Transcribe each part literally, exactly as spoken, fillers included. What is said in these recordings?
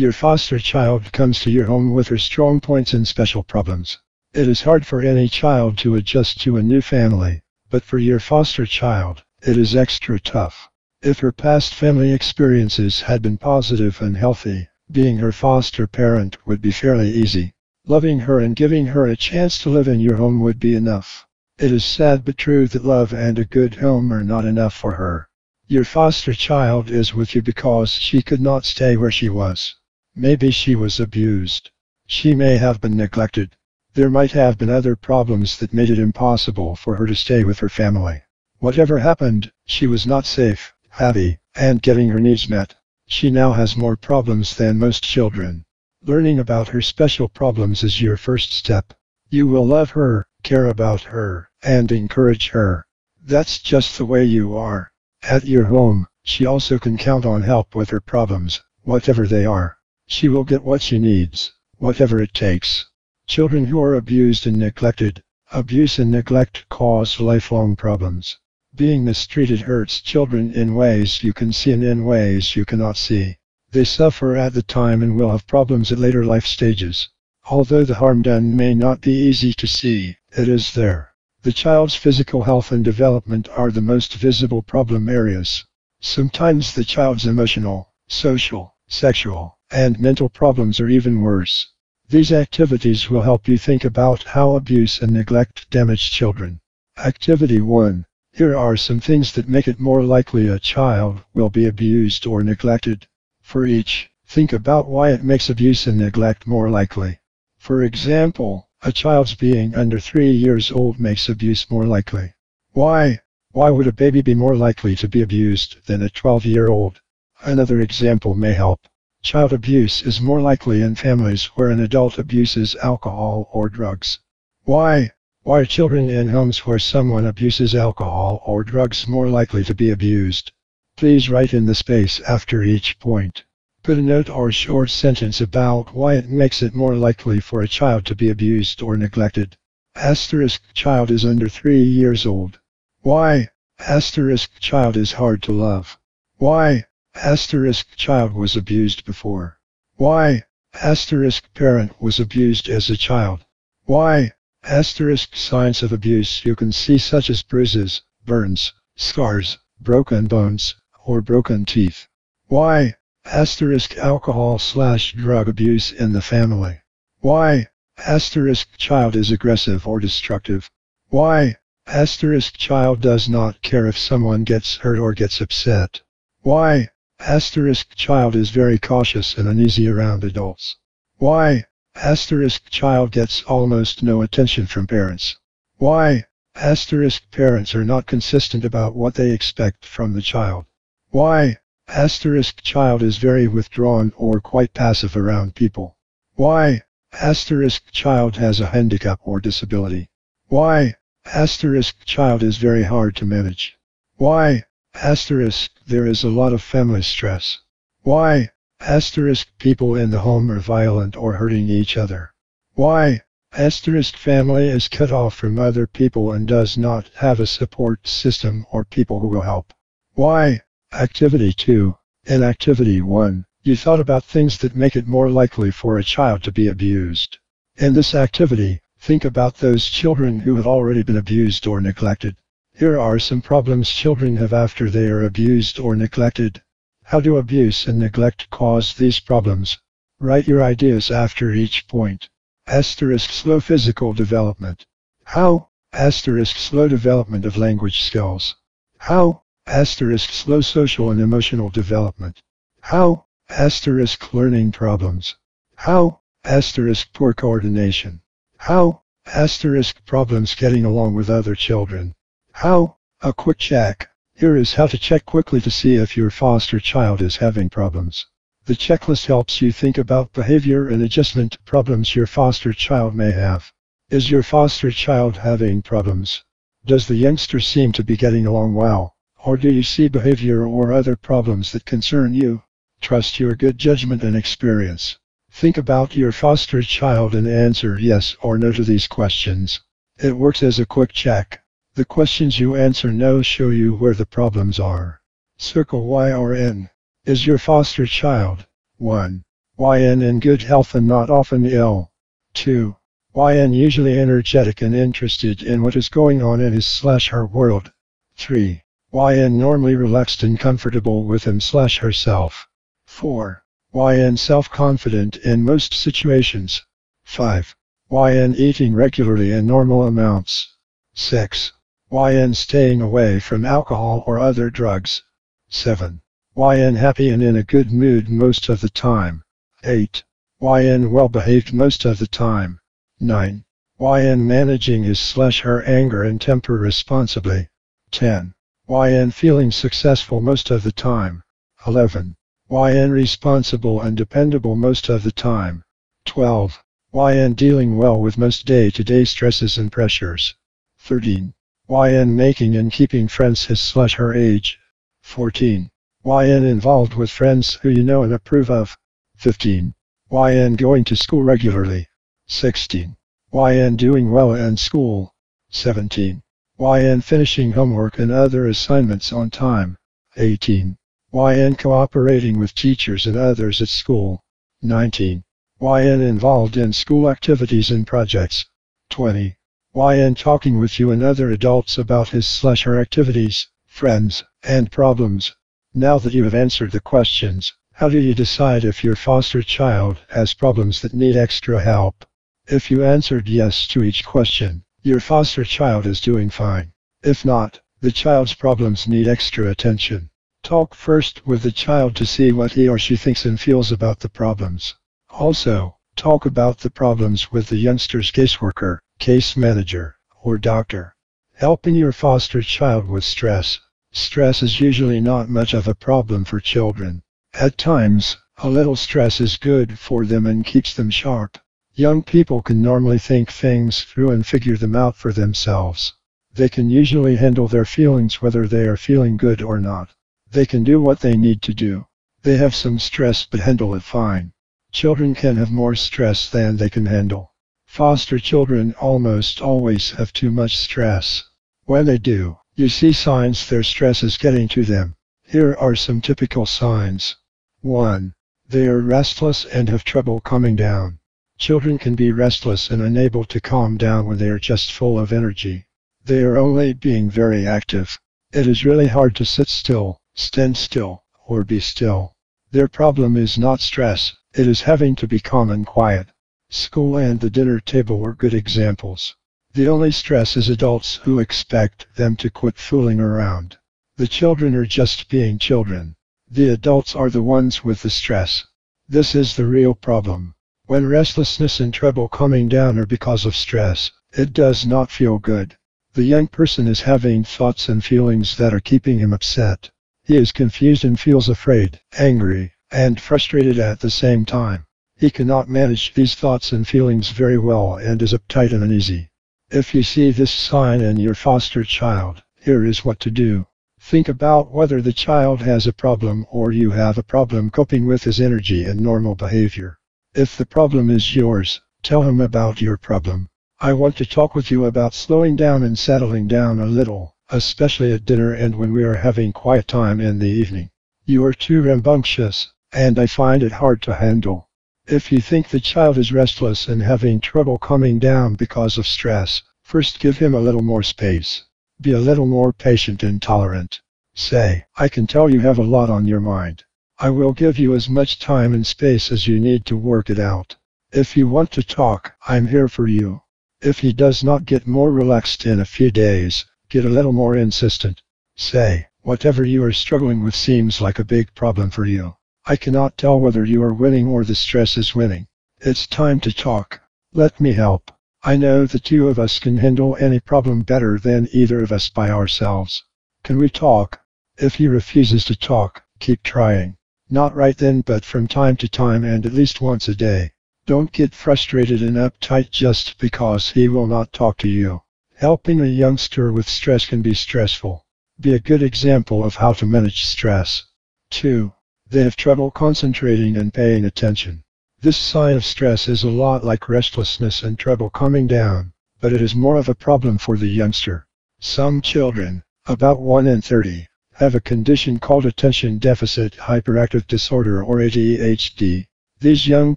Your foster child comes to your home with her strong points and special problems. It is hard for any child to adjust to a new family, but for your foster child, it is extra tough. If her past family experiences had been positive and healthy, being her foster parent would be fairly easy. Loving her and giving her a chance to live in your home would be enough. It is sad but true that love and a good home are not enough for her. Your foster child is with you because she could not stay where she was. Maybe she was abused. She may have been neglected. There might have been other problems that made it impossible for her to stay with her family. Whatever happened, she was not safe, happy, and getting her needs met. She now has more problems than most children. Learning about her special problems is your first step. You will love her, care about her, and encourage her. That's just the way you are. At your home, she also can count on help with her problems, whatever they are. She will get what she needs, whatever it takes. Children who are abused and neglected. Abuse and neglect cause lifelong problems. Being mistreated hurts children in ways you can see and in ways you cannot see. They suffer at the time and will have problems at later life stages. Although the harm done may not be easy to see, it is there. The child's physical health and development are the most visible problem areas. Sometimes the child's emotional, social, sexual, and mental problems are even worse. These activities will help you think about how abuse and neglect damage children. Activity one. Here are some things that make it more likely a child will be abused or neglected. For each, think about why it makes abuse and neglect more likely. For example, a child's being under three years old makes abuse more likely. Why? Why would a baby be more likely to be abused than a twelve-year-old? Another example may help. Child abuse is more likely in families where an adult abuses alcohol or drugs. Why? Why are children in homes where someone abuses alcohol or drugs more likely to be abused? Please write in the space after each point. Put a note or short sentence about why it makes it more likely for a child to be abused or neglected. Asterisk child is under three years old. Why? Asterisk child is hard to love. Why? Asterisk child was abused before. Why? Asterisk parent was abused as a child. Why? Asterisk signs of abuse you can see such as bruises, burns, scars, broken bones, or broken teeth. Why? Asterisk alcohol slash drug abuse in the family. Why? Asterisk child is aggressive or destructive. Why? Asterisk child does not care if someone gets hurt or gets upset. Why? Asterisk child is very cautious and uneasy around adults. Why? Asterisk child gets almost no attention from parents. Why? Asterisk parents are not consistent about what they expect from the child. Why? Asterisk child is very withdrawn or quite passive around people. Why? Asterisk child has a handicap or disability. Why? Asterisk child is very hard to manage. Why? Asterisk there is a lot of family stress. Why? Asterisk people in the home are violent or hurting each other. Why? Asterisk family is cut off from other people and does not have a support system or people who will help. Why? Activity two. In Activity one, you thought about things that make it more likely for a child to be abused. In this activity, think about those children who have already been abused or neglected. Here are some problems children have after they are abused or neglected. How do abuse and neglect cause these problems? Write your ideas after each point. Asterisk slow physical development. How? Asterisk slow development of language skills. How? Asterisk slow social and emotional development. How? Asterisk learning problems. How? Asterisk poor coordination. How? Asterisk problems getting along with other children. How? A quick check. Here is how to check quickly to see if your foster child is having problems. The checklist helps you think about behavior and adjustment problems your foster child may have. Is your foster child having problems? Does the youngster seem to be getting along well, or do you see behavior or other problems that concern you? Trust your good judgment and experience. Think about your foster child and answer yes or no to these questions. It works as a quick check. The questions you answer no show you where the problems are. Circle Y or N. Is your foster child one. Yn in good health and not often ill. two. Yn usually energetic and interested in what is going on in his slash her world. three. Yn normally relaxed and comfortable with him slash herself. four. Yn self-confident in most situations. five. Yn eating regularly in normal amounts. six. Yn staying away from alcohol or other drugs. seven. Yn happy and in a good mood most of the time. eight. Yn well behaved most of the time. nine. Yn managing his slash her anger and temper responsibly. ten. Yn feeling successful most of the time. eleven. Yn responsible and dependable most of the time. twelve. Yn dealing well with most day-to-day stresses and pressures. thirteen. Yn making and keeping friends his slash her age. fourteen. Yn involved with friends who you know and approve of. fifteen. Yn going to school regularly. sixteen. Yn doing well in school. seventeen. Yn finishing homework and other assignments on time. eighteen. Yn cooperating with teachers and others at school. nineteen. Yn involved in school activities and projects. twenty. Yn talking with you and other adults about his slash her activities, friends, and problems. Now that you have answered the questions, how do you decide if your foster child has problems that need extra help? If you answered yes to each question, your foster child is doing fine. If not, the child's problems need extra attention. Talk first with the child to see what he or she thinks and feels about the problems. Also, talk about the problems with the youngster's caseworker, case manager, or doctor. Helping your foster child with stress. Stress is usually not much of a problem for children. At times, a little stress is good for them and keeps them sharp. Young people can normally think things through and figure them out for themselves. They can usually handle their feelings whether they are feeling good or not. They can do what they need to do. They have some stress but handle it fine. Children can have more stress than they can handle. Foster children almost always have too much stress. When they do, you see signs their stress is getting to them. Here are some typical signs. one. They are restless and have trouble calming down. Children can be restless and unable to calm down when they are just full of energy. They are only being very active. It is really hard to sit still, stand still, or be still. Their problem is not stress, it is having to be calm and quiet. School and the dinner table are good examples. The only stress is adults who expect them to quit fooling around. The children are just being children. The adults are the ones with the stress. This is the real problem. When restlessness and trouble coming down are because of stress, it does not feel good. The young person is having thoughts and feelings that are keeping him upset. He is confused and feels afraid, angry, and frustrated at the same time. He cannot manage these thoughts and feelings very well and is uptight and uneasy. If you see this sign in your foster child, here is what to do. Think about whether the child has a problem or you have a problem coping with his energy and normal behavior. If the problem is yours, tell him about your problem. I want to talk with you about slowing down and settling down a little, especially at dinner and when we are having quiet time in the evening. You are too rambunctious, and I find it hard to handle. If you think the child is restless and having trouble calming down because of stress, first give him a little more space. Be a little more patient and tolerant. Say, I can tell you have a lot on your mind. I will give you as much time and space as you need to work it out. If you want to talk, I'm here for you. If he does not get more relaxed in a few days, get a little more insistent. Say, whatever you are struggling with seems like a big problem for you. I cannot tell whether you are winning or the stress is winning. It's time to talk. Let me help. I know the two of us can handle any problem better than either of us by ourselves. Can we talk? If he refuses to talk, keep trying. Not right then, but from time to time and at least once a day. Don't get frustrated and uptight just because he will not talk to you. Helping a youngster with stress can be stressful. Be a good example of how to manage stress. two. They have trouble concentrating and paying attention. This sign of stress is a lot like restlessness and trouble calming down, but it is more of a problem for the youngster. Some children, about one in thirty, have a condition called attention deficit hyperactive disorder or A D H D. These young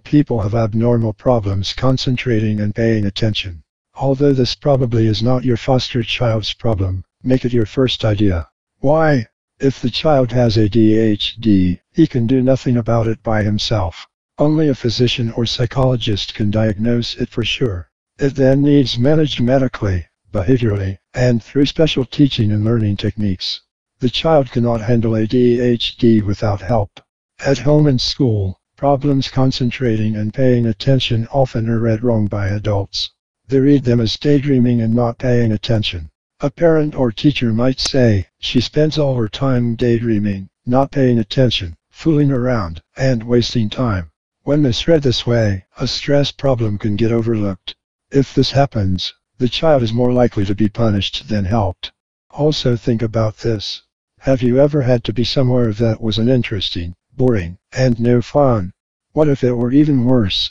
people have abnormal problems concentrating and paying attention. Although this probably is not your foster child's problem, make it your first idea. Why? If the child has A D H D, he can do nothing about it by himself. Only a physician or psychologist can diagnose it for sure. It then needs managed medically, behaviorally, and through special teaching and learning techniques. The child cannot handle A D H D without help. At home and school, problems concentrating and paying attention often are read wrong by adults. They read them as daydreaming and not paying attention. A parent or teacher might say, "She spends all her time daydreaming, not paying attention, fooling around, and wasting time." When misread this way, a stress problem can get overlooked. If this happens, the child is more likely to be punished than helped. Also think about this. Have you ever had to be somewhere that was uninteresting, boring, and no fun? What if it were even worse?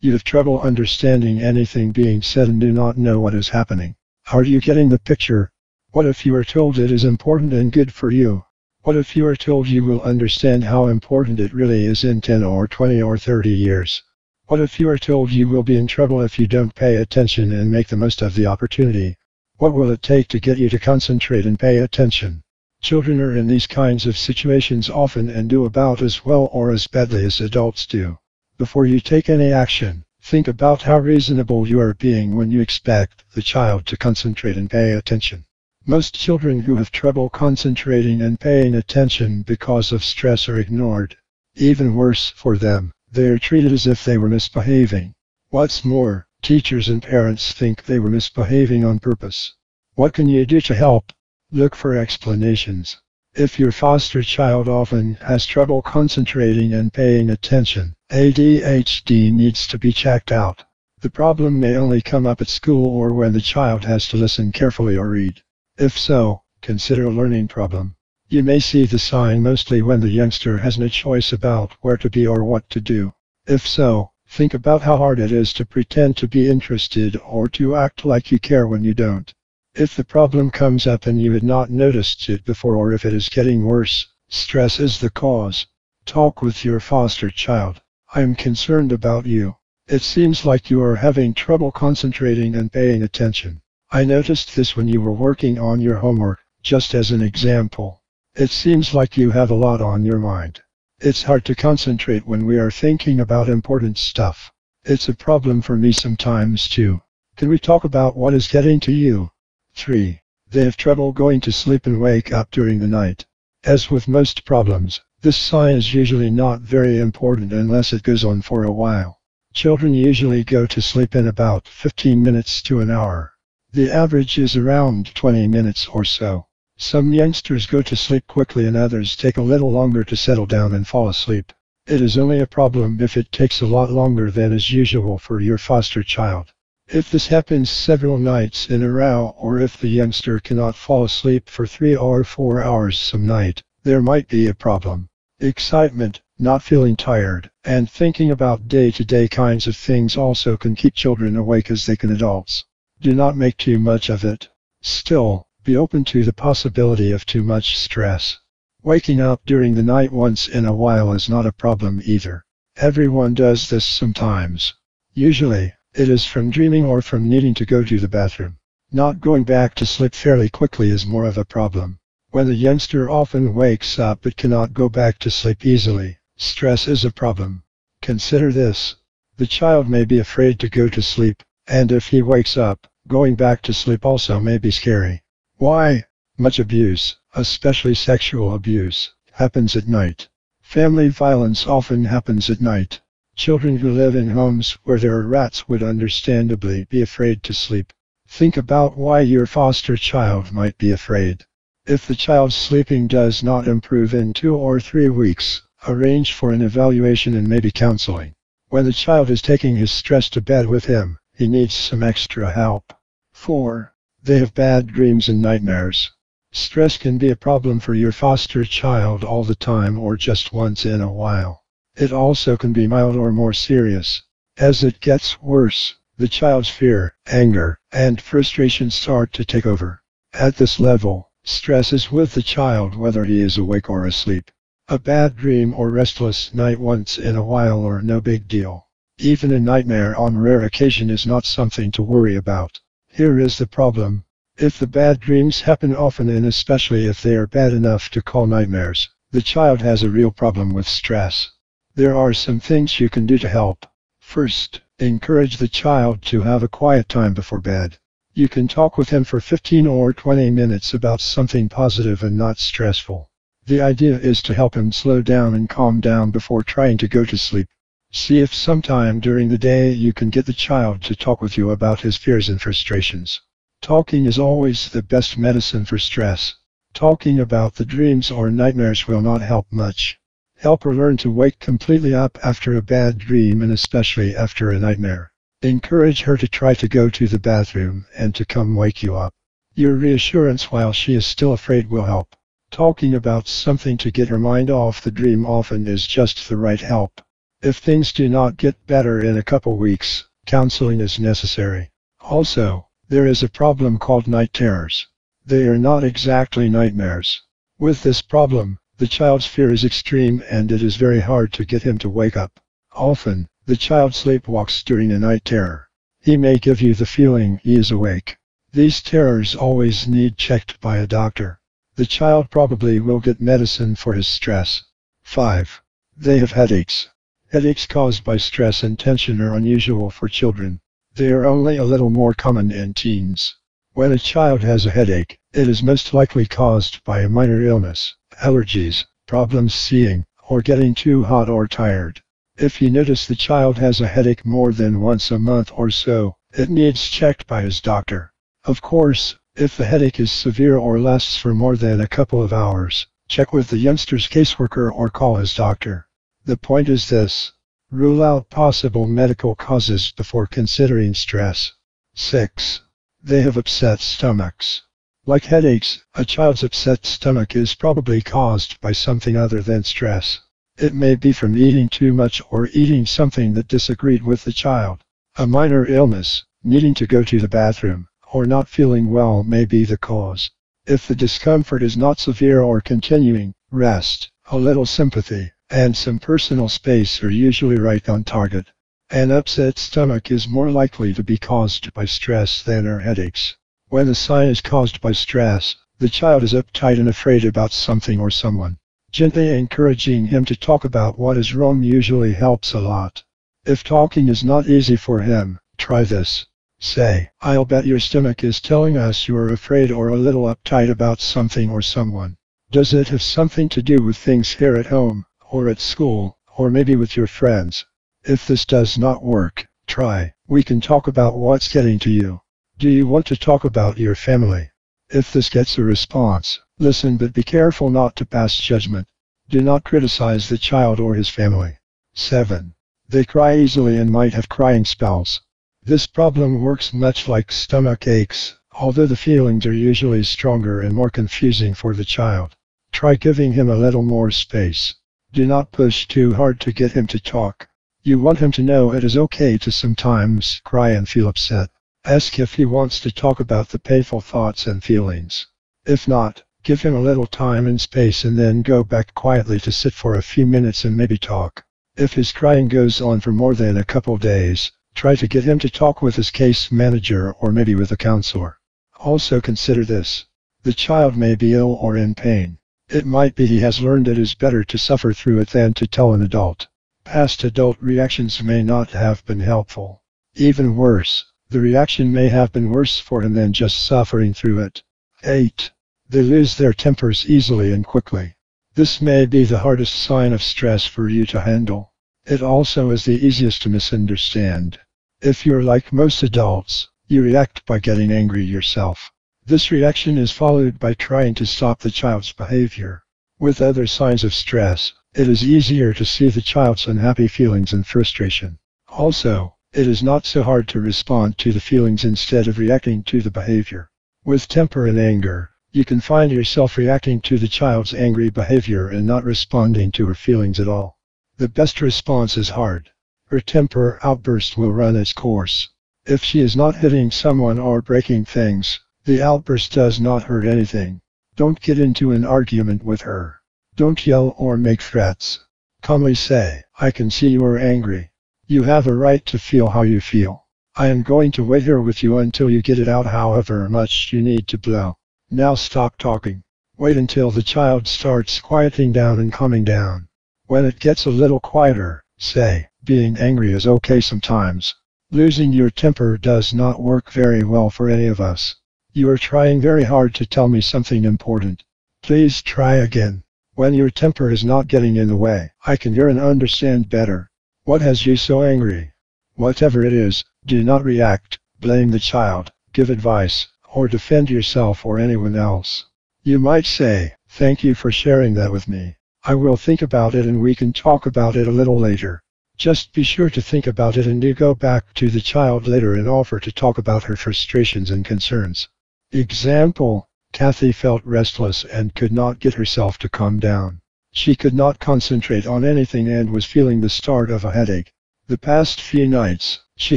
You have trouble understanding anything being said and do not know what is happening. Are you getting the picture? What if you are told it is important and good for you? What if you are told you will understand how important it really is in ten or twenty or thirty years? What if you are told you will be in trouble if you don't pay attention and make the most of the opportunity? What will it take to get you to concentrate and pay attention? Children are in these kinds of situations often and do about as well or as badly as adults do. Before you take any action, think about how reasonable you are being when you expect the child to concentrate and pay attention. Most children who have trouble concentrating and paying attention because of stress are ignored. Even worse for them, they are treated as if they were misbehaving. What's more, teachers and parents think they were misbehaving on purpose. What can you do to help? Look for explanations. If your foster child often has trouble concentrating and paying attention, A D H D needs to be checked out. The problem may only come up at school or when the child has to listen carefully or read. If so, consider a learning problem. You may see the sign mostly when the youngster has no choice about where to be or what to do. If so, think about how hard it is to pretend to be interested or to act like you care when you don't. If the problem comes up and you had not noticed it before, or if it is getting worse, stress is the cause. Talk with your foster child. "I am concerned about you. It seems like you are having trouble concentrating and paying attention. I noticed this when you were working on your homework, just as an example. It seems like you have a lot on your mind. It's hard to concentrate when we are thinking about important stuff. It's a problem for me sometimes too. Can we talk about what is getting to you?" three. They have trouble going to sleep and wake up during the night. As with most problems, this sign is usually not very important unless it goes on for a while. Children usually go to sleep in about fifteen minutes to an hour. The average is around twenty minutes or so. Some youngsters go to sleep quickly and others take a little longer to settle down and fall asleep. It is only a problem if it takes a lot longer than is usual for your foster child. If this happens several nights in a row, or if the youngster cannot fall asleep for three or four hours some night, there might be a problem. Excitement, not feeling tired, and thinking about day-to-day kinds of things also can keep children awake as they can adults. Do not make too much of it. Still, be open to the possibility of too much stress. Waking up during the night once in a while is not a problem either. Everyone does this sometimes. Usually, it is from dreaming or from needing to go to the bathroom. Not going back to sleep fairly quickly is more of a problem. When the youngster often wakes up but cannot go back to sleep easily, stress is a problem. Consider this. The child may be afraid to go to sleep, and if he wakes up, going back to sleep also may be scary. Why? Much abuse, especially sexual abuse, happens at night. Family violence often happens at night. Children who live in homes where there are rats would understandably be afraid to sleep. Think about why your foster child might be afraid. If the child's sleeping does not improve in two or three weeks, arrange for an evaluation and maybe counseling. When the child is taking his stress to bed with him, he needs some extra help. four. They have bad dreams and nightmares. Stress can be a problem for your foster child all the time or just once in a while. It also can be mild or more serious. As it gets worse, the child's fear, anger, and frustration start to take over. At this level, stress is with the child whether he is awake or asleep. A bad dream or restless night once in a while or no big deal. Even a nightmare on rare occasion is not something to worry about. Here is the problem. If the bad dreams happen often, and especially if they are bad enough to call nightmares, the child has a real problem with stress. There are some things you can do to help. First, encourage the child to have a quiet time before bed. You can talk with him for fifteen or twenty minutes about something positive and not stressful. The idea is to help him slow down and calm down before trying to go to sleep. See if sometime during the day you can get the child to talk with you about his fears and frustrations. Talking is always the best medicine for stress. Talking about the dreams or nightmares will not help much. Help her learn to wake completely up after a bad dream, and especially after a nightmare. Encourage her to try to go to the bathroom and to come wake you up. Your reassurance while she is still afraid will help. Talking about something to get her mind off the dream often is just the right help. If things do not get better in a couple weeks, counseling is necessary. Also, there is a problem called night terrors. They are not exactly nightmares. With this problem, the child's fear is extreme and it is very hard to get him to wake up. Often, the child sleepwalks during a night terror. He may give you the feeling he is awake. These terrors always need checked by a doctor. The child probably will get medicine for his stress. five. They have headaches. Headaches caused by stress and tension are unusual for children. They are only a little more common in teens. When a child has a headache, it is most likely caused by a minor illness, allergies, problems seeing, or getting too hot or tired. If you notice the child has a headache more than once a month or so, it needs checked by his doctor. Of course, if the headache is severe or lasts for more than a couple of hours, check with the youngster's caseworker or call his doctor. The point is this: rule out possible medical causes before considering stress. six. They have upset stomachs. Like headaches, a child's upset stomach is probably caused by something other than stress. It may be from eating too much or eating something that disagreed with the child. A minor illness, needing to go to the bathroom, or not feeling well may be the cause. If the discomfort is not severe or continuing, rest, a little sympathy, and some personal space are usually right on target. An upset stomach is more likely to be caused by stress than are headaches. When a sign is caused by stress, the child is uptight and afraid about something or someone. Gently encouraging him to talk about what is wrong usually helps a lot. If talking is not easy for him, try this. Say, "I'll bet your stomach is telling us you are afraid or a little uptight about something or someone. Does it have something to do with things here at home, or at school, or maybe with your friends?" If this does not work, try, "We can talk about what's getting to you. Do you want to talk about your family?" If this gets a response, listen, but be careful not to pass judgment. Do not criticize the child or his family. seven. They cry easily and might have crying spells. This problem works much like stomach aches, although the feelings are usually stronger and more confusing for the child. Try giving him a little more space. Do not push too hard to get him to talk. You want him to know it is okay to sometimes cry and feel upset. Ask if he wants to talk about the painful thoughts and feelings. If not, give him a little time and space and then go back quietly to sit for a few minutes and maybe talk. If his crying goes on for more than a couple days, try to get him to talk with his case manager or maybe with a counselor. Also consider this. The child may be ill or in pain. It might be he has learned it is better to suffer through it than to tell an adult. Past adult reactions may not have been helpful. Even worse, the reaction may have been worse for him than just suffering through it. eight. They lose their tempers easily and quickly. This may be the hardest sign of stress for you to handle. It also is the easiest to misunderstand. If you're like most adults, you react by getting angry yourself. This reaction is followed by trying to stop the child's behavior. With other signs of stress, it is easier to see the child's unhappy feelings and frustration. Also, it is not so hard to respond to the feelings instead of reacting to the behavior. With temper and anger, you can find yourself reacting to the child's angry behavior and not responding to her feelings at all. The best response is hard. Her temper outburst will run its course. If she is not hitting someone or breaking things, the outburst does not hurt anything. Don't get into an argument with her. Don't yell or make threats. Calmly say, I can see you are angry. You have a right to feel how you feel. I am going to wait here with you until you get it out, however much you need to blow. Now stop talking. Wait until the child starts quieting down and calming down. When it gets a little quieter, say, being angry is okay sometimes. Losing your temper does not work very well for any of us. You are trying very hard to tell me something important. Please try again. When your temper is not getting in the way, I can hear and understand better. What has you so angry? Whatever it is, do not react, blame the child, give advice, or defend yourself or anyone else. You might say, thank you for sharing that with me. I will think about it and we can talk about it a little later. Just be sure to think about it and you go back to the child later and offer to talk about her frustrations and concerns. Example, Kathy felt restless and could not get herself to calm down. She could not concentrate on anything and was feeling the start of a headache. The past few nights, she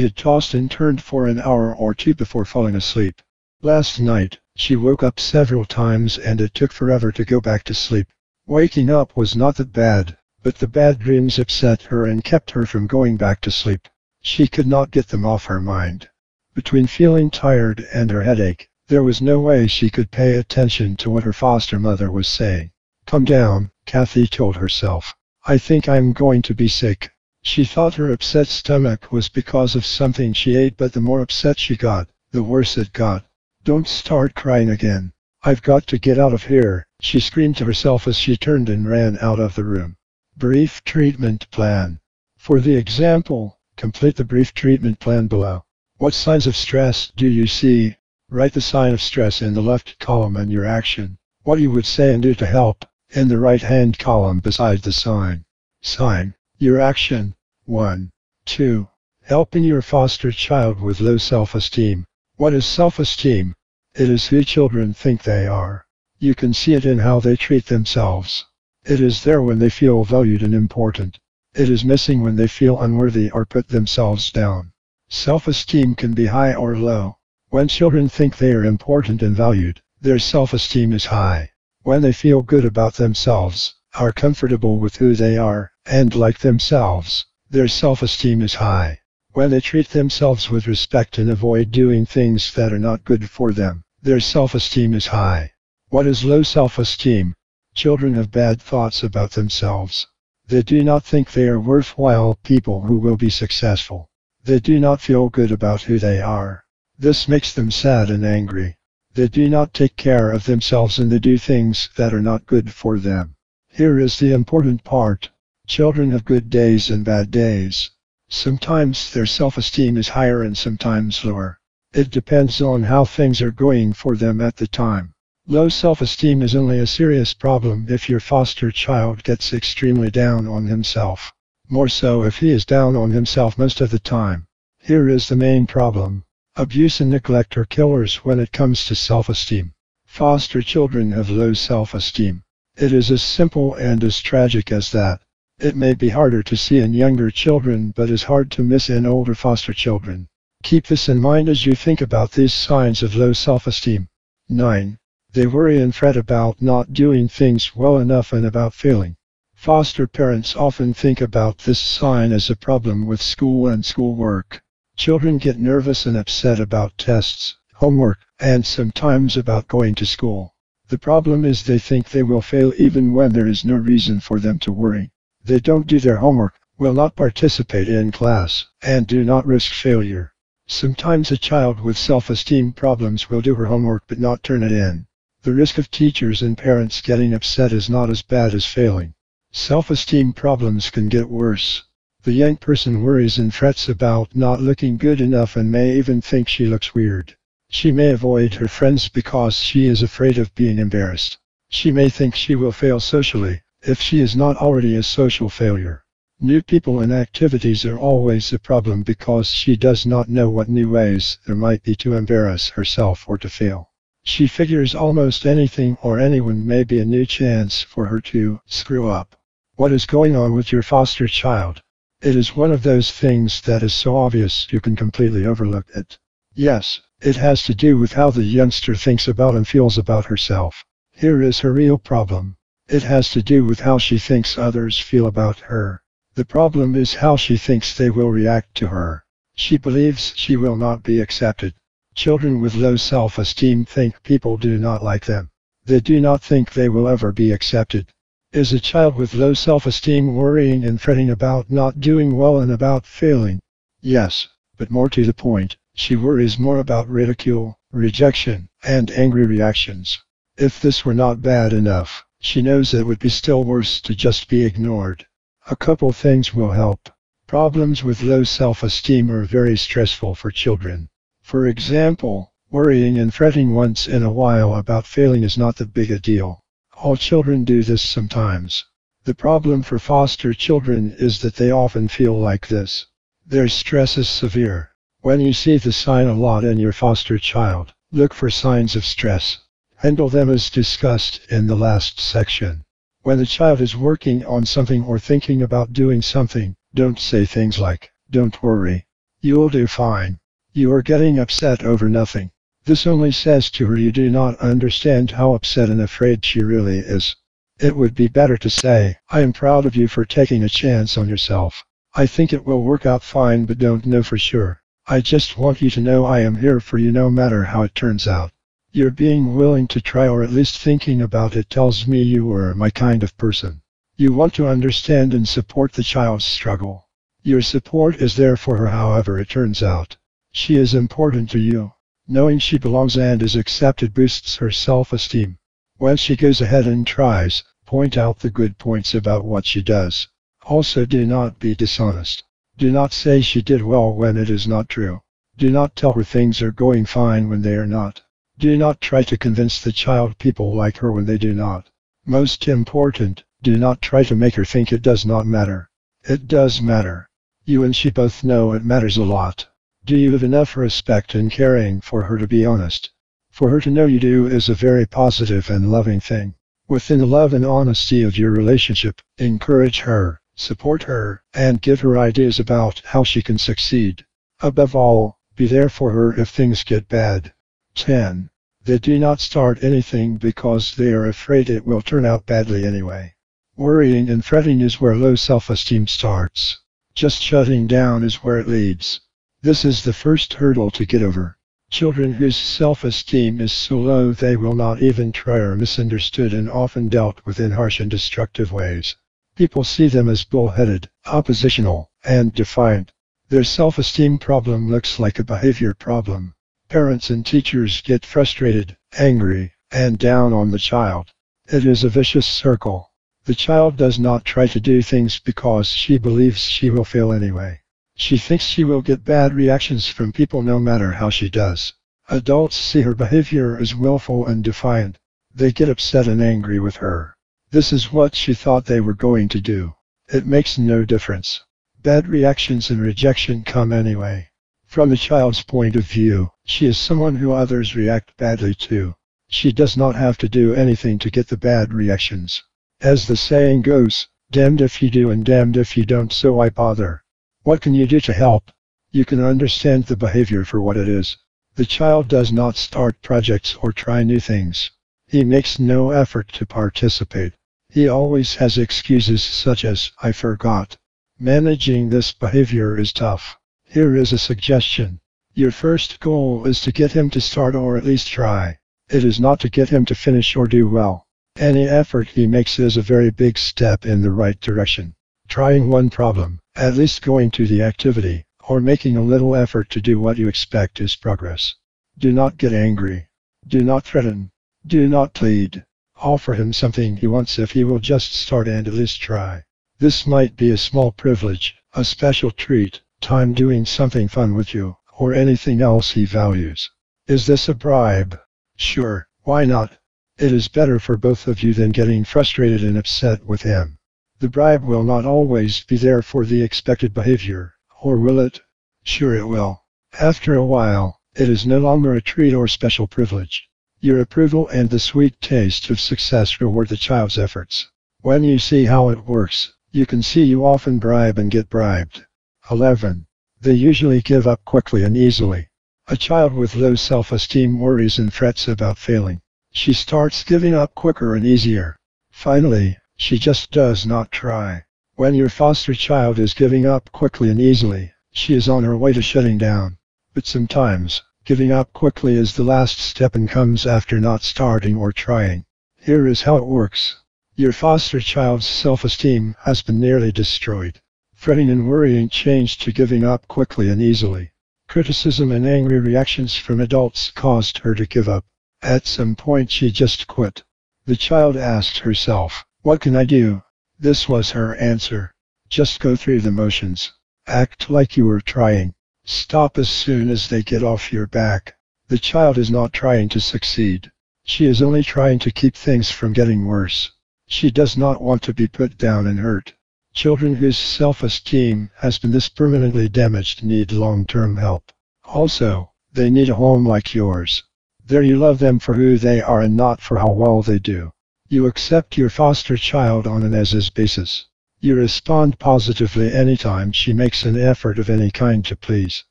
had tossed and turned for an hour or two before falling asleep. Last night, she woke up several times and it took forever to go back to sleep. Waking up was not that bad, but the bad dreams upset her and kept her from going back to sleep. She could not get them off her mind. Between feeling tired and her headache, there was no way she could pay attention to what her foster mother was saying. Calm down, Kathy told herself. I think I'm going to be sick. She thought her upset stomach was because of something she ate, but the more upset she got, the worse it got. Don't start crying again. I've got to get out of here, she screamed to herself as she turned and ran out of the room. Brief treatment plan. For the example, complete the brief treatment plan below. What signs of stress do you see? Write the sign of stress in the left column and your action, what you would say and do to help, in the right-hand column beside the sign. Sign, your action. one. two. Helping your foster child with low self-esteem. What is self-esteem? It is who children think they are. You can see it in how they treat themselves. It is there when they feel valued and important. It is missing when they feel unworthy or put themselves down. Self-esteem can be high or low. When children think they are important and valued, their self-esteem is high. When they feel good about themselves, are comfortable with who they are, and like themselves, their self-esteem is high. When they treat themselves with respect and avoid doing things that are not good for them, their self-esteem is high. What is low self-esteem? Children have bad thoughts about themselves. They do not think they are worthwhile people who will be successful. They do not feel good about who they are. This makes them sad and angry. They do not take care of themselves and they do things that are not good for them. Here is the important part. Children have good days and bad days. Sometimes their self-esteem is higher and sometimes lower. It depends on how things are going for them at the time. Low self-esteem is only a serious problem if your foster child gets extremely down on himself. More so if he is down on himself most of the time. Here is the main problem. Abuse and neglect are killers when it comes to self-esteem. Foster children have low self-esteem. It is as simple and as tragic as that. It may be harder to see in younger children but is hard to miss in older foster children. Keep this in mind as you think about these signs of low self-esteem. nine. They worry and fret about not doing things well enough and about failing. Foster parents often think about this sign as a problem with school and schoolwork. Children get nervous and upset about tests, homework, and sometimes about going to school. The problem is they think they will fail even when there is no reason for them to worry. They don't do their homework, will not participate in class, and do not risk failure. Sometimes a child with self-esteem problems will do her homework but not turn it in. The risk of teachers and parents getting upset is not as bad as failing. Self-esteem problems can get worse. The young person worries and frets about not looking good enough and may even think she looks weird. She may avoid her friends because she is afraid of being embarrassed. She may think she will fail socially, if she is not already a social failure. New people and activities are always a problem because she does not know what new ways there might be to embarrass herself or to fail. She figures almost anything or anyone may be a new chance for her to screw up. What is going on with your foster child? It is one of those things that is so obvious you can completely overlook it. Yes, it has to do with how the youngster thinks about and feels about herself. Here is her real problem. It has to do with how she thinks others feel about her. The problem is how she thinks they will react to her. She believes she will not be accepted. Children with low self-esteem think people do not like them. They do not think they will ever be accepted. Is a child with low self-esteem worrying and fretting about not doing well and about failing? Yes, but more to the point, she worries more about ridicule, rejection, and angry reactions. If this were not bad enough, she knows it would be still worse to just be ignored. A couple things will help. Problems with low self-esteem are very stressful for children. For example, worrying and fretting once in a while about failing is not that big a deal. All children do this sometimes. The problem for foster children is that they often feel like this. Their stress is severe. When you see the sign a lot in your foster child, look for signs of stress. Handle them as discussed in the last section. When the child is working on something or thinking about doing something, don't say things like, "Don't worry. You'll do fine. You are getting upset over nothing." This only says to her you do not understand how upset and afraid she really is. It would be better to say, "I am proud of you for taking a chance on yourself. I think it will work out fine but don't know for sure. I just want you to know I am here for you no matter how it turns out. Your being willing to try or at least thinking about it tells me you are my kind of person." You want to understand and support the child's struggle. Your support is there for her however it turns out. She is important to you. Knowing she belongs and is accepted boosts her self-esteem. When she goes ahead and tries, point out the good points about what she does. Also, do not be dishonest. Do not say she did well when it is not true. Do not tell her things are going fine when they are not. Do not try to convince the child people like her when they do not. Most important, do not try to make her think it does not matter. It does matter. You and she both know it matters a lot. Do you have enough respect and caring for her to be honest? For her to know you do is a very positive and loving thing. Within the love and honesty of your relationship, encourage her, support her, and give her ideas about how she can succeed. Above all, be there for her if things get bad. ten. They do not start anything because they are afraid it will turn out badly anyway. Worrying and fretting is where low self-esteem starts. Just shutting down is where it leads. This is the first hurdle to get over. Children whose self-esteem is so low they will not even try are misunderstood and often dealt with in harsh and destructive ways. People see them as bullheaded, oppositional, and defiant. Their self-esteem problem looks like a behavior problem. Parents and teachers get frustrated, angry, and down on the child. It is a vicious circle. The child does not try to do things because she believes she will fail anyway. She thinks she will get bad reactions from people no matter how she does. Adults see her behavior as willful and defiant. They get upset and angry with her. This is what she thought they were going to do. It makes no difference. Bad reactions and rejection come anyway. From the child's point of view, she is someone who others react badly to. She does not have to do anything to get the bad reactions. As the saying goes, damned if you do and damned if you don't, so why bother? What can you do to help? You can understand the behavior for what it is. The child does not start projects or try new things. He makes no effort to participate. He always has excuses such as, "I forgot." Managing this behavior is tough. Here is a suggestion. Your first goal is to get him to start or at least try. It is not to get him to finish or do well. Any effort he makes is a very big step in the right direction. Trying one problem, at least going to the activity, or making a little effort to do what you expect is progress. Do not get angry. Do not threaten. Do not plead. Offer him something he wants if he will just start and at least try. This might be a small privilege, a special treat, time doing something fun with you, or anything else he values. Is this a bribe? Sure, why not? It is better for both of you than getting frustrated and upset with him. The bribe will not always be there for the expected behavior, or will it? Sure it will. After a while, it is no longer a treat or special privilege. Your approval and the sweet taste of success reward the child's efforts. When you see how it works, you can see you often bribe and get bribed. eleven. They usually give up quickly and easily. A child with low self-esteem worries and frets about failing. She starts giving up quicker and easier. Finally, she just does not try. When your foster child is giving up quickly and easily, she is on her way to shutting down. But sometimes, giving up quickly is the last step and comes after not starting or trying. Here is how it works. Your foster child's self-esteem has been nearly destroyed. Fretting and worrying changed to giving up quickly and easily. Criticism and angry reactions from adults caused her to give up. At some point she just quit. The child asked herself, "What can I do?" This was her answer. Just go through the motions. Act like you were trying. Stop as soon as they get off your back. The child is not trying to succeed. She is only trying to keep things from getting worse. She does not want to be put down and hurt. Children whose self-esteem has been this permanently damaged need long-term help. Also, they need a home like yours. There you love them for who they are and not for how well they do. You accept your foster child on an as-is basis. You respond positively anytime she makes an effort of any kind to please.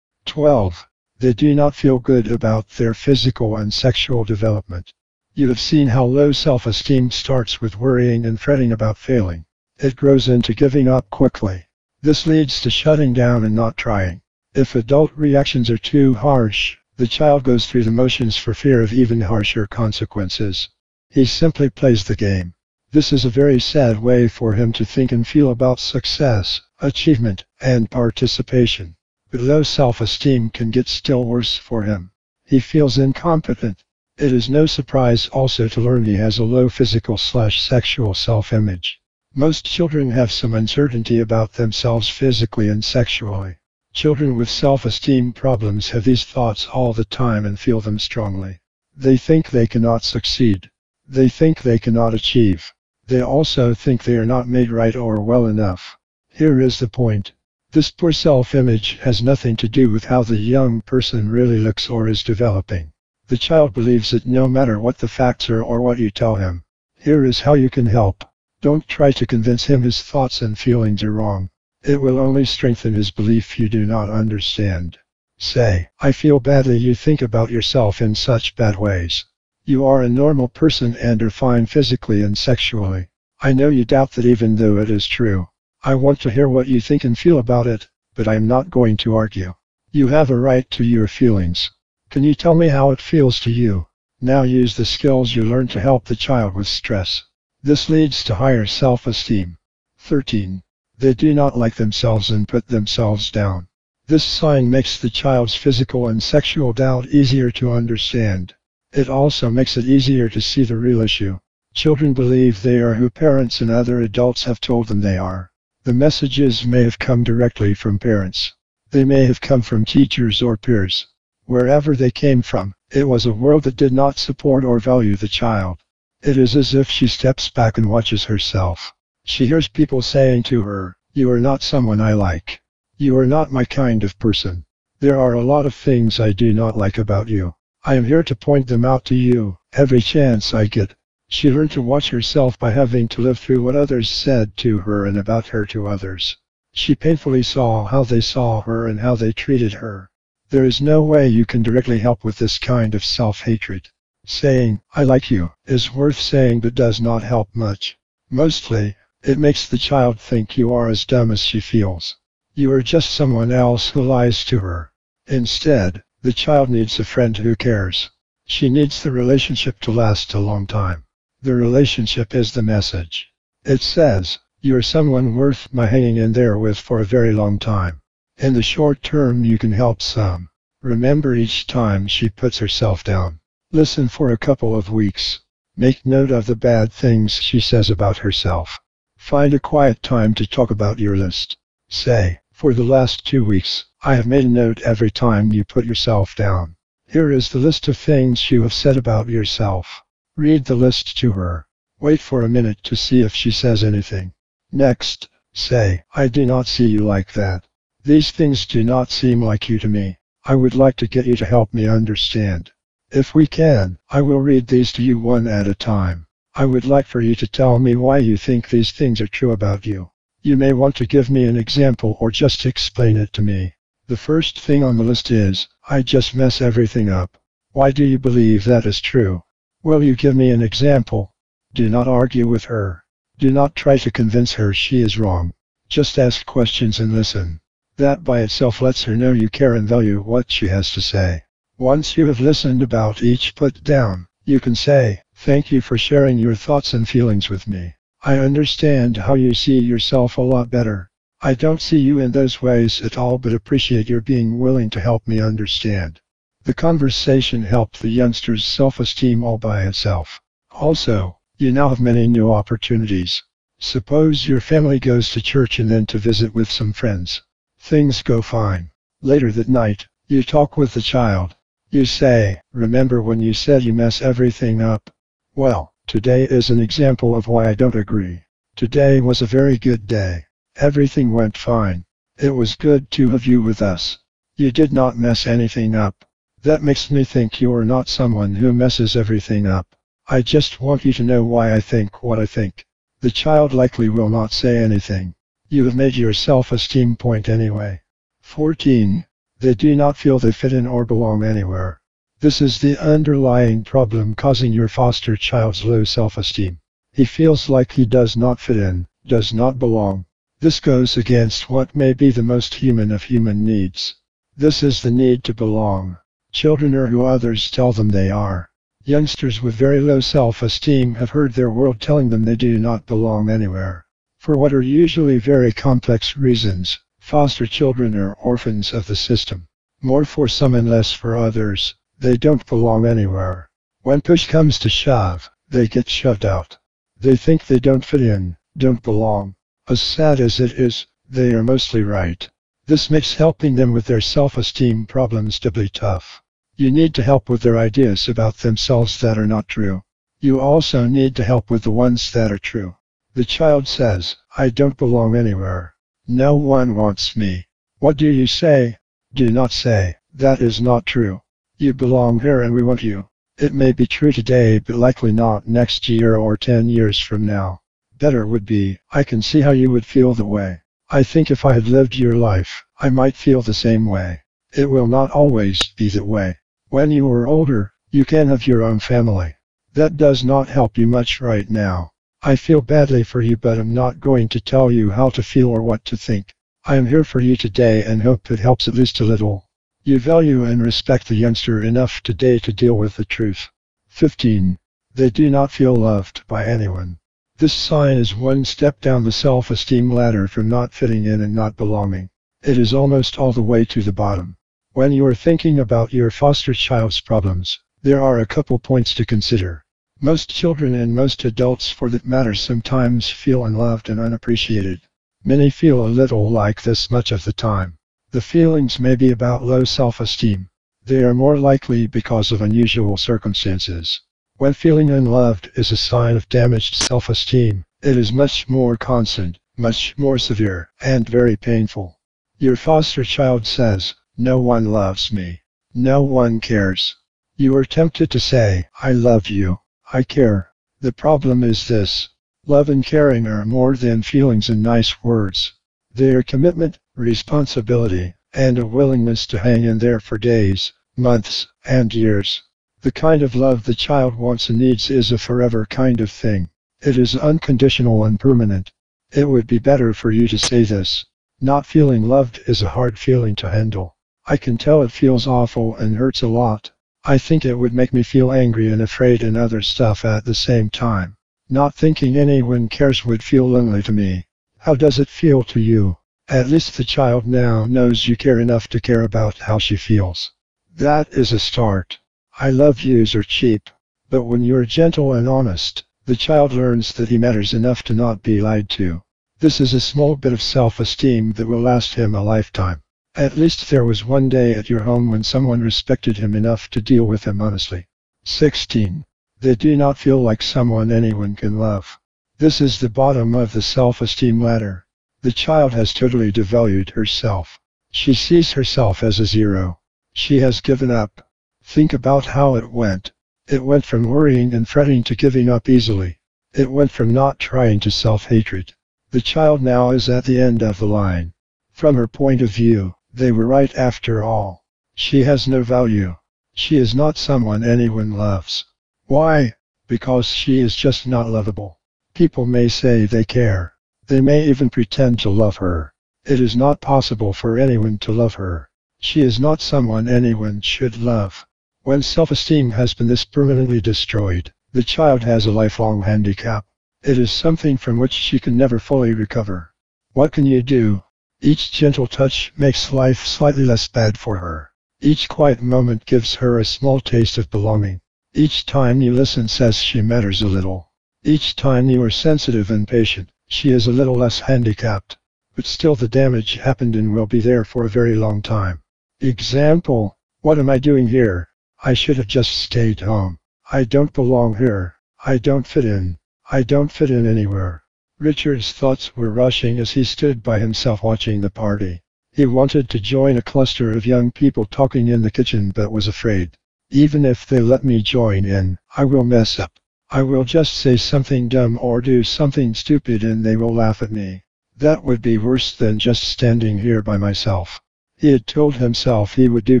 twelve. They do not feel good about their physical and sexual development. You have seen how low self-esteem starts with worrying and fretting about failing. It grows into giving up quickly. This leads to shutting down and not trying. If adult reactions are too harsh, the child goes through the motions for fear of even harsher consequences. He simply plays the game. This is a very sad way for him to think and feel about success, achievement, and participation. But low self-esteem can get still worse for him. He feels incompetent. It is no surprise also to learn he has a low physical/sexual self-image. Most children have some uncertainty about themselves physically and sexually. Children with self-esteem problems have these thoughts all the time and feel them strongly. They think they cannot succeed. They think they cannot achieve. They also think they are not made right or well enough. Here is the point. This poor self-image has nothing to do with how the young person really looks or is developing. The child believes it no matter what the facts are or what you tell him. Here is how you can help. Don't try to convince him his thoughts and feelings are wrong. It will only strengthen his belief you do not understand. Say, "I feel badly you think about yourself in such bad ways. You are a normal person and are fine physically and sexually. I know you doubt that even though it is true. I want to hear what you think and feel about it, but I am not going to argue. You have a right to your feelings. Can you tell me how it feels to you?" Now use the skills you learned to help the child with stress. This leads to higher self-esteem. thirteen. They do not like themselves and put themselves down. This sign makes the child's physical and sexual doubt easier to understand. It also makes it easier to see the real issue. Children believe they are who parents and other adults have told them they are. The messages may have come directly from parents. They may have come from teachers or peers. Wherever they came from, it was a world that did not support or value the child. It is as if she steps back and watches herself. She hears people saying to her, "You are not someone I like. You are not my kind of person. There are a lot of things I do not like about you. I am here to point them out to you, every chance I get." She learned to watch herself by having to live through what others said to her and about her to others. She painfully saw how they saw her and how they treated her. There is no way you can directly help with this kind of self-hatred. Saying, "I like you," is worth saying but does not help much. Mostly, it makes the child think you are as dumb as she feels. You are just someone else who lies to her. Instead, the child needs a friend who cares. She needs the relationship to last a long time. The relationship is the message. It says, "You are someone worth my hanging in there with for a very long time." In the short term you can help some. Remember each time she puts herself down. Listen for a couple of weeks. Make note of the bad things she says about herself. Find a quiet time to talk about your list. Say, "For the last two weeks, I have made a note every time you put yourself down. Here is the list of things you have said about yourself." Read the list to her. Wait for a minute to see if she says anything. Next, say, "I do not see you like that. These things do not seem like you to me. I would like to get you to help me understand. If we can, I will read these to you one at a time. I would like for you to tell me why you think these things are true about you. You may want to give me an example or just explain it to me. The first thing on the list is, I just mess everything up. Why do you believe that is true? Will you give me an example?" Do not argue with her. Do not try to convince her she is wrong. Just ask questions and listen. That by itself lets her know you care and value what she has to say. Once you have listened about each put-down, you can say, "Thank you for sharing your thoughts and feelings with me. I understand how you see yourself a lot better. I don't see you in those ways at all, but appreciate your being willing to help me understand." The conversation helped the youngster's self-esteem all by itself. Also, you now have many new opportunities. Suppose your family goes to church and then to visit with some friends. Things go fine. Later that night, you talk with the child. You say, "Remember when you said you mess everything up? Well, today is an example of why I don't agree. Today was a very good day. Everything went fine. It was good to have you with us. You did not mess anything up. That makes me think you are not someone who messes everything up. I just want you to know why I think what I think." The child likely will not say anything. You have made your self-esteem point anyway. fourteen. They do not feel they fit in or belong anywhere. This is the underlying problem causing your foster child's low self-esteem. He feels like he does not fit in, does not belong. This goes against what may be the most human of human needs. This is the need to belong. Children are who others tell them they are. Youngsters with very low self-esteem have heard their world telling them they do not belong anywhere. For what are usually very complex reasons, foster children are orphans of the system. More for some and less for others, they don't belong anywhere. When push comes to shove, they get shoved out. They think they don't fit in, don't belong. As sad as it is, they are mostly right. This makes helping them with their self-esteem problems doubly tough. You need to help with their ideas about themselves that are not true. You also need to help with the ones that are true. The child says, "I don't belong anywhere. No one wants me." What do you say? Do not say, "That is not true. You belong here and we want you." It may be true today, but likely not next year or ten years from now. Better would be, "I can see how you would feel the way. I think if I had lived your life, I might feel the same way." It will not always be that way. When you are older, you can have your own family. That does not help you much right now. "I feel badly for you, but I'm not going to tell you how to feel or what to think. I am here for you today and hope it helps at least a little." You value and respect the youngster enough today to deal with the truth. fifteen. They do not feel loved by anyone. This sign is one step down the self-esteem ladder from not fitting in and not belonging. It is almost all the way to the bottom. When you are thinking about your foster child's problems, there are a couple points to consider. Most children and most adults for that matter sometimes feel unloved and unappreciated. Many feel a little like this much of the time. The feelings may be about low self-esteem. They are more likely because of unusual circumstances. When feeling unloved is a sign of damaged self-esteem, it is much more constant, much more severe, and very painful. Your foster child says, "No one loves me. No one cares." You are tempted to say, "I love you. I care." The problem is this: love and caring are more than feelings and nice words. They are commitment, responsibility, and a willingness to hang in there for days, months, and years. The kind of love the child wants and needs is a forever kind of thing. It is unconditional and permanent. It would be better for you to say this: "Not feeling loved is a hard feeling to handle. I can tell it feels awful and hurts a lot. I think it would make me feel angry and afraid and other stuff at the same time. Not thinking anyone cares would feel lonely to me. How does it feel to you?" At least the child now knows you care enough to care about how she feels. That is a start. I love yous are cheap. But when you're gentle and honest, the child learns that he matters enough to not be lied to. This is a small bit of self-esteem that will last him a lifetime. At least there was one day at your home when someone respected him enough to deal with him honestly. sixteen. They do not feel like someone anyone can love. This is the bottom of the self-esteem ladder. The child has totally devalued herself. She sees herself as a zero. She has given up. Think about how it went. It went from worrying and fretting to giving up easily. It went from not trying to self-hatred. The child now is at the end of the line. From her point of view, they were right after all. She has no value. She is not someone anyone loves. Why? because she is just not lovable. People may say they care. They may even pretend to love her. It is not possible for anyone to love her. She is not someone anyone should love. When self-esteem has been this permanently destroyed, the child has a lifelong handicap. It is something from which she can never fully recover. What can you do? Each gentle touch makes life slightly less bad for her. Each quiet moment gives her a small taste of belonging. Each time you listen says she matters a little. Each time you are sensitive and patient, she is a little less handicapped. But still the damage happened and will be there for a very long time. Example: what am I doing here? I should have just stayed home. I don't belong here. I don't fit in. I don't fit in anywhere. Richard's thoughts were rushing as he stood by himself watching the party. He wanted to join a cluster of young people talking in the kitchen but was afraid. Even if they let me join in, I will mess up. I will just say something dumb or do something stupid and they will laugh at me. That would be worse than just standing here by myself. He had told himself he would do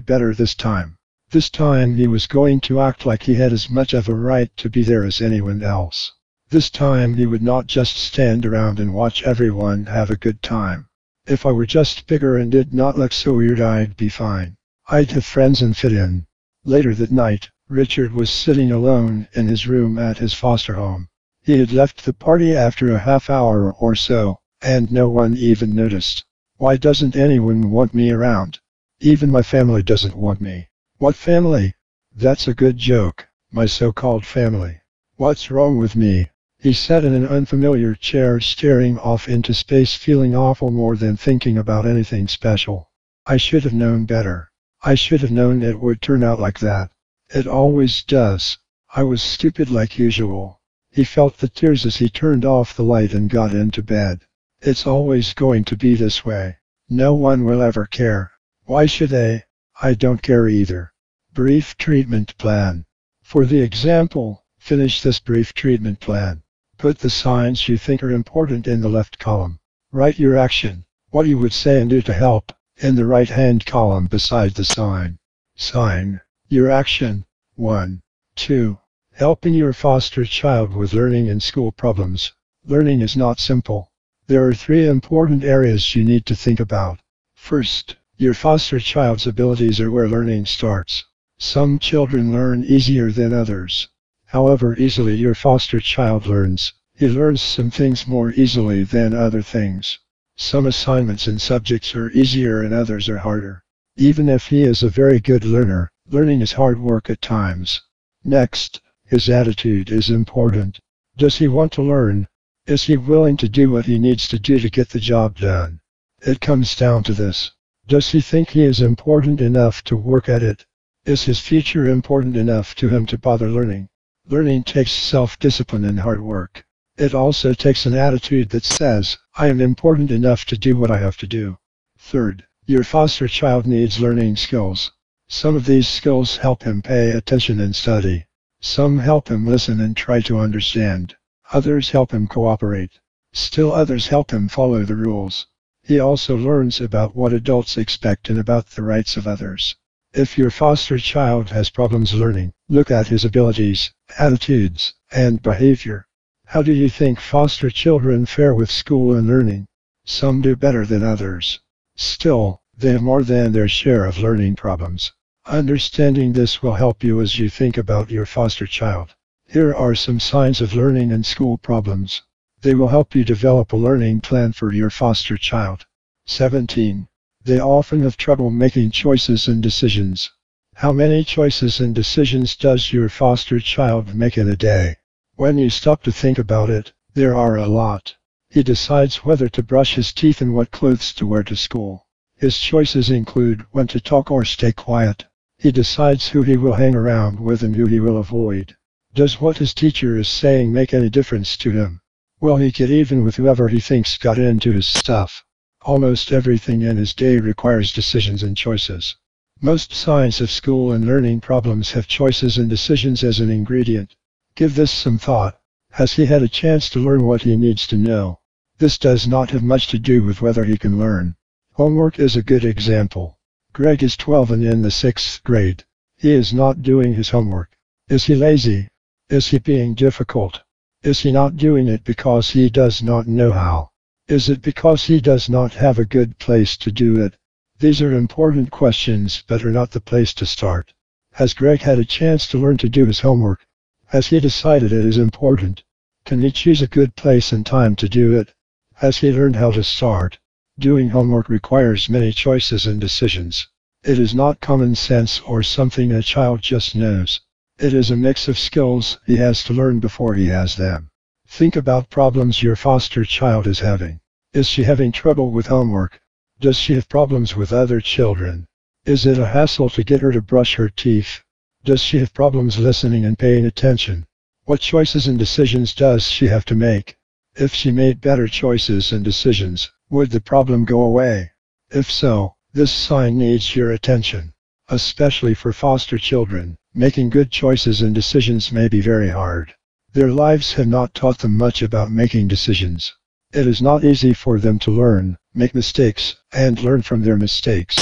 better this time. This time he was going to act like he had as much of a right to be there as anyone else. This time he would not just stand around and watch everyone have a good time. If I were just bigger and did not look so weird, I'd be fine. I'd have friends and fit in. Later that night, Richard was sitting alone in his room at his foster home. He had left the party after a half hour or so, and no one even noticed. Why doesn't anyone want me around? Even my family doesn't want me. What family? That's a good joke, my so-called family. What's wrong with me? He sat in an unfamiliar chair, staring off into space, feeling awful more than thinking about anything special. I should have known better. I should have known it would turn out like that. It always does. I was stupid like usual. He felt the tears as he turned off the light and got into bed. It's always going to be this way. No one will ever care. Why should they? I don't care either. Brief treatment plan. For the example, finish this brief treatment plan. Put the signs you think are important in the left column. Write your action, what you would say and do to help, in the right-hand column beside the sign. Sign. Your action. one. two. Helping your foster child with learning and school problems. Learning is not simple. There are three important areas you need to think about. First, your foster child's abilities are where learning starts. Some children learn easier than others. However easily your foster child learns, he learns some things more easily than other things. Some assignments and subjects are easier and others are harder. Even if he is a very good learner, learning is hard work at times. Next, his attitude is important. Does he want to learn? Is he willing to do what he needs to do to get the job done? It comes down to this. Does he think he is important enough to work at it? Is his future important enough to him to bother learning? Learning takes self-discipline and hard work. It also takes an attitude that says, I am important enough to do what I have to do. Third, your foster child needs learning skills. Some of these skills help him pay attention and study. Some help him listen and try to understand. Others help him cooperate. Still others help him follow the rules. He also learns about what adults expect and about the rights of others. If your foster child has problems learning, look at his abilities, attitudes, and behavior. How do you think foster children fare with school and learning? Some do better than others. Still, they have more than their share of learning problems. Understanding this will help you as you think about your foster child. Here are some signs of learning and school problems. They will help you develop a learning plan for your foster child. seventeen. They often have trouble making choices and decisions. How many choices and decisions does your foster child make in a day? When you stop to think about it, there are a lot. He decides whether to brush his teeth and what clothes to wear to school. His choices include when to talk or stay quiet. He decides who he will hang around with and who he will avoid. Does what his teacher is saying make any difference to him? Will he get even with whoever he thinks got into his stuff? Almost everything in his day requires decisions and choices. Most signs of school and learning problems have choices and decisions as an ingredient. Give this some thought. Has he had a chance to learn what he needs to know? This does not have much to do with whether he can learn. Homework is a good example. Greg is twelve and in the sixth grade. He is not doing his homework. Is he lazy? Is he being difficult? Is he not doing it because he does not know how? Is it because he does not have a good place to do it? These are important questions but are not the place to start. Has Greg had a chance to learn to do his homework? Has he decided it is important? Can he choose a good place and time to do it? Has he learned how to start? Doing homework requires many choices and decisions. It is not common sense or something a child just knows. It is a mix of skills he has to learn before he has them. Think about problems your foster child is having. Is she having trouble with homework? Does she have problems with other children? Is it a hassle to get her to brush her teeth? Does she have problems listening and paying attention? What choices and decisions does she have to make? If she made better choices and decisions, would the problem go away? If so, this sign needs your attention. Especially for foster children, making good choices and decisions may be very hard. Their lives have not taught them much about making decisions. It is not easy for them to learn, make mistakes, and learn from their mistakes.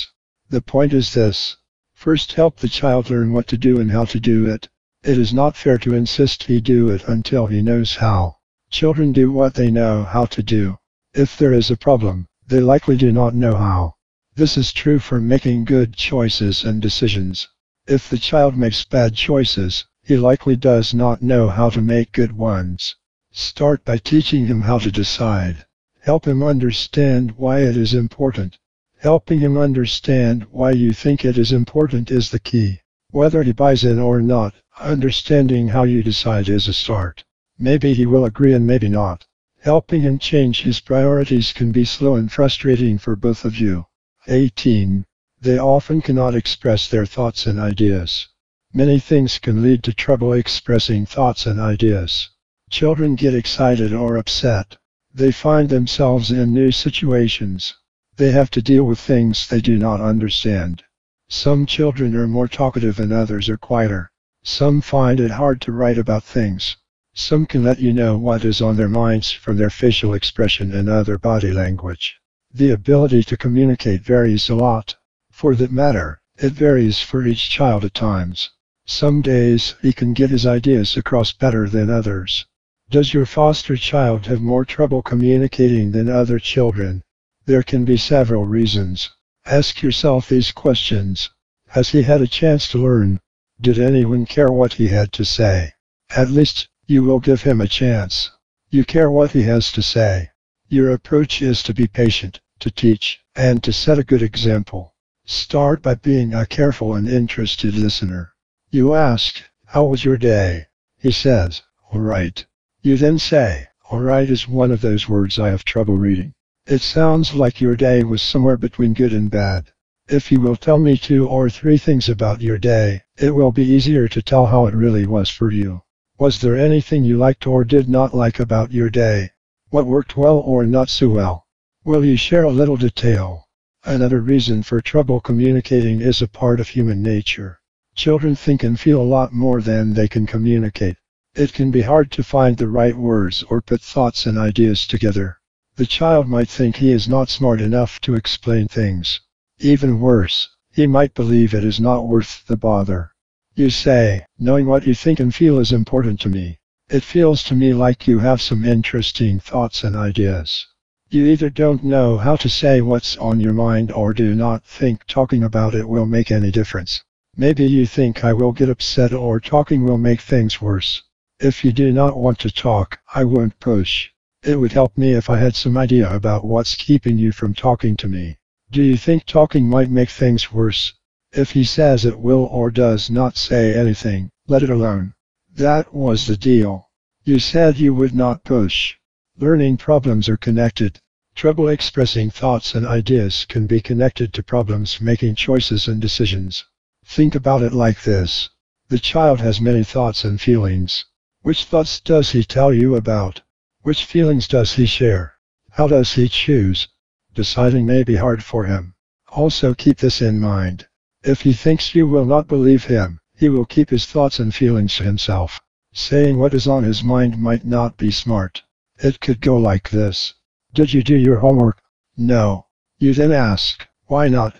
The point is this. First, help the child learn what to do and how to do it. It is not fair to insist he do it until he knows how. Children do what they know how to do. If there is a problem, they likely do not know how. This is true for making good choices and decisions. If the child makes bad choices, he likely does not know how to make good ones. Start by teaching him how to decide. Help him understand why it is important. Helping him understand why you think it is important is the key. Whether he buys in or not, understanding how you decide is a start. Maybe he will agree and maybe not. Helping him change his priorities can be slow and frustrating for both of you. eighteen. They often cannot express their thoughts and ideas. Many things can lead to trouble expressing thoughts and ideas. Children get excited or upset. They find themselves in new situations. They have to deal with things they do not understand. Some children are more talkative and others are quieter. Some find it hard to write about things. Some can let you know what is on their minds from their facial expression and other body language. The ability to communicate varies a lot. For that matter, it varies for each child at times. Some days he can get his ideas across better than others. Does your foster child have more trouble communicating than other children? There can be several reasons. Ask yourself these questions. Has he had a chance to learn? Did anyone care what he had to say? At least, you will give him a chance. You care what he has to say. Your approach is to be patient, to teach, and to set a good example. Start by being a careful and interested listener. You ask, "How was your day?" He says, "All right." You then say, "All right is one of those words I have trouble reading. It sounds like your day was somewhere between good and bad. If you will tell me two or three things about your day, it will be easier to tell how it really was for you. Was there anything you liked or did not like about your day? What worked well or not so well? Will you share a little detail?" Another reason for trouble communicating is a part of human nature. Children think and feel a lot more than they can communicate. It can be hard to find the right words or put thoughts and ideas together. The child might think he is not smart enough to explain things. Even worse, he might believe it is not worth the bother. You say, "Knowing what you think and feel is important to me. It feels to me like you have some interesting thoughts and ideas." You either don't know how to say what's on your mind or do not think talking about it will make any difference. Maybe you think "I will get upset" or "talking will make things worse. If you do not want to talk, I won't push. It would help me if I had some idea about what's keeping you from talking to me. Do you think talking might make things worse?" If he says it will or does not say anything, let it alone. That was the deal. You said you would not push. Learning problems are connected. Trouble expressing thoughts and ideas can be connected to problems making choices and decisions. Think about it like this. The child has many thoughts and feelings. Which thoughts does he tell you about? Which feelings does he share? How does he choose? Deciding may be hard for him. Also keep this in mind. If he thinks you will not believe him, he will keep his thoughts and feelings to himself. Saying what is on his mind might not be smart. It could go like this. "Did you do your homework?" "No." You then ask, "Why not?"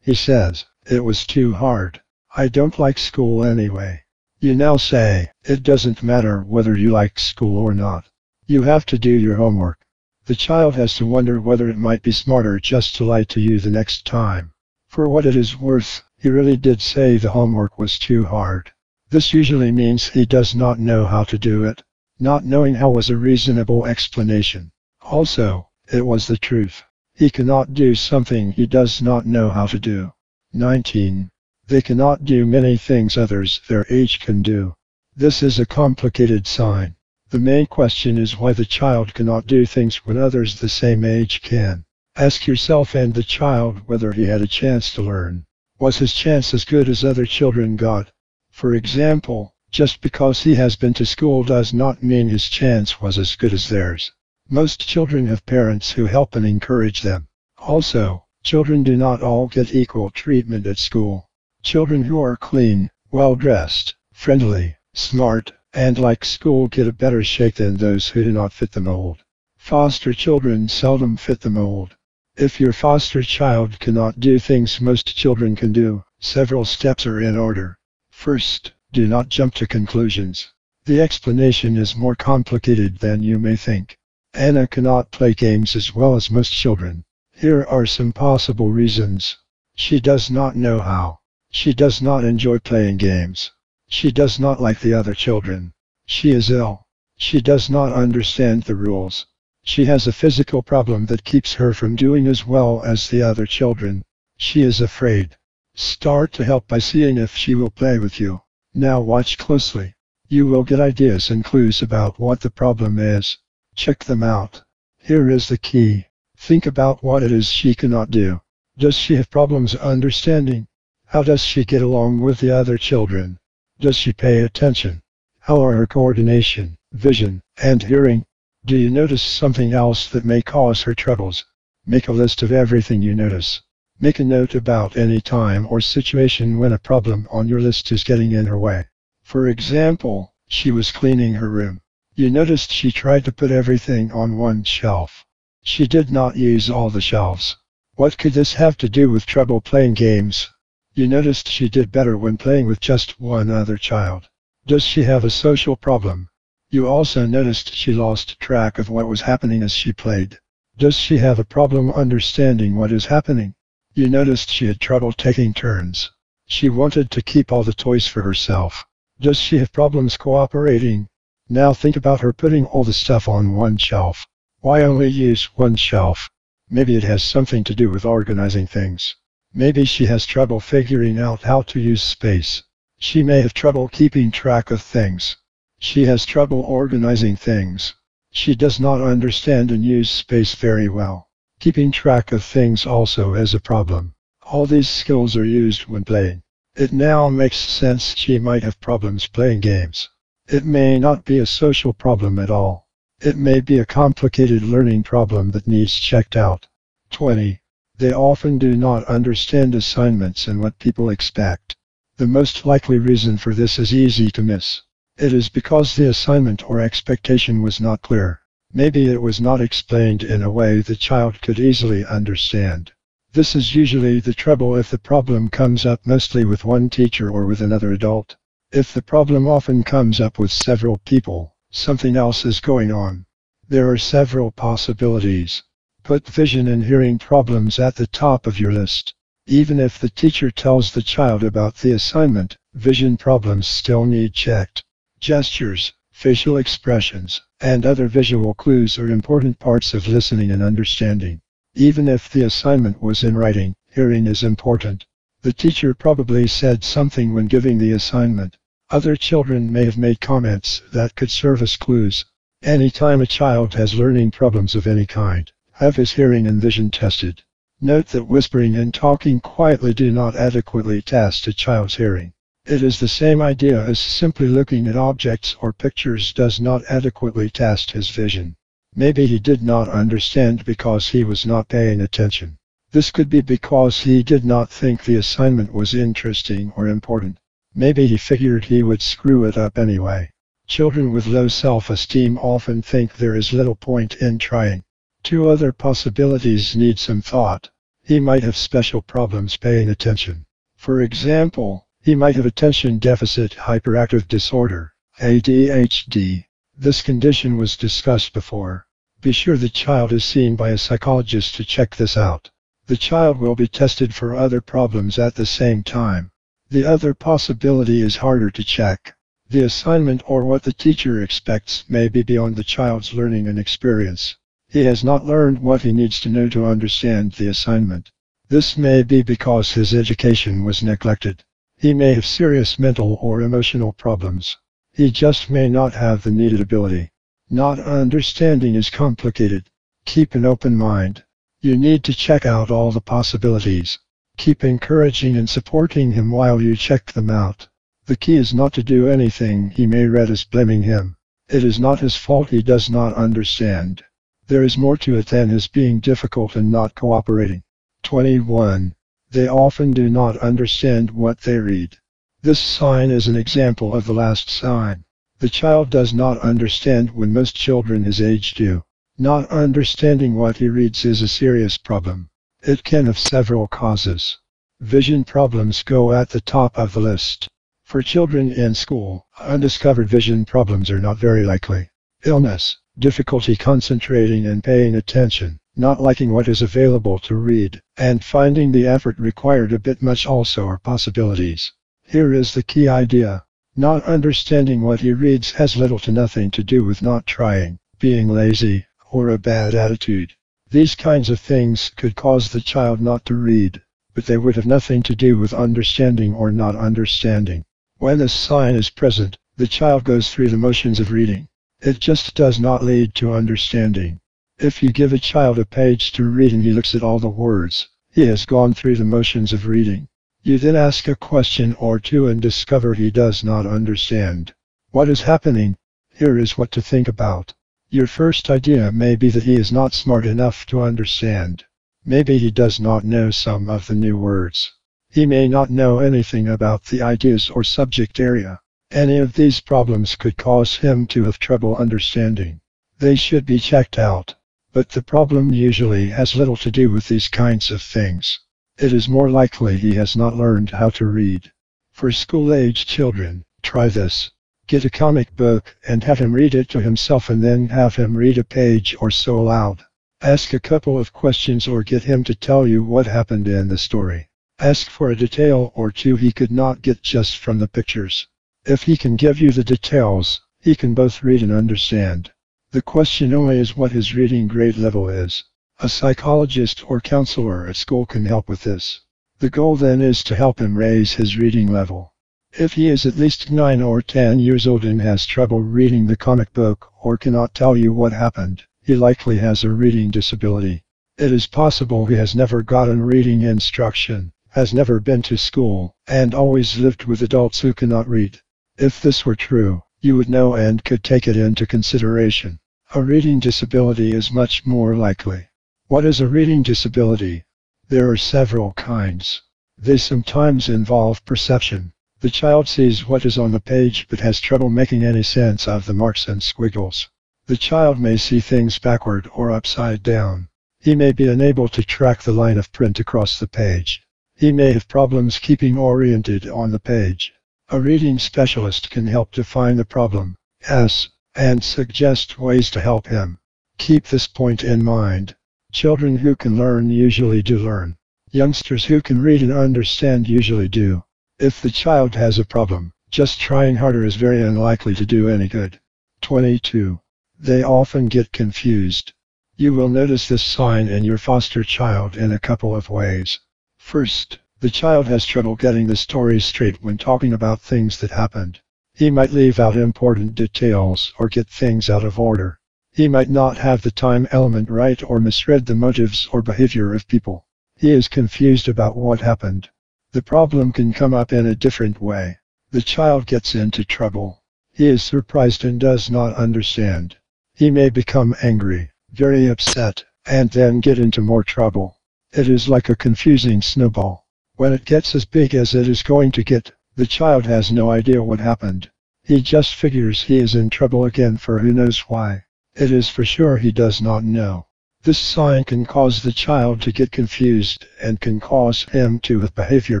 He says, "It was too hard. I don't like school anyway." You now say, it doesn't matter whether you like school or not. You have to do your homework. The child has to wonder whether it might be smarter just to lie to you the next time. For what it is worth, he really did say the homework was too hard. This usually means he does not know how to do it. Not knowing how was a reasonable explanation. Also, it was the truth. He cannot do something he does not know how to do. nineteen. They cannot do many things others their age can do. This is a complicated sign. The main question is why the child cannot do things when others the same age can. Ask yourself and the child whether he had a chance to learn. Was his chance as good as other children got? For example, just because he has been to school does not mean his chance was as good as theirs. Most children have parents who help and encourage them. Also, children do not all get equal treatment at school. Children who are clean, well-dressed, friendly, smart, and like school get a better shake than those who do not fit the mold. Foster children seldom fit the mold. If your foster child cannot do things most children can do, several steps are in order. First, do not jump to conclusions. The explanation is more complicated than you may think. Anna cannot play games as well as most children. Here are some possible reasons. She does not know how. She does not enjoy playing games. She does not like the other children. She is ill. She does not understand the rules. She has a physical problem that keeps her from doing as well as the other children. She is afraid. Start to help by seeing if she will play with you. Now watch closely. You will get ideas and clues about what the problem is. Check them out. Here is the key. Think about what it is she cannot do. Does she have problems understanding? How does she get along with the other children? Does she pay attention? How are her coordination, vision, and hearing? Do you notice something else that may cause her troubles? Make a list of everything you notice. Make a note about any time or situation when a problem on your list is getting in her way. For example, she was cleaning her room. You noticed she tried to put everything on one shelf. She did not use all the shelves. What could this have to do with trouble playing games? You noticed she did better when playing with just one other child. Does she have a social problem? You also noticed she lost track of what was happening as she played. Does she have a problem understanding what is happening? You noticed she had trouble taking turns. She wanted to keep all the toys for herself. Does she have problems cooperating? Now think about her putting all the stuff on one shelf. Why only use one shelf? Maybe it has something to do with organizing things. Maybe she has trouble figuring out how to use space. She may have trouble keeping track of things. She has trouble organizing things. She does not understand and use space very well. Keeping track of things also is a problem. All these skills are used when playing. It now makes sense she might have problems playing games. It may not be a social problem at all. It may be a complicated learning problem that needs checked out. twenty. They often do not understand assignments and what people expect. The most likely reason for this is easy to miss. It is because the assignment or expectation was not clear. Maybe it was not explained in a way the child could easily understand. This is usually the trouble if the problem comes up mostly with one teacher or with another adult. If the problem often comes up with several people, something else is going on. There are several possibilities. Put vision and hearing problems at the top of your list. Even if the teacher tells the child about the assignment, vision problems still need checked. Gestures, facial expressions, and other visual clues are important parts of listening and understanding. Even if the assignment was in writing, hearing is important. The teacher probably said something when giving the assignment. Other children may have made comments that could serve as clues. Anytime a child has learning problems of any kind, have his hearing and vision tested. Note that whispering and talking quietly do not adequately test a child's hearing. It is the same idea as simply looking at objects or pictures does not adequately test his vision. Maybe he did not understand because he was not paying attention. This could be because he did not think the assignment was interesting or important. Maybe he figured he would screw it up anyway. Children with low self-esteem often think there is little point in trying. Two other possibilities need some thought. He might have special problems paying attention. For example, He might have attention deficit hyperactive disorder, A D H D. This condition was discussed before. Be sure the child is seen by a psychologist to check this out. The child will be tested for other problems at the same time. The other possibility is harder to check. The assignment or what the teacher expects may be beyond the child's learning and experience. He has not learned what he needs to know to understand the assignment. This may be because his education was neglected. He may have serious mental or emotional problems. He just may not have the needed ability. Not understanding is complicated. Keep an open mind. You need to check out all the possibilities. Keep encouraging and supporting him while you check them out. The key is not to do anything he may read as blaming him. It is not his fault he does not understand. There is more to it than his being difficult and not cooperating. twenty-one. They often do not understand what they read. This sign is an example of the last sign. The child does not understand when most children his age do. Not understanding what he reads is a serious problem. It can have several causes. Vision problems go at the top of the list. For children in school, undiscovered vision problems are not very likely. Illness, difficulty concentrating and paying attention, not liking what is available to read, and finding the effort required a bit much also are possibilities. Here is the key idea. Not understanding what he reads has little to nothing to do with not trying, being lazy, or a bad attitude. These kinds of things could cause the child not to read, but they would have nothing to do with understanding or not understanding. When this sign is present, the child goes through the motions of reading. It just does not lead to understanding. If you give a child a page to read and he looks at all the words, he has gone through the motions of reading. You then ask a question or two and discover he does not understand. What is happening? Here is what to think about. Your first idea may be that he is not smart enough to understand. Maybe he does not know some of the new words. He may not know anything about the ideas or subject area. Any of these problems could cause him to have trouble understanding. They should be checked out. But the problem usually has little to do with these kinds of things. It is more likely he has not learned how to read. For school-aged children, try this. Get a comic book and have him read it to himself and then have him read a page or so aloud. Ask a couple of questions or get him to tell you what happened in the story. Ask for a detail or two he could not get just from the pictures. If he can give you the details, he can both read and understand. The question only is what his reading grade level is. A psychologist or counselor at school can help with this. The goal then is to help him raise his reading level. If he is at least nine or ten years old and has trouble reading the comic book or cannot tell you what happened, he likely has a reading disability. It is possible he has never gotten reading instruction, has never been to school, and always lived with adults who cannot read. If this were true, you would know and could take it into consideration. A reading disability is much more likely. What is a reading disability? There are several kinds. They sometimes involve perception. The child sees what is on the page but has trouble making any sense of the marks and squiggles. The child may see things backward or upside down. He may be unable to track the line of print across the page. He may have problems keeping oriented on the page. A reading specialist can help define the problem, yes, and suggest ways to help him. Keep this point in mind. Children who can learn usually do learn. Youngsters who can read and understand usually do. If the child has a problem, just trying harder is very unlikely to do any good. twenty-two. They often get confused. You will notice this sign in your foster child in a couple of ways. First, the child has trouble getting the story straight when talking about things that happened. He might leave out important details or get things out of order. He might not have the time element right or misread the motives or behavior of people. He is confused about what happened. The problem can come up in a different way. The child gets into trouble. He is surprised and does not understand. He may become angry, very upset, and then get into more trouble. It is like a confusing snowball. When it gets as big as it is going to get, the child has no idea what happened. He just figures he is in trouble again for who knows why. It is for sure he does not know. This sign can cause the child to get confused and can cause him to have behavior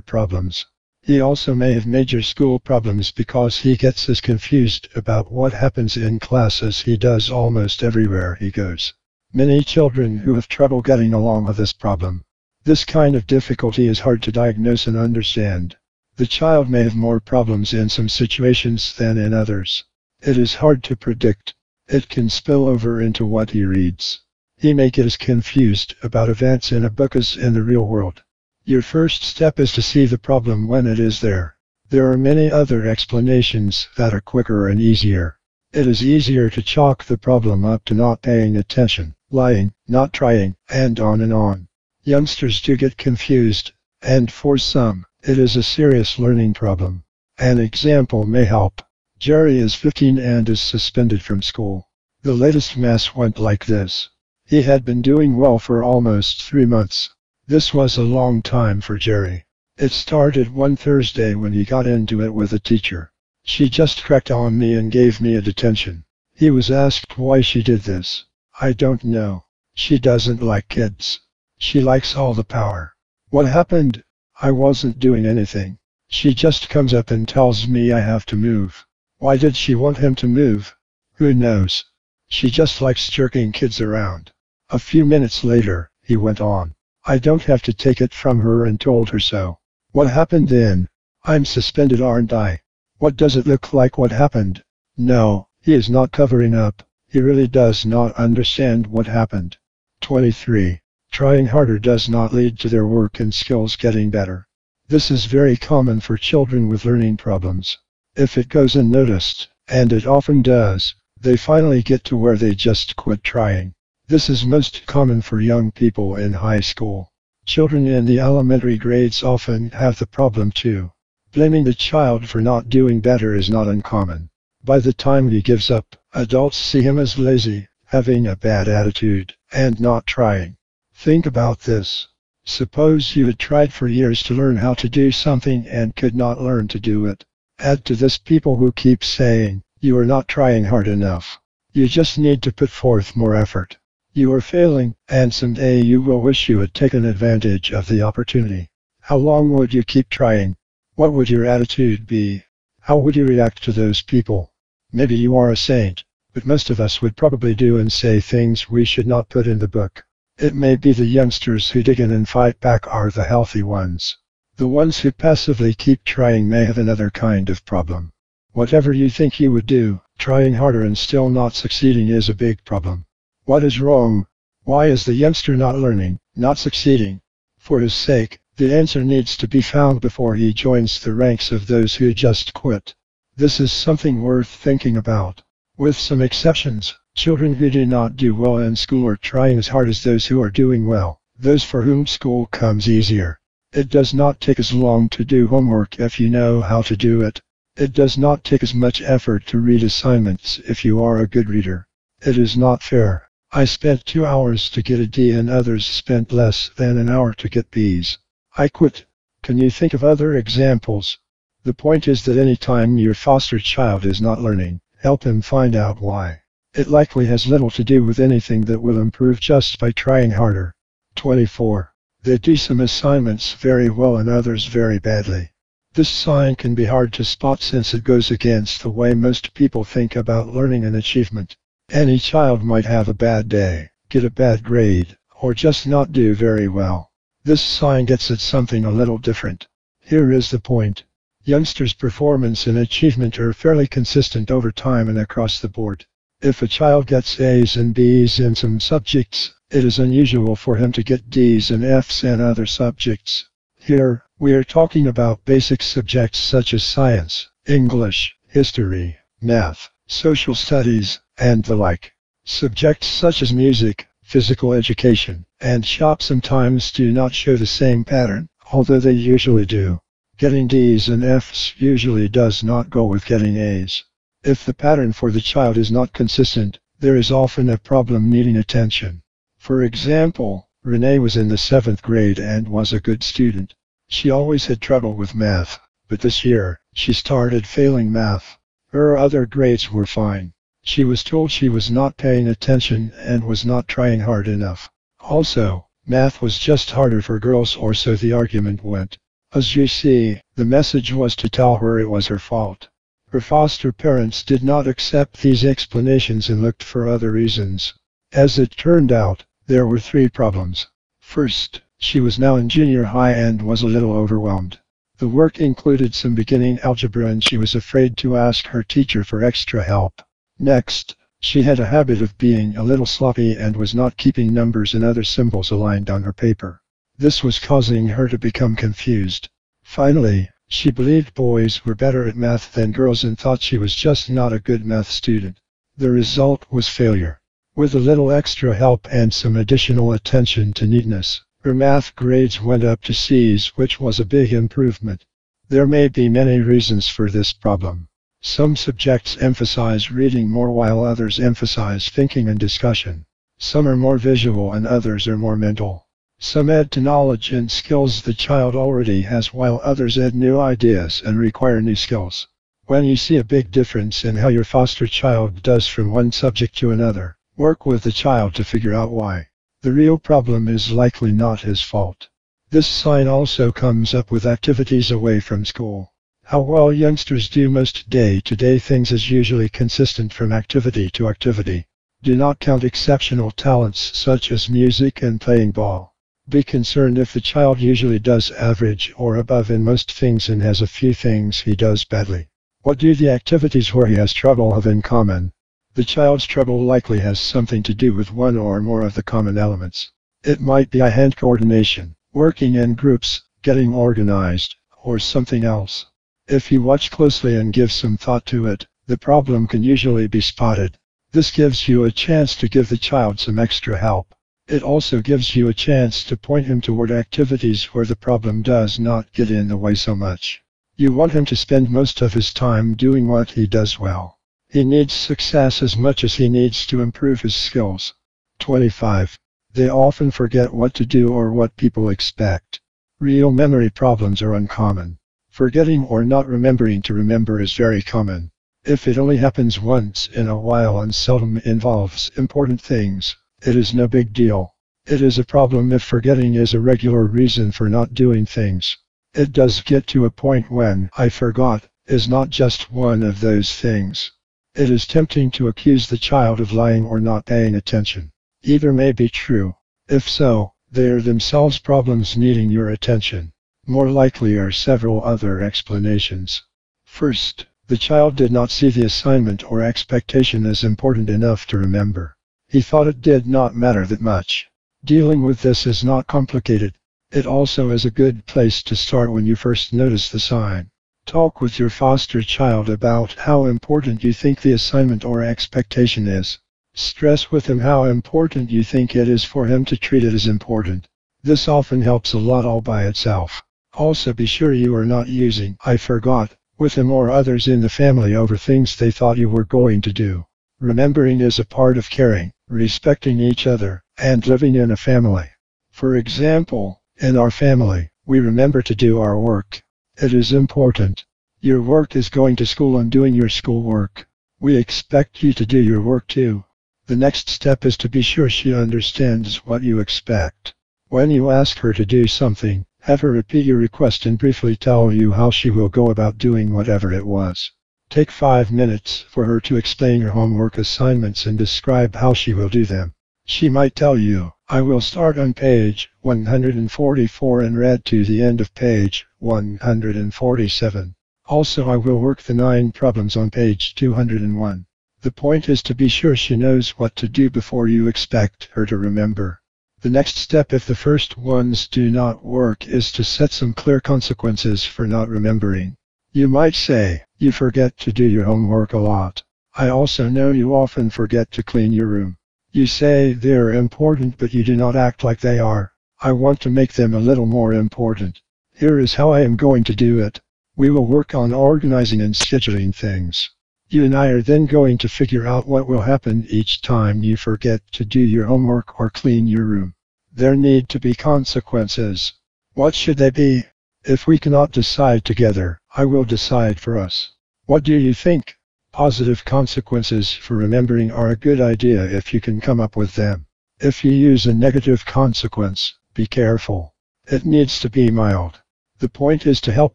problems. He also may have major school problems because he gets as confused about what happens in class as he does almost everywhere he goes. Many children who have trouble getting along have this problem. This kind of difficulty is hard to diagnose and understand. The child may have more problems in some situations than in others. It is hard to predict. It can spill over into what he reads. He may get as confused about events in a book as in the real world. Your first step is to see the problem when it is there. There are many other explanations that are quicker and easier. It is easier to chalk the problem up to not paying attention, lying, not trying, and on and on. Youngsters do get confused, and for some, it is a serious learning problem. An example may help. Jerry is fifteen and is suspended from school. The latest math went like this. He had been doing well for almost three months. This was a long time for Jerry. It started one Thursday when he got into it with a teacher. She just cracked on me and gave me a detention. He was asked why she did this. I don't know. She doesn't like kids. She likes all the power. What happened? I wasn't doing anything. She just comes up and tells me I have to move. Why did she want him to move? Who knows? She just likes jerking kids around. A few minutes later, he went on. I don't have to take it from her and told her so. What happened then? I'm suspended, aren't I? What does it look like what happened? No, he is not covering up. He really does not understand what happened. twenty-three. Trying harder does not lead to their work and skills getting better. This is very common for children with learning problems. If it goes unnoticed, and it often does, they finally get to where they just quit trying. This is most common for young people in high school. Children in the elementary grades often have the problem too. Blaming the child for not doing better is not uncommon. By the time he gives up, adults see him as lazy, having a bad attitude, and not trying. Think about this. Suppose you had tried for years to learn how to do something and could not learn to do it. Add to this people who keep saying, "You are not trying hard enough. You just need to put forth more effort. You are failing, and someday you will wish you had taken advantage of the opportunity." How long would you keep trying? What would your attitude be? How would you react to those people? Maybe you are a saint, but most of us would probably do and say things we should not put in the book. It may be the youngsters who dig in and fight back are the healthy ones. The ones who passively keep trying may have another kind of problem. Whatever you think you would do, trying harder and still not succeeding is a big problem. What is wrong? Why is the youngster not learning, not succeeding? For his sake, the answer needs to be found before he joins the ranks of those who just quit. This is something worth thinking about. With some exceptions, children who do not do well in school are trying as hard as those who are doing well, those for whom school comes easier. It does not take as long to do homework if you know how to do it. It does not take as much effort to read assignments if you are a good reader. It is not fair. I spent two hours to get a D and others spent less than an hour to get B's. I quit. Can you think of other examples? The point is that any time your foster child is not learning, help him find out why. It likely has little to do with anything that will improve just by trying harder. twenty-four. They do some assignments very well and others very badly. This sign can be hard to spot since it goes against the way most people think about learning and achievement. Any child might have a bad day, get a bad grade, or just not do very well. This sign gets at something a little different. Here is the point. Youngsters' performance and achievement are fairly consistent over time and across the board. If a child gets A's and B's in some subjects, it is unusual for him to get D's and F's in other subjects. Here, we are talking about basic subjects such as science, English, history, math, social studies, and the like. Subjects such as music, physical education, and shop sometimes do not show the same pattern, although they usually do. Getting D's and F's usually does not go with getting A's. If the pattern for the child is not consistent, there is often a problem needing attention. For example, Renee was in the seventh grade and was a good student. She always had trouble with math, but this year, she started failing math. Her other grades were fine. She was told she was not paying attention and was not trying hard enough. Also, math was just harder for girls, or so the argument went. As you see, the message was to tell her it was her fault. Her foster parents did not accept these explanations and looked for other reasons. As it turned out, there were three problems. First, she was now in junior high and was a little overwhelmed. The work included some beginning algebra and she was afraid to ask her teacher for extra help. Next, she had a habit of being a little sloppy and was not keeping numbers and other symbols aligned on her paper. This was causing her to become confused. Finally, she believed boys were better at math than girls and thought she was just not a good math student. The result was failure. With a little extra help and some additional attention to neatness, her math grades went up to C's, which was a big improvement. There may be many reasons for this problem. Some subjects emphasize reading more while others emphasize thinking and discussion. Some are more visual and others are more mental. Some add to knowledge and skills the child already has while others add new ideas and require new skills. When you see a big difference in how your foster child does from one subject to another, work with the child to figure out why. The real problem is likely not his fault. This sign also comes up with activities away from school. How well youngsters do most day-to-day things is usually consistent from activity to activity. Do not count exceptional talents such as music and playing ball. Be concerned if the child usually does average or above in most things and has a few things he does badly. What do the activities where he has trouble have in common? The child's trouble likely has something to do with one or more of the common elements. It might be eye-hand coordination, working in groups, getting organized, or something else. If you watch closely and give some thought to it, the problem can usually be spotted. This gives you a chance to give the child some extra help. It also gives you a chance to point him toward activities where the problem does not get in the way so much. You want him to spend most of his time doing what he does well. He needs success as much as he needs to improve his skills. twenty-five. They often forget what to do or what people expect. Real memory problems are uncommon. Forgetting or not remembering to remember is very common. If it only happens once in a while and seldom involves important things, it is no big deal. It is a problem if forgetting is a regular reason for not doing things. It does get to a point when "I forgot" is not just one of those things. It is tempting to accuse the child of lying or not paying attention. Either may be true. If so, they are themselves problems needing your attention. More likely are several other explanations. First, the child did not see the assignment or expectation as important enough to remember. He thought it did not matter that much. Dealing with this is not complicated. It also is a good place to start when you first notice the sign. Talk with your foster child about how important you think the assignment or expectation is. Stress with him how important you think it is for him to treat it as important. This often helps a lot all by itself. Also be sure you are not using "I forgot" with him or others in the family over things they thought you were going to do. Remembering is a part of caring, respecting each other, and living in a family. For example, in our family, we remember to do our work. It is important. Your work is going to school and doing your schoolwork. We expect you to do your work too. The next step is to be sure she understands what you expect. When you ask her to do something, have her repeat your request and briefly tell you how she will go about doing whatever it was. Take five minutes for her to explain her homework assignments and describe how she will do them. She might tell you, "I will start on page one hundred forty-four and read to the end of page one hundred forty-seven. Also I will work the nine problems on page two hundred one. The point is to be sure she knows what to do before you expect her to remember. The next step, if the first ones do not work, is to set some clear consequences for not remembering. You might say, "You forget to do your homework a lot. I also know you often forget to clean your room. You say they are important but you do not act like they are. I want to make them a little more important. Here is how I am going to do it. We will work on organizing and scheduling things. You and I are then going to figure out what will happen each time you forget to do your homework or clean your room." There need to be consequences. What should they be? If we cannot decide together, I will decide for us. What do you think? Positive consequences for remembering are a good idea if you can come up with them. If you use a negative consequence, be careful. It needs to be mild. The point is to help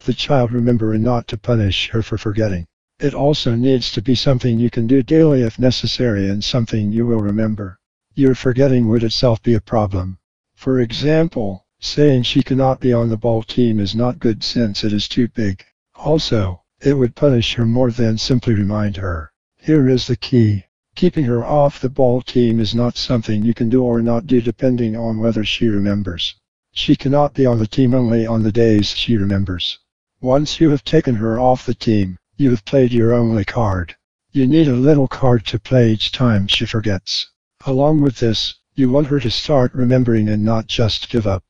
the child remember and not to punish her for forgetting. It also needs to be something you can do daily if necessary and something you will remember. Your forgetting would itself be a problem. For example, saying she cannot be on the ball team is not good since it is too big. Also, it would punish her more than simply remind her. Here is the key. Keeping her off the ball team is not something you can do or not do depending on whether she remembers. She cannot be on the team only on the days she remembers. Once you have taken her off the team, you have played your only card. You need a little card to play each time she forgets. Along with this, you want her to start remembering and not just give up.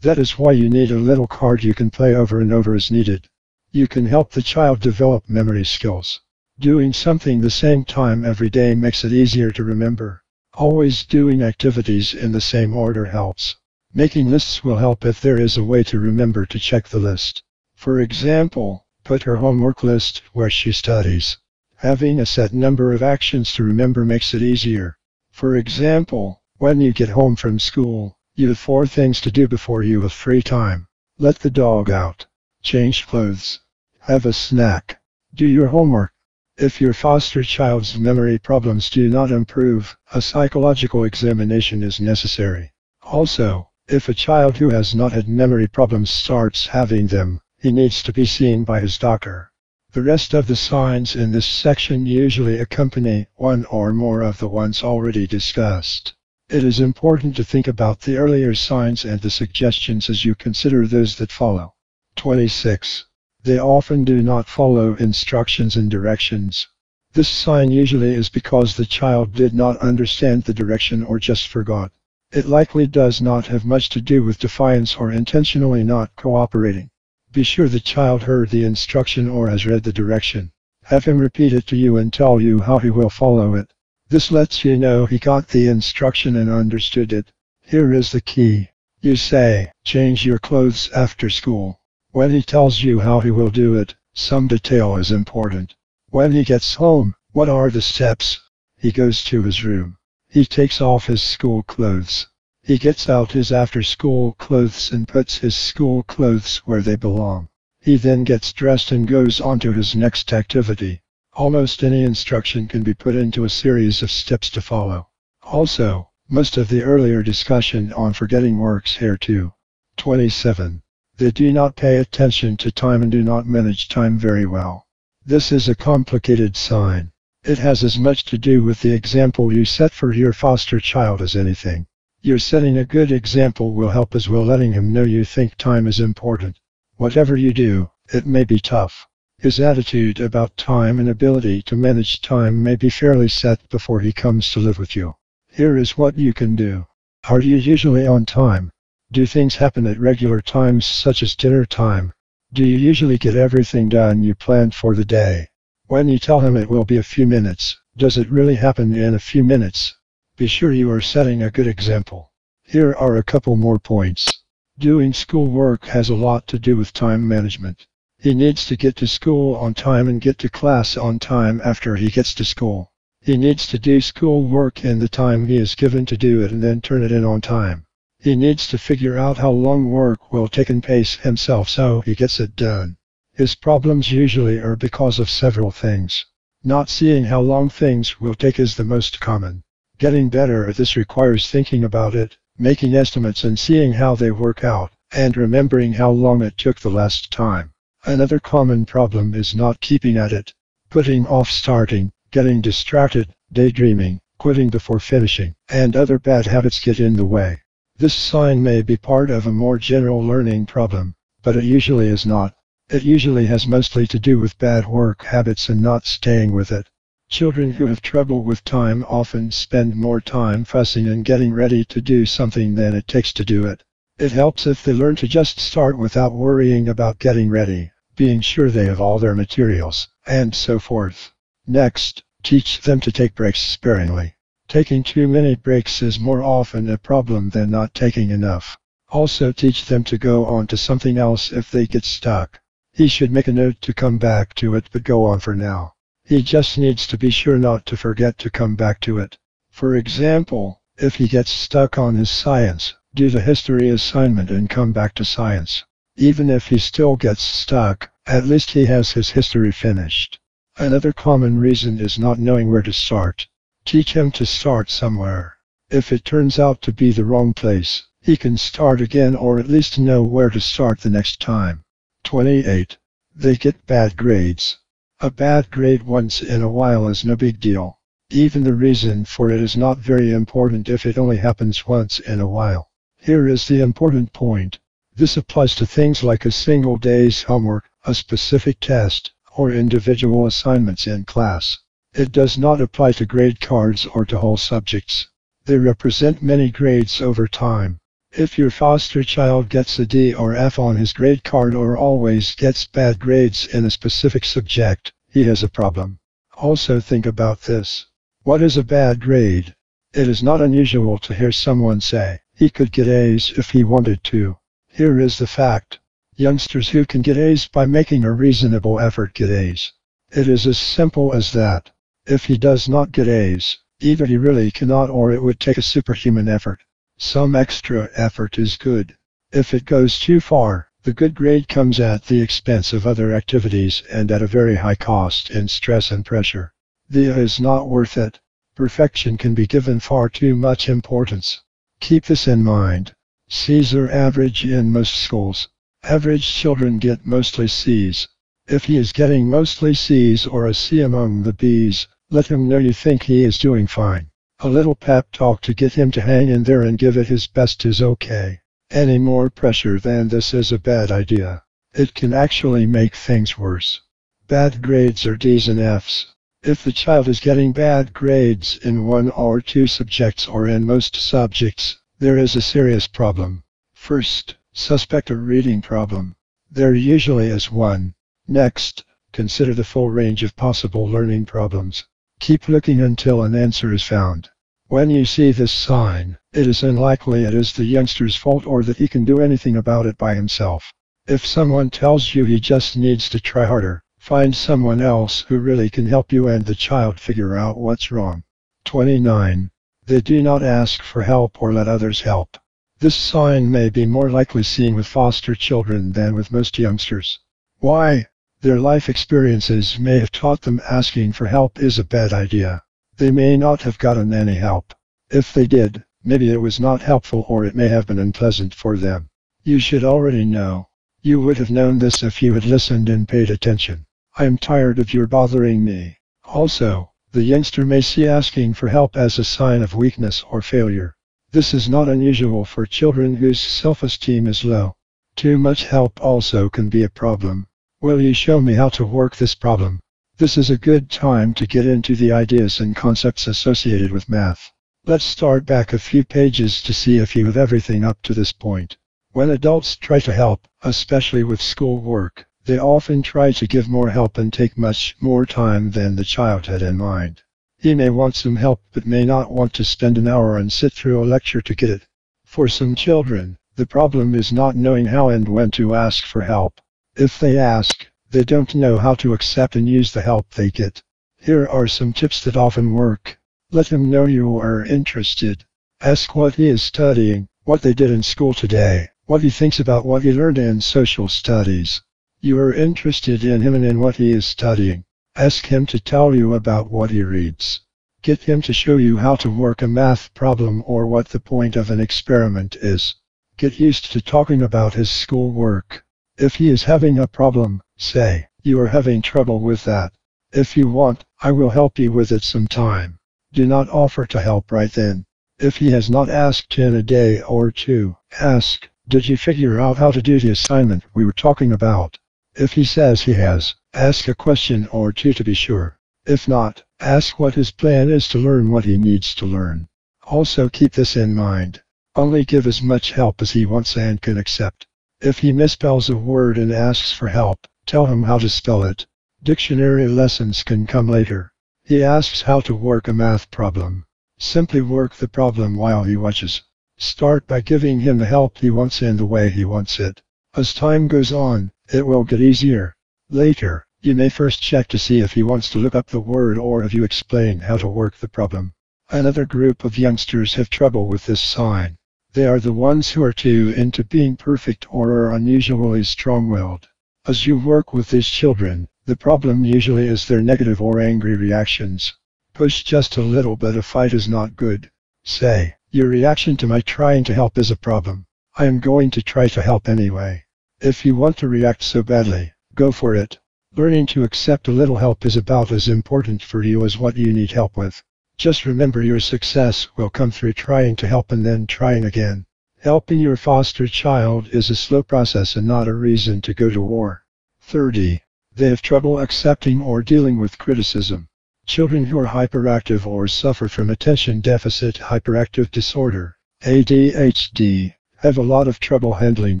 That is why you need a little card you can play over and over as needed. You can help the child develop memory skills. Doing something the same time every day makes it easier to remember. Always doing activities in the same order helps. Making lists will help if there is a way to remember to check the list. For example, put her homework list where she studies. Having a set number of actions to remember makes it easier. For example, when you get home from school, you have four things to do before you have free time. Let the dog out. Change clothes. Have a snack. Do your homework. If your foster child's memory problems do not improve, a psychological examination is necessary. Also, if a child who has not had memory problems starts having them, he needs to be seen by his doctor. The rest of the signs in this section usually accompany one or more of the ones already discussed. It is important to think about the earlier signs and the suggestions as you consider those that follow. twenty-six. They often do not follow instructions and directions. This sign usually is because the child did not understand the direction or just forgot. It likely does not have much to do with defiance or intentionally not cooperating. Be sure the child heard the instruction or has read the direction. Have him repeat it to you and tell you how he will follow it. This lets you know he got the instruction and understood it. Here is the key. You say, "Change your clothes after school." When he tells you how he will do it, some detail is important. When he gets home, what are the steps? He goes to his room. He takes off his school clothes. He gets out his after-school clothes and puts his school clothes where they belong. He then gets dressed and goes on to his next activity. Almost any instruction can be put into a series of steps to follow. Also, most of the earlier discussion on forgetting works here too. twenty-seven. They do not pay attention to time and do not manage time very well. This is a complicated sign. It has as much to do with the example you set for your foster child as anything. Your setting a good example will help as well letting him know you think time is important. Whatever you do, it may be tough. His attitude about time and ability to manage time may be fairly set before he comes to live with you. Here is what you can do. Are you usually on time? Do things happen at regular times such as dinner time? Do you usually get everything done you planned for the day? When you tell him it will be a few minutes, does it really happen in a few minutes? Be sure you are setting a good example. Here are a couple more points. Doing schoolwork has a lot to do with time management. He needs to get to school on time and get to class on time after he gets to school. He needs to do schoolwork in the time he is given to do it and then turn it in on time. He needs to figure out how long work will take and pace himself so he gets it done. His problems usually are because of several things. Not seeing how long things will take is the most common. Getting better at this requires thinking about it, making estimates and seeing how they work out, and remembering how long it took the last time. Another common problem is not keeping at it, putting off starting, getting distracted, daydreaming, quitting before finishing, and other bad habits get in the way. This sign may be part of a more general learning problem, but it usually is not. It usually has mostly to do with bad work habits and not staying with it. Children who have trouble with time often spend more time fussing and getting ready to do something than it takes to do it. It helps if they learn to just start without worrying about getting ready, being sure they have all their materials, and so forth. Next, teach them to take breaks sparingly. Taking too many breaks is more often a problem than not taking enough. Also teach them to go on to something else if they get stuck. He should make a note to come back to it but go on for now. He just needs to be sure not to forget to come back to it. For example, if he gets stuck on his science, do the history assignment and come back to science. Even if he still gets stuck, at least he has his history finished. Another common reason is not knowing where to start. Teach him to start somewhere. If it turns out to be the wrong place, he can start again or at least know where to start the next time. twenty-eight. They get bad grades. A bad grade once in a while is no big deal. Even the reason for it is not very important if it only happens once in a while. Here is the important point. This applies to things like a single day's homework, a specific test, or individual assignments in class. It does not apply to grade cards or to whole subjects. They represent many grades over time. If your foster child gets a D or F on his grade card or always gets bad grades in a specific subject, he has a problem. Also think about this. What is a bad grade? It is not unusual to hear someone say, he could get A's if he wanted to. Here is the fact. Youngsters who can get A's by making a reasonable effort get A's. It is as simple as that. If he does not get A's, either he really cannot or it would take a superhuman effort. Some extra effort is good. If it goes too far, the good grade comes at the expense of other activities and at a very high cost in stress and pressure. The A is not worth it. Perfection can be given far too much importance. Keep this in mind. C's are average in most schools. Average children get mostly C's. If he is getting mostly C's or a C among the B's, let him know you think he is doing fine. A little pep talk to get him to hang in there and give it his best is okay. Any more pressure than this is a bad idea. It can actually make things worse. Bad grades are D's and F's. If the child is getting bad grades in one or two subjects or in most subjects, there is a serious problem. First, suspect a reading problem. There usually is one. Next, consider the full range of possible learning problems. Keep looking until an answer is found. When you see this sign, it is unlikely it is the youngster's fault or that he can do anything about it by himself. If someone tells you he just needs to try harder, find someone else who really can help you and the child figure out what's wrong. twenty-nine. They do not ask for help or let others help. This sign may be more likely seen with foster children than with most youngsters. Why? Their life experiences may have taught them asking for help is a bad idea. They may not have gotten any help. If they did, maybe it was not helpful or it may have been unpleasant for them. You should already know. You would have known this if you had listened and paid attention. I am tired of your bothering me. Also, the youngster may see asking for help as a sign of weakness or failure. This is not unusual for children whose self-esteem is low. Too much help also can be a problem. Will you show me how to work this problem? This is a good time to get into the ideas and concepts associated with math. Let's start back a few pages to see if you have everything up to this point. When adults try to help, especially with schoolwork, they often try to give more help and take much more time than the child had in mind. He may want some help but may not want to spend an hour and sit through a lecture to get it. For some children, the problem is not knowing how and when to ask for help. If they ask, they don't know how to accept and use the help they get. Here are some tips that often work. Let him know you are interested. Ask what he is studying, what they did in school today, what he thinks about what he learned in social studies. You are interested in him and in what he is studying. Ask him to tell you about what he reads. Get him to show you how to work a math problem or what the point of an experiment is. Get used to talking about his schoolwork. If he is having a problem, say, you are having trouble with that. If you want, I will help you with it sometime. Do not offer to help right then. If he has not asked in a day or two, ask, did you figure out how to do the assignment we were talking about? If he says he has, ask a question or two to be sure. If not, ask what his plan is to learn what he needs to learn. Also keep this in mind. Only give as much help as he wants and can accept. If he misspells a word and asks for help, tell him how to spell it. Dictionary lessons can come later. He asks how to work a math problem. Simply work the problem while he watches. Start by giving him the help he wants and the way he wants it. As time goes on, it will get easier. Later, you may first check to see if he wants to look up the word or if you explain how to work the problem. Another group of youngsters have trouble with this sign. They are the ones who are too into being perfect or are unusually strong-willed. As you work with these children, the problem usually is their negative or angry reactions. Push just a little, but a fight is not good. Say, your reaction to my trying to help is a problem. I am going to try to help anyway. If you want to react so badly, go for it. Learning to accept a little help is about as important for you as what you need help with. Just remember, your success will come through trying to help and then trying again. Helping your foster child is a slow process and not a reason to go to war. thirty. They have trouble accepting or dealing with criticism. Children who are hyperactive or suffer from attention deficit hyperactive disorder, A D H D, have a lot of trouble handling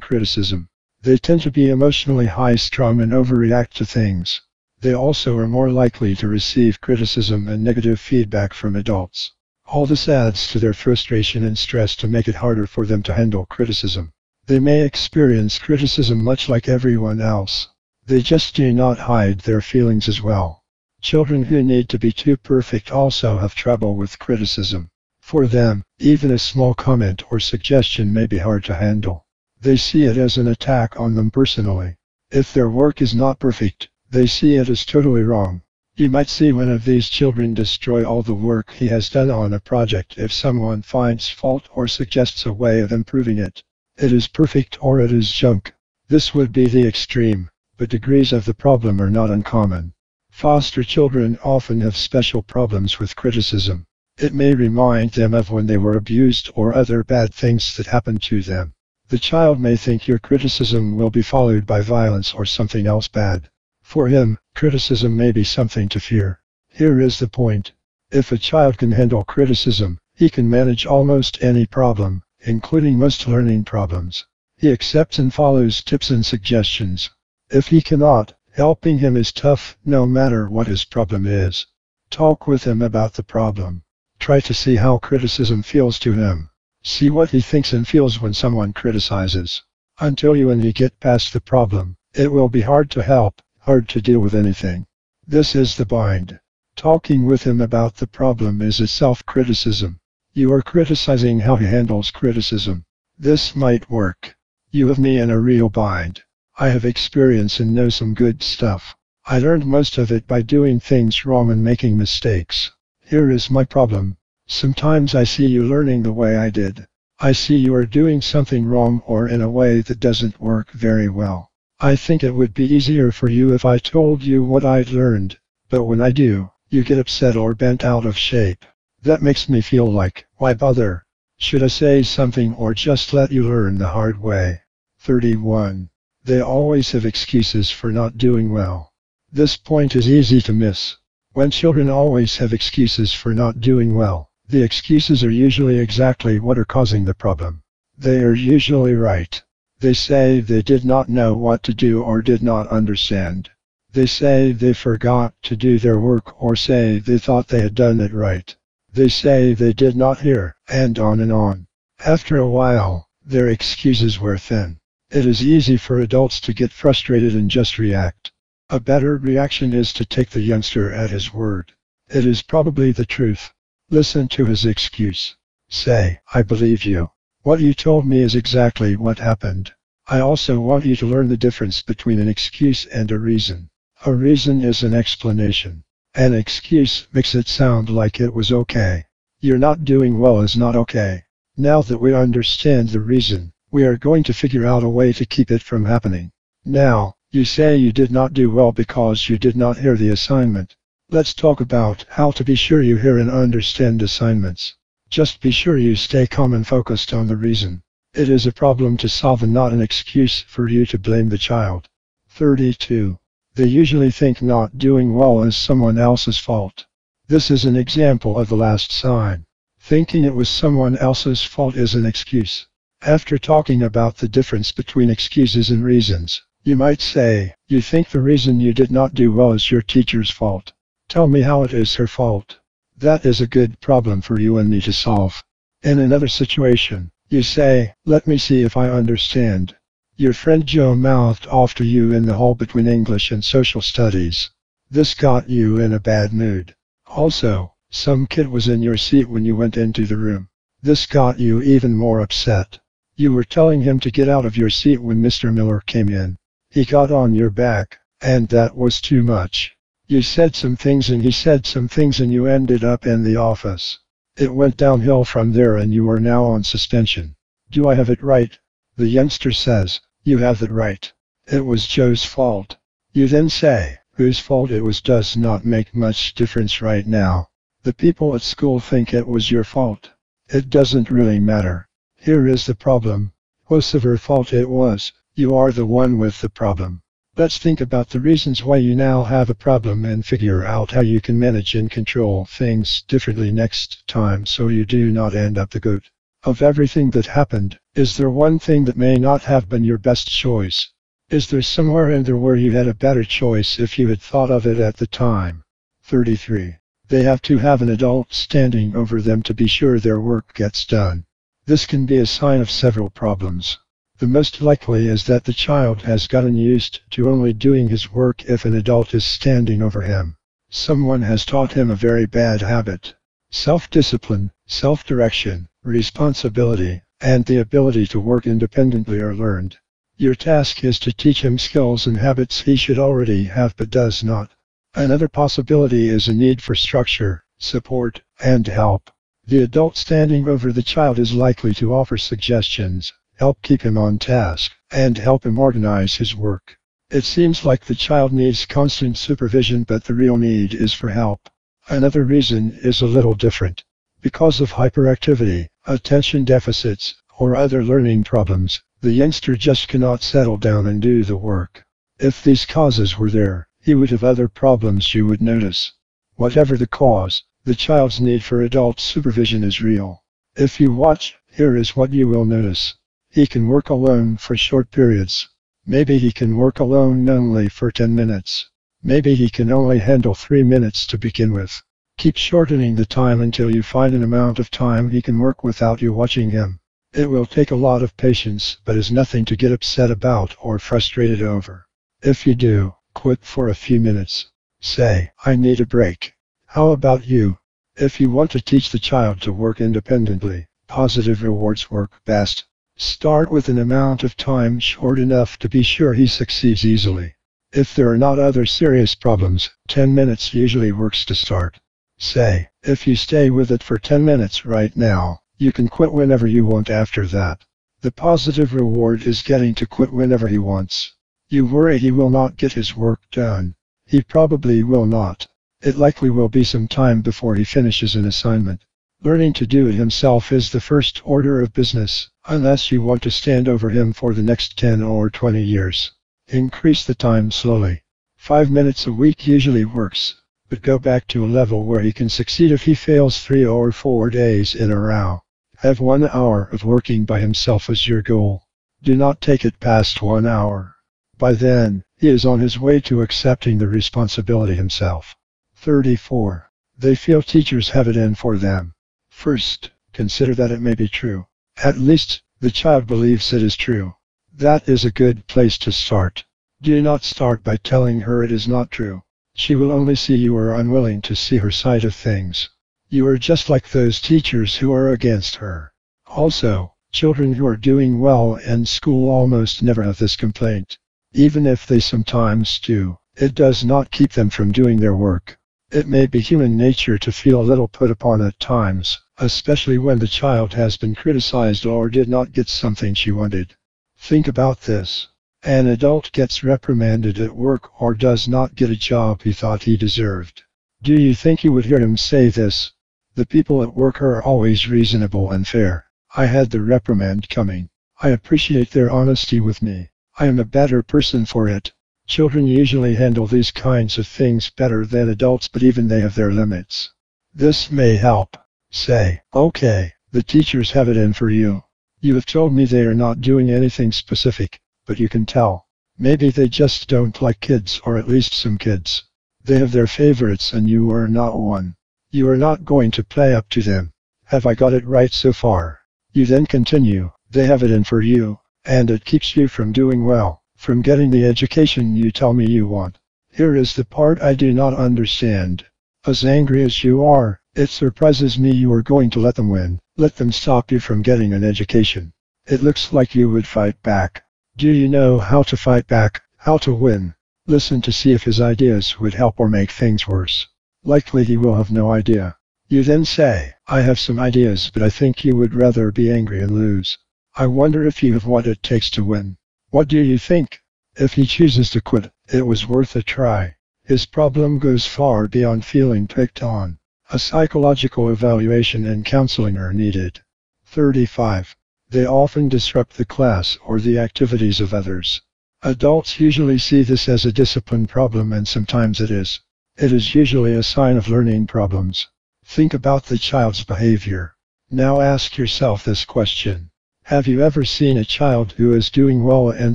criticism. They tend to be emotionally high-strung and overreact to things. They also are more likely to receive criticism and negative feedback from adults. All this adds to their frustration and stress to make it harder for them to handle criticism. They may experience criticism much like everyone else. They just do not hide their feelings as well. Children who need to be too perfect also have trouble with criticism. For them, even a small comment or suggestion may be hard to handle. They see it as an attack on them personally. If their work is not perfect, they see it as totally wrong. You might see one of these children destroy all the work he has done on a project if someone finds fault or suggests a way of improving it. It is perfect or it is junk. This would be the extreme, but degrees of the problem are not uncommon. Foster children often have special problems with criticism. It may remind them of when they were abused or other bad things that happened to them. The child may think your criticism will be followed by violence or something else bad. For him, criticism may be something to fear. Here is the point. If a child can handle criticism, he can manage almost any problem, including most learning problems. He accepts and follows tips and suggestions. If he cannot, helping him is tough, no matter what his problem is. Talk with him about the problem. Try to see how criticism feels to him. See what he thinks and feels when someone criticizes. Until you and he get past the problem, it will be hard to help, hard to deal with anything. This is the bind. Talking with him about the problem is a self-criticism. You are criticizing how he handles criticism. This might work. You have me in a real bind. I have experience and know some good stuff. I learned most of it by doing things wrong and making mistakes. Here is my problem. Sometimes I see you learning the way I did. I see you are doing something wrong or in a way that doesn't work very well. I think it would be easier for you if I told you what I learned, but when I do, you get upset or bent out of shape. That makes me feel like, why bother? Should I say something or just let you learn the hard way? thirty-one. They always have excuses for not doing well. This point is easy to miss. When children always have excuses for not doing well, the excuses are usually exactly what are causing the problem. They are usually right. They say they did not know what to do or did not understand. They say they forgot to do their work or say they thought they had done it right. They say they did not hear, and on and on. After a while, their excuses wear thin. It is easy for adults to get frustrated and just react. A better reaction is to take the youngster at his word. It is probably the truth. Listen to his excuse. Say, I believe you. What you told me is exactly what happened. I also want you to learn the difference between an excuse and a reason. A reason is an explanation. An excuse makes it sound like it was okay. You're not doing well is not okay. Now that we understand the reason, we are going to figure out a way to keep it from happening. Now, you say you did not do well because you did not hear the assignment. Let's talk about how to be sure you hear and understand assignments. Just be sure you stay calm and focused on the reason. It is a problem to solve and not an excuse for you to blame the child. thirty-two. They usually think not doing well is someone else's fault. This is an example of the last sign. Thinking it was someone else's fault is an excuse. After talking about the difference between excuses and reasons, you might say, you think the reason you did not do well is your teacher's fault. Tell me how it is her fault. That is a good problem for you and me to solve. In another situation, you say, let me see if I understand. Your friend Joe mouthed off to you in the hall between English and social studies. This got you in a bad mood. Also, some kid was in your seat when you went into the room. This got you even more upset. You were telling him to get out of your seat when Mister Miller came in. He got on your back, and that was too much. You said some things and he said some things and you ended up in the office. It went downhill from there and you are now on suspension. Do I have it right? The youngster says, you have it right. It was Joe's fault. You then say, whose fault it was does not make much difference right now. The people at school think it was your fault. It doesn't really matter. Here is the problem. Whatever fault it was, you are the one with the problem. Let's think about the reasons why you now have a problem and figure out how you can manage and control things differently next time so you do not end up the goat. Of everything that happened, is there one thing that may not have been your best choice? Is there somewhere in there where you had a better choice if you had thought of it at the time? thirty-three. They have to have an adult standing over them to be sure their work gets done. This can be a sign of several problems. The most likely is that the child has gotten used to only doing his work if an adult is standing over him. Someone has taught him a very bad habit. Self-discipline, self-direction, responsibility, and the ability to work independently are learned. Your task is to teach him skills and habits he should already have but does not. Another possibility is a need for structure, support, and help. The adult standing over the child is likely to offer suggestions, help keep him on task, and help him organize his work. It seems like the child needs constant supervision, but the real need is for help. Another reason is a little different. Because of hyperactivity, attention deficits, or other learning problems, the youngster just cannot settle down and do the work. If these causes were there, he would have other problems you would notice. Whatever the cause, the child's need for adult supervision is real. If you watch, here is what you will notice. He can work alone for short periods. Maybe he can work alone only for ten minutes. Maybe he can only handle three minutes to begin with. Keep shortening the time until you find an amount of time he can work without you watching him. It will take a lot of patience, but is nothing to get upset about or frustrated over. If you do, quit for a few minutes. Say, I need a break. How about you? If you want to teach the child to work independently, positive rewards work best. Start with an amount of time short enough to be sure he succeeds easily. If there are not other serious problems, ten minutes usually works to start. Say, if you stay with it for ten minutes right now, you can quit whenever you want after that. The positive reward is getting to quit whenever he wants. You worry he will not get his work done. He probably will not. It likely will be some time before he finishes an assignment. Learning to do it himself is the first order of business, unless you want to stand over him for the next ten or twenty years. Increase the time slowly. Five minutes a week usually works, but go back to a level where he can succeed if he fails three or four days in a row. Have one hour of working by himself as your goal. Do not take it past one hour. By then, he is on his way to accepting the responsibility himself. thirty-four. They feel teachers have it in for them. First, consider that it may be true. At least, the child believes it is true. That is a good place to start. Do not start by telling her it is not true. She will only see you are unwilling to see her side of things. You are just like those teachers who are against her. Also, children who are doing well in school almost never have this complaint. Even if they sometimes do, it does not keep them from doing their work. It may be human nature to feel a little put upon at times, especially when the child has been criticized or did not get something she wanted. Think about this. An adult gets reprimanded at work or does not get a job he thought he deserved. Do you think you would hear him say this? The people at work are always reasonable and fair. I had the reprimand coming. I appreciate their honesty with me. I am a better person for it. Children usually handle these kinds of things better than adults, but even they have their limits. This may help. Say, okay, the teachers have it in for you. You have told me they are not doing anything specific, but you can tell. Maybe they just don't like kids, or at least some kids. They have their favorites and you are not one. You are not going to play up to them. Have I got it right so far? You then continue, they have it in for you, and it keeps you from doing well, from getting the education you tell me you want. Here is the part I do not understand. As angry as you are, it surprises me you are going to let them win, Let them stop you from getting an education. It looks like you would fight back. Do you know how to fight back, how to win? Listen to see if his ideas would help or make things worse. Likely he will have no idea. You then say, I have some ideas but I think you would rather be angry and lose. I wonder if you have what it takes to win. What do you think? If he chooses to quit, it was worth a try. His problem goes far beyond feeling picked on. A psychological evaluation and counseling are needed. thirty-five. They often disrupt the class or the activities of others. Adults usually see this as a discipline problem, and sometimes it is. It is usually a sign of learning problems. Think about the child's behavior. Now ask yourself this question. Have you ever seen a child who is doing well in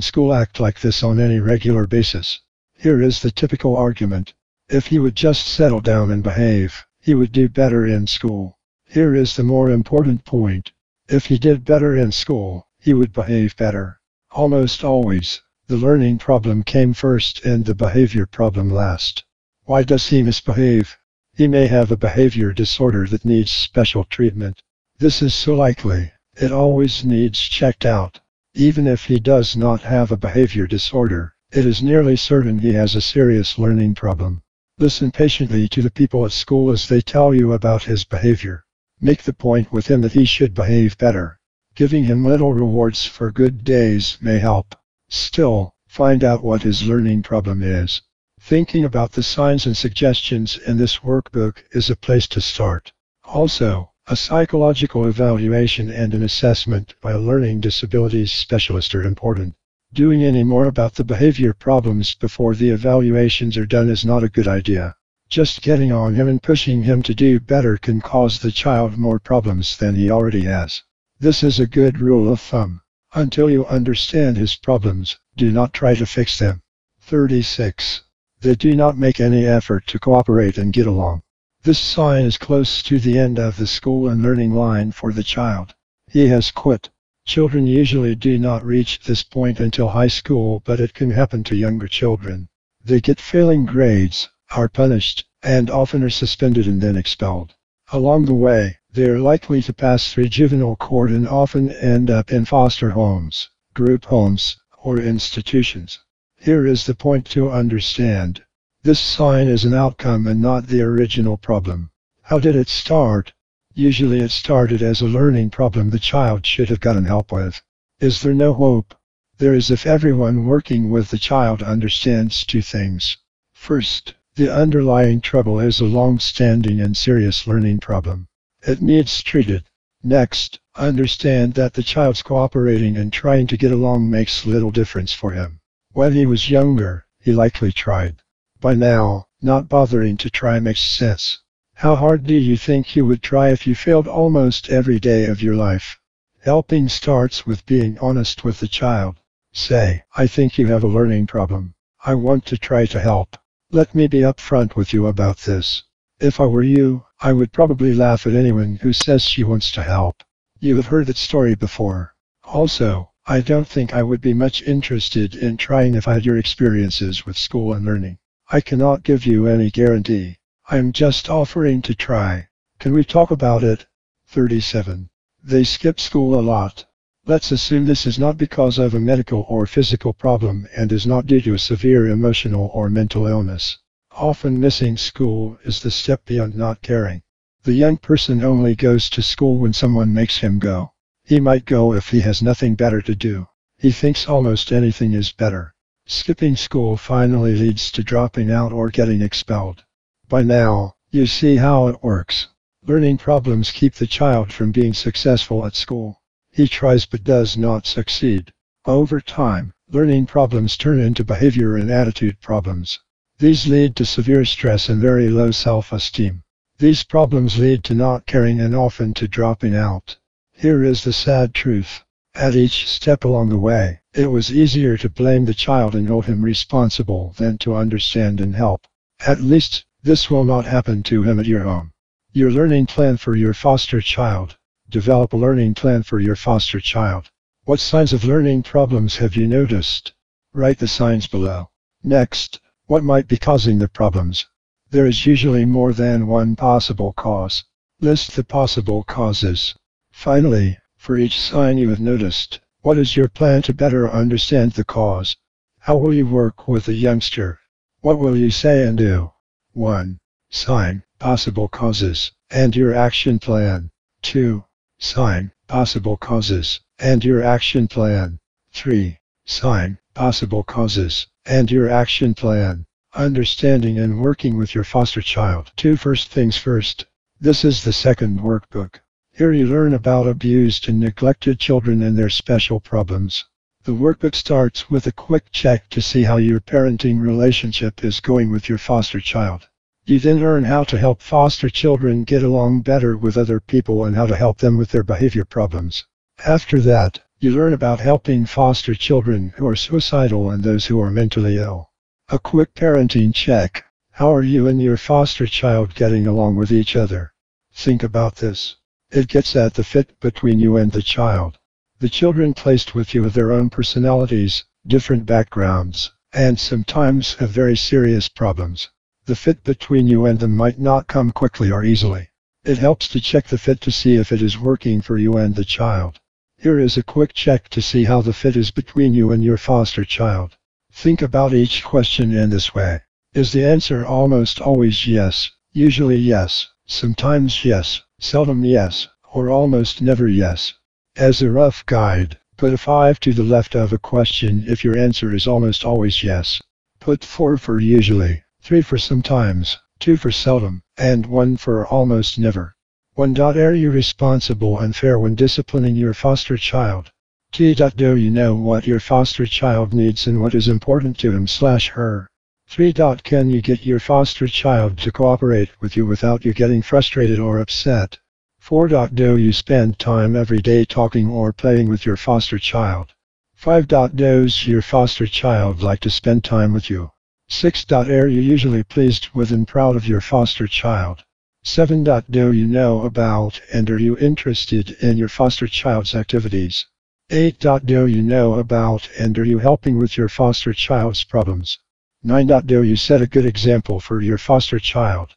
school act like this on any regular basis? Here is the typical argument. If he would just settle down and behave, he would do better in school. Here is the more important point. If he did better in school, he would behave better. Almost always, the learning problem came first and the behavior problem last. Why does he misbehave? He may have a behavior disorder that needs special treatment. This is so likely, it always needs checked out. Even if he does not have a behavior disorder, it is nearly certain he has a serious learning problem. Listen patiently to the people at school as they tell you about his behavior. Make the point with him that he should behave better. Giving him little rewards for good days may help. Still, find out what his learning problem is. Thinking about the signs and suggestions in this workbook is a place to start. Also, a psychological evaluation and an assessment by a learning disabilities specialist are important. Doing any more about the behavior problems before the evaluations are done is not a good idea. Just getting on him and pushing him to do better can cause the child more problems than he already has. This is a good rule of thumb. Until you understand his problems, do not try to fix them. thirty-six. They do not make any effort to cooperate and get along. This sign is close to the end of the school and learning line for the child. He has quit. Children usually do not reach this point until high school, but it can happen to younger children. They get failing grades, are punished, and often are suspended and then expelled. Along the way, they are likely to pass through juvenile court and often end up in foster homes, group homes, or institutions. Here is the point to understand. This sign is an outcome and not the original problem. How did it start? Usually it started as a learning problem the child should have gotten help with. Is there no hope? There is if everyone working with the child understands two things. First, the underlying trouble is a long-standing and serious learning problem. It needs treated. Next, understand that the child's cooperating and trying to get along makes little difference for him. When he was younger, he likely tried. By now, not bothering to try makes sense. How hard do you think you would try if you failed almost every day of your life? Helping starts with being honest with the child. Say, I think you have a learning problem. I want to try to help. Let me be upfront with you about this. If I were you, I would probably laugh at anyone who says she wants to help. You have heard that story before. Also, I don't think I would be much interested in trying if I had your experiences with school and learning. I cannot give you any guarantee. I am just offering to try. Can we talk about it? thirty-seven. They skip school a lot. Let's assume this is not because of a medical or physical problem and is not due to a severe emotional or mental illness. Often missing school is the step beyond not caring. The young person only goes to school when someone makes him go. He might go if he has nothing better to do. He thinks almost anything is better. Skipping school finally leads to dropping out or getting expelled. By now, you see how it works. Learning problems keep the child from being successful at school. He tries but does not succeed. Over time, learning problems turn into behavior and attitude problems. These lead to severe stress and very low self-esteem. These problems lead to not caring and often to dropping out. Here is the sad truth. At each step along the way, it was easier to blame the child and hold him responsible than to understand and help. At least, this will not happen to him at your home. Your learning plan for your foster child. Develop a learning plan for your foster child. What signs of learning problems have you noticed? Write the signs below. Next, what might be causing the problems? There is usually more than one possible cause. List the possible causes. Finally, for each sign you have noticed, what is your plan to better understand the cause? How will you work with the youngster? What will you say and do? one. Sign, possible causes, and your action plan. two. Sign, possible causes, and your action plan. three. Sign, possible causes, and your action plan. Understanding and working with your foster child. two. First things first. This is the second workbook. Here you learn about abused and neglected children and their special problems. The workbook starts with a quick check to see how your parenting relationship is going with your foster child. You then learn how to help foster children get along better with other people and how to help them with their behavior problems. After that, you learn about helping foster children who are suicidal and those who are mentally ill. A quick parenting check. How are you and your foster child getting along with each other? Think about this. It gets at the fit between you and the child. The children placed with you have their own personalities, different backgrounds, and sometimes have very serious problems. The fit between you and them might not come quickly or easily. It helps to check the fit to see if it is working for you and the child. Here is a quick check to see how the fit is between you and your foster child. Think about each question in this way. Is the answer almost always yes, usually yes, sometimes yes, seldom yes, or almost never yes? As a rough guide, put a five to the left of a question if your answer is almost always yes. Put four for usually, three for sometimes, two for seldom, and one for almost never. one. Are you responsible and fair when disciplining your foster child? two. Do you know what your foster child needs and what is important to him slash her? three. Can you get your foster child to cooperate with you without you getting frustrated or upset? four. Do you spend time every day talking or playing with your foster child? five. Does your foster child like to spend time with you? six. Are you usually pleased with and proud of your foster child? seven. Do you know about and are you interested in your foster child's activities? eight. Do you know about and are you helping with your foster child's problems? nine. Do you set a good example for your foster child?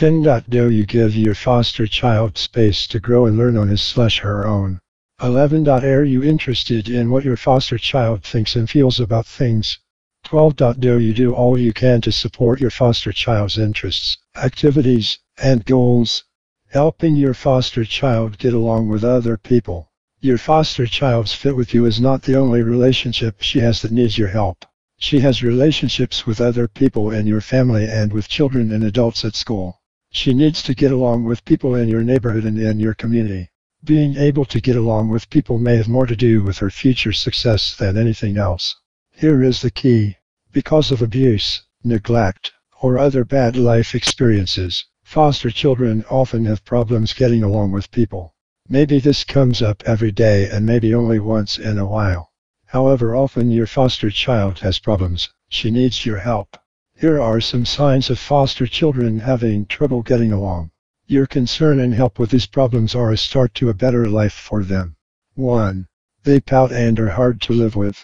ten. Do you give your foster child space to grow and learn on his slash her own? eleven. Are you interested in what your foster child thinks and feels about things? twelve. Do you do all you can to support your foster child's interests, activities, and goals? Helping your foster child get along with other people. Your foster child's fit with you is not the only relationship she has that needs your help. She has relationships with other people in your family and with children and adults at school. She needs to get along with people in your neighborhood and in your community. Being able to get along with people may have more to do with her future success than anything else. Here is the key. Because of abuse, neglect, or other bad life experiences, foster children often have problems getting along with people. Maybe this comes up every day and maybe only once in a while. However often your foster child has problems, she needs your help. Here are some signs of foster children having trouble getting along. Your concern and help with these problems are a start to a better life for them. one. They pout and are hard to live with.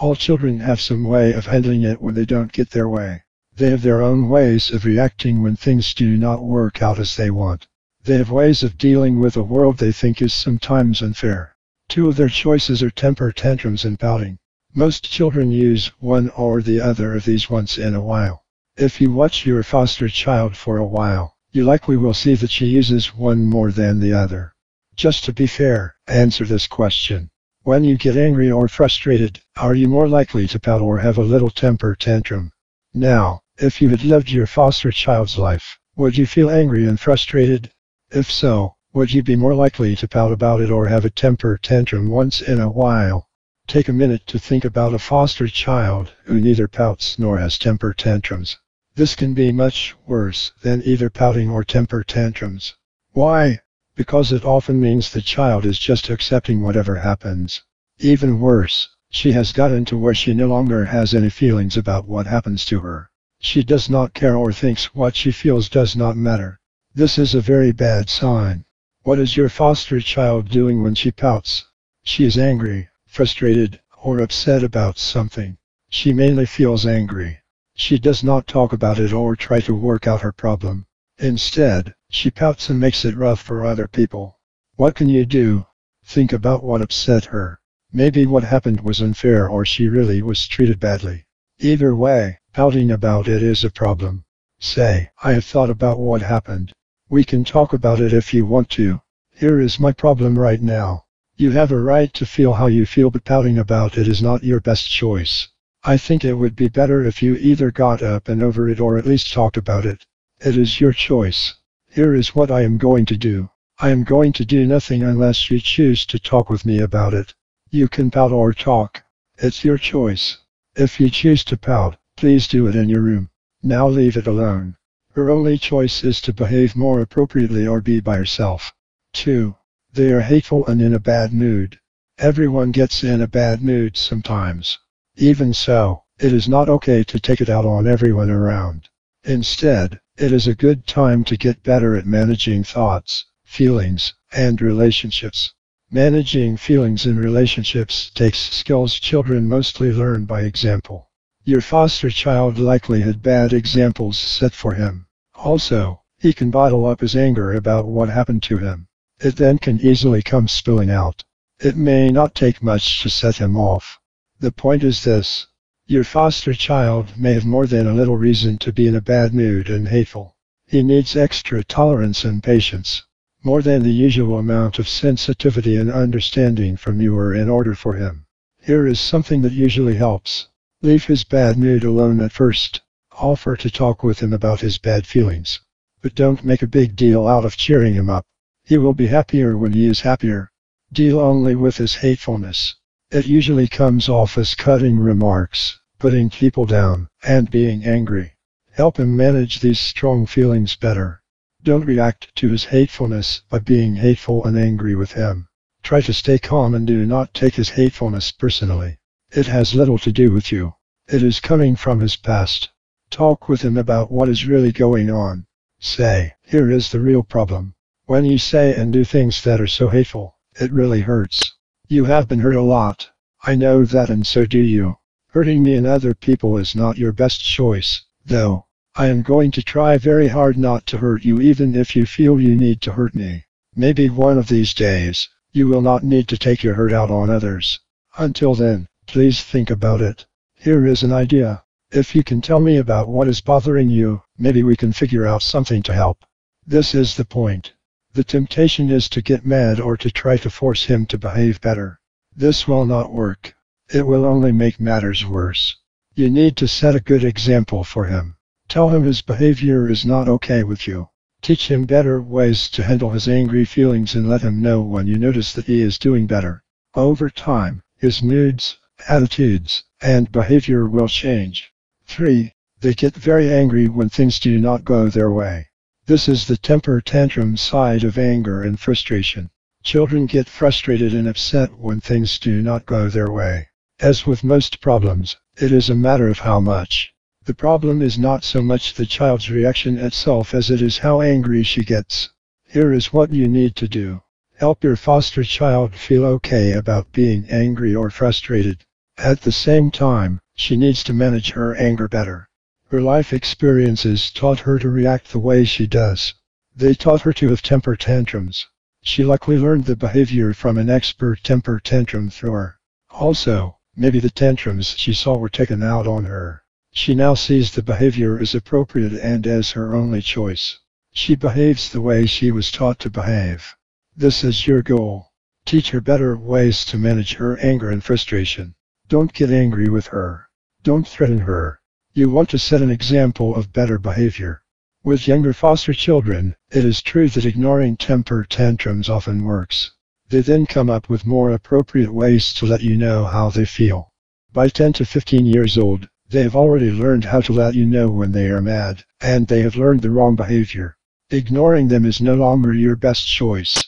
All children have some way of handling it when they don't get their way. They have their own ways of reacting when things do not work out as they want. They have ways of dealing with a world they think is sometimes unfair. Two of their choices are temper tantrums and pouting. Most children use one or the other of these once in a while. If you watch your foster child for a while, you likely will see that she uses one more than the other. Just to be fair, answer this question. When you get angry or frustrated, are you more likely to pout or have a little temper tantrum? Now, if you had lived your foster child's life, would you feel angry and frustrated? If so, would you be more likely to pout about it or have a temper tantrum once in a while? Take a minute to think about a foster child who neither pouts nor has temper tantrums. This can be much worse than either pouting or temper tantrums. Why? Because it often means the child is just accepting whatever happens. Even worse, she has gotten to where she no longer has any feelings about what happens to her. She does not care or thinks what she feels does not matter. This is a very bad sign. What is your foster child doing when she pouts? She is angry, frustrated, or upset about something. She mainly feels angry. She does not talk about it or try to work out her problem. Instead, she pouts and makes it rough for other people. What can you do? think about what upset her. Maybe what happened was unfair, or she really was treated badly. Either way, pouting about it is a problem. Say, I have thought about what happened. We can talk about it if you want to. Here is my problem right now. You have a right to feel how you feel, but pouting about it is not your best choice. I think it would be better if you either got up and over it or at least talked about it. It is your choice. Here is what I am going to do. I am going to do nothing unless you choose to talk with me about it. You can pout or talk. It's your choice. If you choose to pout, please do it in your room. Now leave it alone. Her only choice is to behave more appropriately or be by herself. two. They are hateful and in a bad mood. Everyone gets in a bad mood sometimes. Even so, it is not okay to take it out on everyone around. Instead, it is a good time to get better at managing thoughts, feelings, and relationships. Managing feelings and relationships takes skills children mostly learn by example. Your foster child likely had bad examples set for him. Also, he can bottle up his anger about what happened to him. It then can easily come spilling out. It may not take much to set him off. The point is this: your foster child may have more than a little reason to be in a bad mood and hateful. He needs extra tolerance and patience, more than the usual amount of sensitivity and understanding from you are in order for him. Here is something that usually helps. Leave his bad mood alone at first. Offer to talk with him about his bad feelings. But don't make a big deal out of cheering him up. He will be happier when he is happier. Deal only with his hatefulness. It usually comes off as cutting remarks, putting people down, and being angry. Help him manage these strong feelings better. Don't react to his hatefulness by being hateful and angry with him. Try to stay calm and do not take his hatefulness personally. It has little to do with you. It is coming from his past. Talk with him about what is really going on. Say, here is the real problem. When you say and do things that are so hateful, it really hurts. You have been hurt a lot. I know that, and so do you. Hurting me and other people is not your best choice, though. I am going to try very hard not to hurt you, even if you feel you need to hurt me. Maybe one of these days, you will not need to take your hurt out on others. Until then, please think about it. Here is an idea. If you can tell me about what is bothering you, maybe we can figure out something to help. This is the point. The temptation is to get mad or to try to force him to behave better. This will not work. It will only make matters worse. You need to set a good example for him. Tell him his behavior is not okay with you. Teach him better ways to handle his angry feelings and let him know when you notice that he is doing better. Over time, his moods, attitudes, and behavior will change. three. They get very angry when things do not go their way. This is the temper tantrum side of anger and frustration. Children get frustrated and upset when things do not go their way. As with most problems, it is a matter of how much. The problem is not so much the child's reaction itself as it is how angry she gets. Here is what you need to do. Help your foster child feel okay about being angry or frustrated. At the same time, she needs to manage her anger better. Her life experiences taught her to react the way she does. They taught her to have temper tantrums. She luckily learned the behavior from an expert temper tantrum thrower. Also, maybe the tantrums she saw were taken out on her. She now sees the behavior as appropriate and as her only choice. She behaves the way she was taught to behave. This is your goal. Teach her better ways to manage her anger and frustration. Don't get angry with her. Don't threaten her. You want to set an example of better behavior. With younger foster children, it is true that ignoring temper tantrums often works. They then come up with more appropriate ways to let you know how they feel. By ten to fifteen years old, they have already learned how to let you know when they are mad, and they have learned the wrong behavior. Ignoring them is no longer your best choice.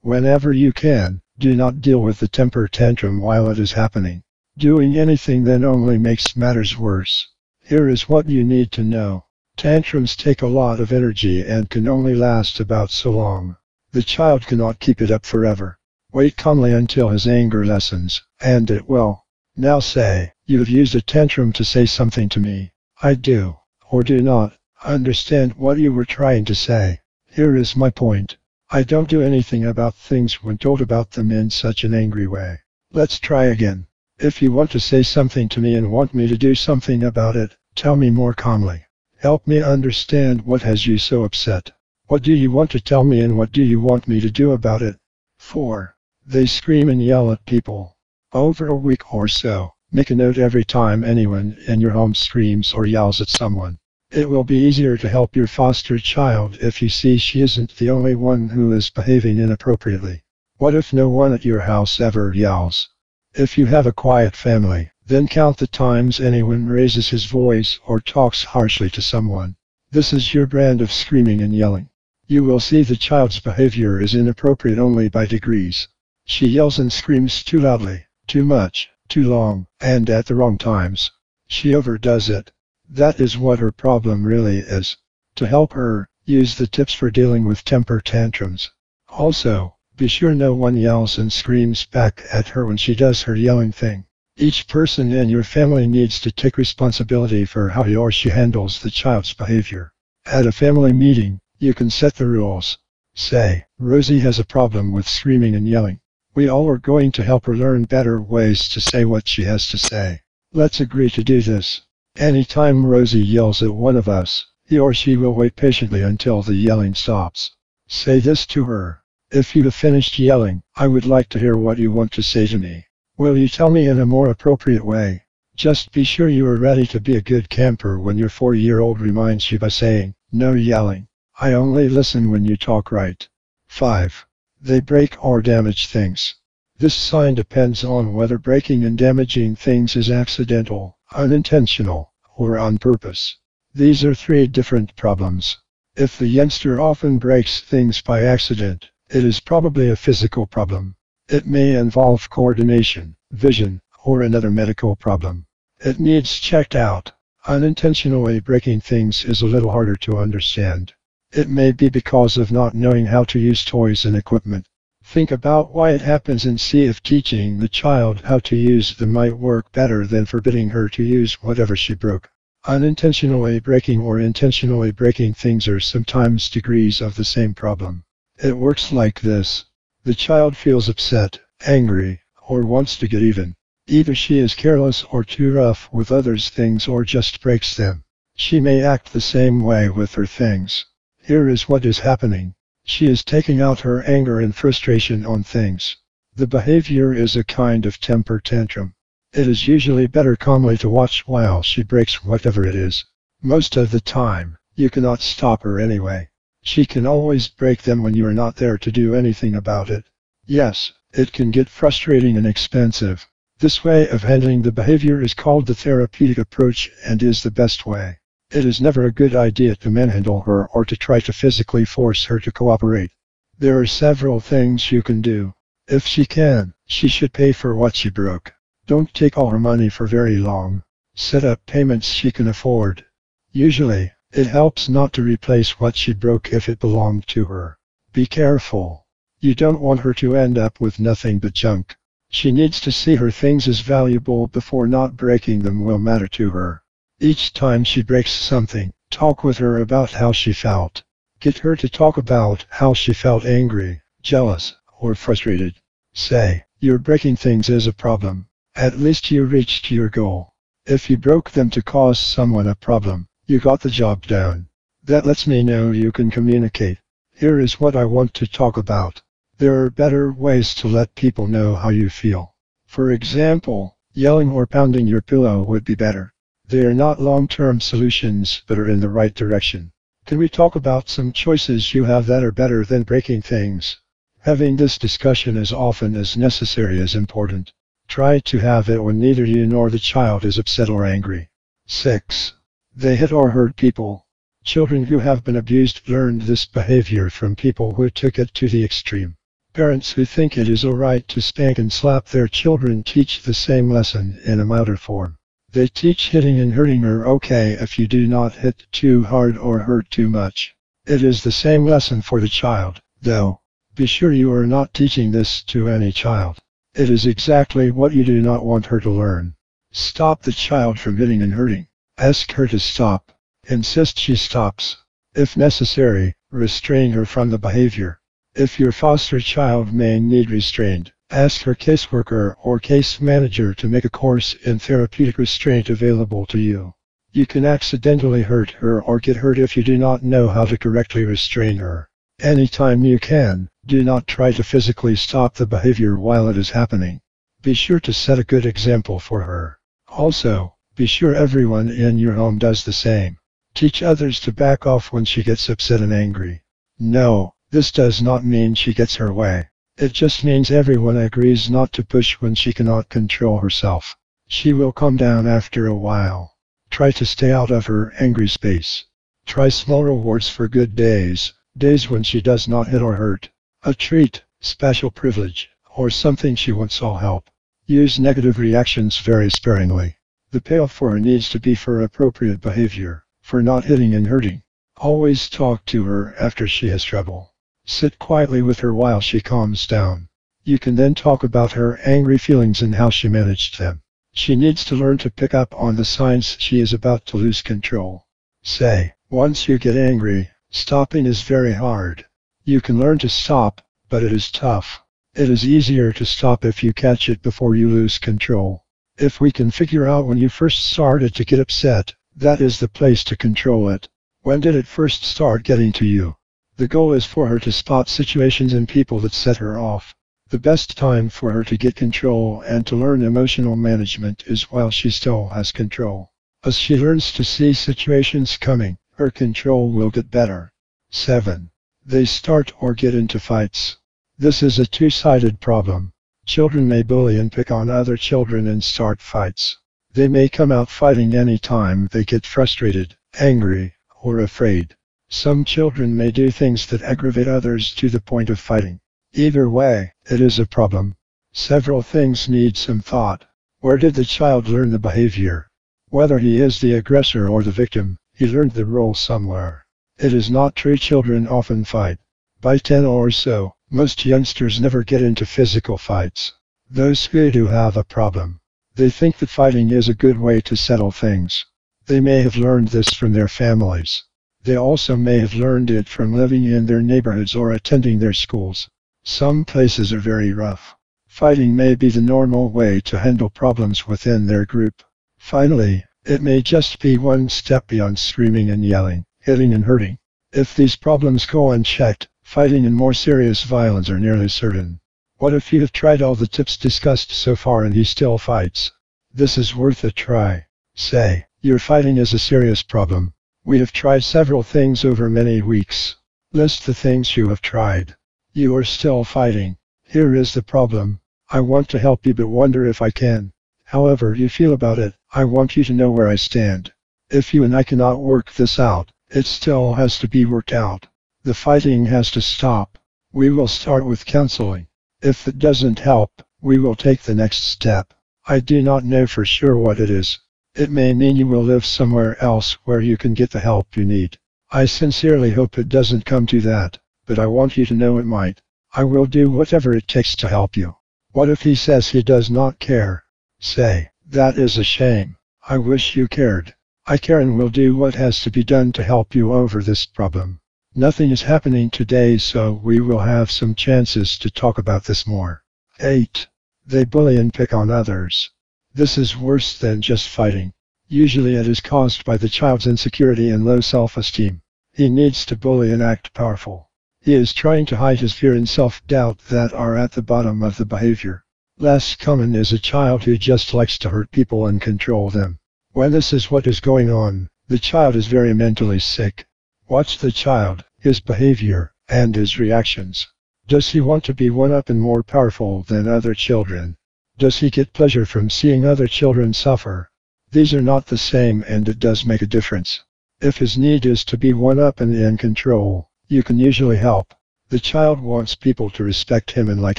Whenever you can, do not deal with the temper tantrum while it is happening. Doing anything then only makes matters worse. Here is what you need to know. Tantrums take a lot of energy and can only last about so long. The child cannot keep it up forever. Wait calmly until his anger lessens, and it will. Now say, you have used a tantrum to say something to me. I do, or do not, understand what you were trying to say. Here is my point. I don't do anything about things when told about them in such an angry way. Let's try again. If you want to say something to me and want me to do something about it, tell me more calmly. Help me understand what has you so upset. What do you want to tell me and what do you want me to do about it? four. They scream and yell at people. Over a week or so, make a note every time anyone in your home screams or yells at someone. It will be easier to help your foster child if you see she isn't the only one who is behaving inappropriately. What if no one at your house ever yells? If you have a quiet family, then count the times anyone raises his voice or talks harshly to someone. This is your brand of screaming and yelling. You will see the child's behavior is inappropriate only by degrees. She yells and screams too loudly, too much, too long, and at the wrong times. She overdoes it. That is what her problem really is. To help her, use the tips for dealing with temper tantrums. Also, be sure no one yells and screams back at her when she does her yelling thing. Each person in your family needs to take responsibility for how he or she handles the child's behavior. At a family meeting, you can set the rules. Say, Rosie has a problem with screaming and yelling. We all are going to help her learn better ways to say what she has to say. Let's agree to do this. Anytime Rosie yells at one of us, he or she will wait patiently until the yelling stops. Say this to her. If you have finished yelling, I would like to hear what you want to say to me. Will you tell me in a more appropriate way? Just be sure you are ready to be a good camper when your four-year-old reminds you by saying, no yelling. I only listen when you talk right. five. They break or damage things. This sign depends on whether breaking and damaging things is accidental, unintentional, or on purpose. These are three different problems. If the youngster often breaks things by accident, it is probably a physical problem. It may involve coordination, vision, or another medical problem. It needs checked out. Unintentionally breaking things is a little harder to understand. It may be because of not knowing how to use toys and equipment. Think about why it happens and see if teaching the child how to use them might work better than forbidding her to use whatever she broke. Unintentionally breaking or intentionally breaking things are sometimes degrees of the same problem. It works like this. The child feels upset, angry, or wants to get even. Either she is careless or too rough with others' things or just breaks them. She may act the same way with her things. Here is what is happening. She is taking out her anger and frustration on things. The behavior is a kind of temper tantrum. It is usually better calmly to watch while she breaks whatever it is. Most of the time, you cannot stop her anyway. She can always break them when you are not there to do anything about it. Yes, it can get frustrating and expensive. This way of handling the behavior is called the therapeutic approach and is the best way. It is never a good idea to manhandle her or to try to physically force her to cooperate. There are several things you can do. If she can, she should pay for what she broke. Don't take all her money for very long. Set up payments she can afford. Usually, it helps not to replace what she broke if it belonged to her. Be careful. You don't want her to end up with nothing but junk. She needs to see her things as valuable before not breaking them will matter to her. Each time she breaks something, talk with her about how she felt. Get her to talk about how she felt angry, jealous, or frustrated. Say, your breaking things is a problem. At least you reached your goal. If you broke them to cause someone a problem, you got the job done. That lets me know you can communicate. Here is what I want to talk about. There are better ways to let people know how you feel. For example, yelling or pounding your pillow would be better. They are not long-term solutions but are in the right direction. Can we talk about some choices you have that are better than breaking things? Having this discussion as often as necessary is important. Try to have it when neither you nor the child is upset or angry. six. They hit or hurt people. Children who have been abused learned this behavior from people who took it to the extreme. Parents who think it is alright to spank and slap their children teach the same lesson in a milder form. They teach hitting and hurting are okay if you do not hit too hard or hurt too much. It is the same lesson for the child, though. Be sure you are not teaching this to any child. It is exactly what you do not want her to learn. Stop the child from hitting and hurting. Ask her to stop. Insist she stops. If necessary, restrain her from the behavior. If your foster child may need restraint, ask your caseworker or case manager to make a course in therapeutic restraint available to you. You can accidentally hurt her or get hurt if you do not know how to correctly restrain her. Anytime you can, do not try to physically stop the behavior while it is happening. Be sure to set a good example for her. Also, be sure everyone in your home does the same. Teach others to back off when she gets upset and angry. No, this does not mean she gets her way. It just means everyone agrees not to push when she cannot control herself. She will calm down after a while. Try to stay out of her angry space. Try small rewards for good days, days when she does not hit or hurt. A treat, special privilege, or something she wants will help. Use negative reactions very sparingly. The payoff for her needs to be for appropriate behavior, for not hitting and hurting. Always talk to her after she has trouble. Sit quietly with her while she calms down. You can then talk about her angry feelings and how she managed them. She needs to learn to pick up on the signs she is about to lose control. Say, once you get angry, stopping is very hard. You can learn to stop, but it is tough. It is easier to stop if you catch it before you lose control. If we can figure out when you first started to get upset, that is the place to control it. When did it first start getting to you? The goal is for her to spot situations and people that set her off. The best time for her to get control and to learn emotional management is while she still has control. As she learns to see situations coming, her control will get better. seven. They start or get into fights. This is a two-sided problem. Children may bully and pick on other children and start fights. They may come out fighting any time they get frustrated, angry, or afraid. Some children may do things that aggravate others to the point of fighting. Either way, it is a problem. Several things need some thought. Where did the child learn the behavior? Whether he is the aggressor or the victim, he learned the role somewhere. It is not true children often fight. By ten or so, most youngsters never get into physical fights. Those who do have a problem. They think that fighting is a good way to settle things. They may have learned this from their families. They also may have learned it from living in their neighborhoods or attending their schools. Some places are very rough. Fighting may be the normal way to handle problems within their group. Finally, it may just be one step beyond screaming and yelling, hitting and hurting. If these problems go unchecked, fighting and more serious violence are nearly certain. What if you have tried all the tips discussed so far and he still fights? This is worth a try. Say, your fighting is a serious problem. We have tried several things over many weeks. List the things you have tried. You are still fighting. Here is the problem. I want to help you but wonder if I can. However you feel about it, I want you to know where I stand. If you and I cannot work this out, it still has to be worked out. The fighting has to stop. We will start with counseling. If it doesn't help, we will take the next step. I do not know for sure what it is. It may mean you will live somewhere else where you can get the help you need. I sincerely hope it doesn't come to that. But I want you to know it might. I will do whatever it takes to help you. What if he says he does not care? Say, that is a shame. I wish you cared. I care and will do what has to be done to help you over this problem. Nothing is happening today, so we will have some chances to talk about this more. eight. They bully and pick on others. This is worse than just fighting. Usually it is caused by the child's insecurity and low self-esteem. He needs to bully and act powerful. He is trying to hide his fear and self-doubt that are at the bottom of the behavior. Less common is a child who just likes to hurt people and control them. When this is what is going on, the child is very mentally sick. Watch the child, his behavior, and his reactions. Does he want to be one-up and more powerful than other children? Does he get pleasure from seeing other children suffer? These are not the same, and it does make a difference. If his need is to be one-up and in control, you can usually help. The child wants people to respect him and like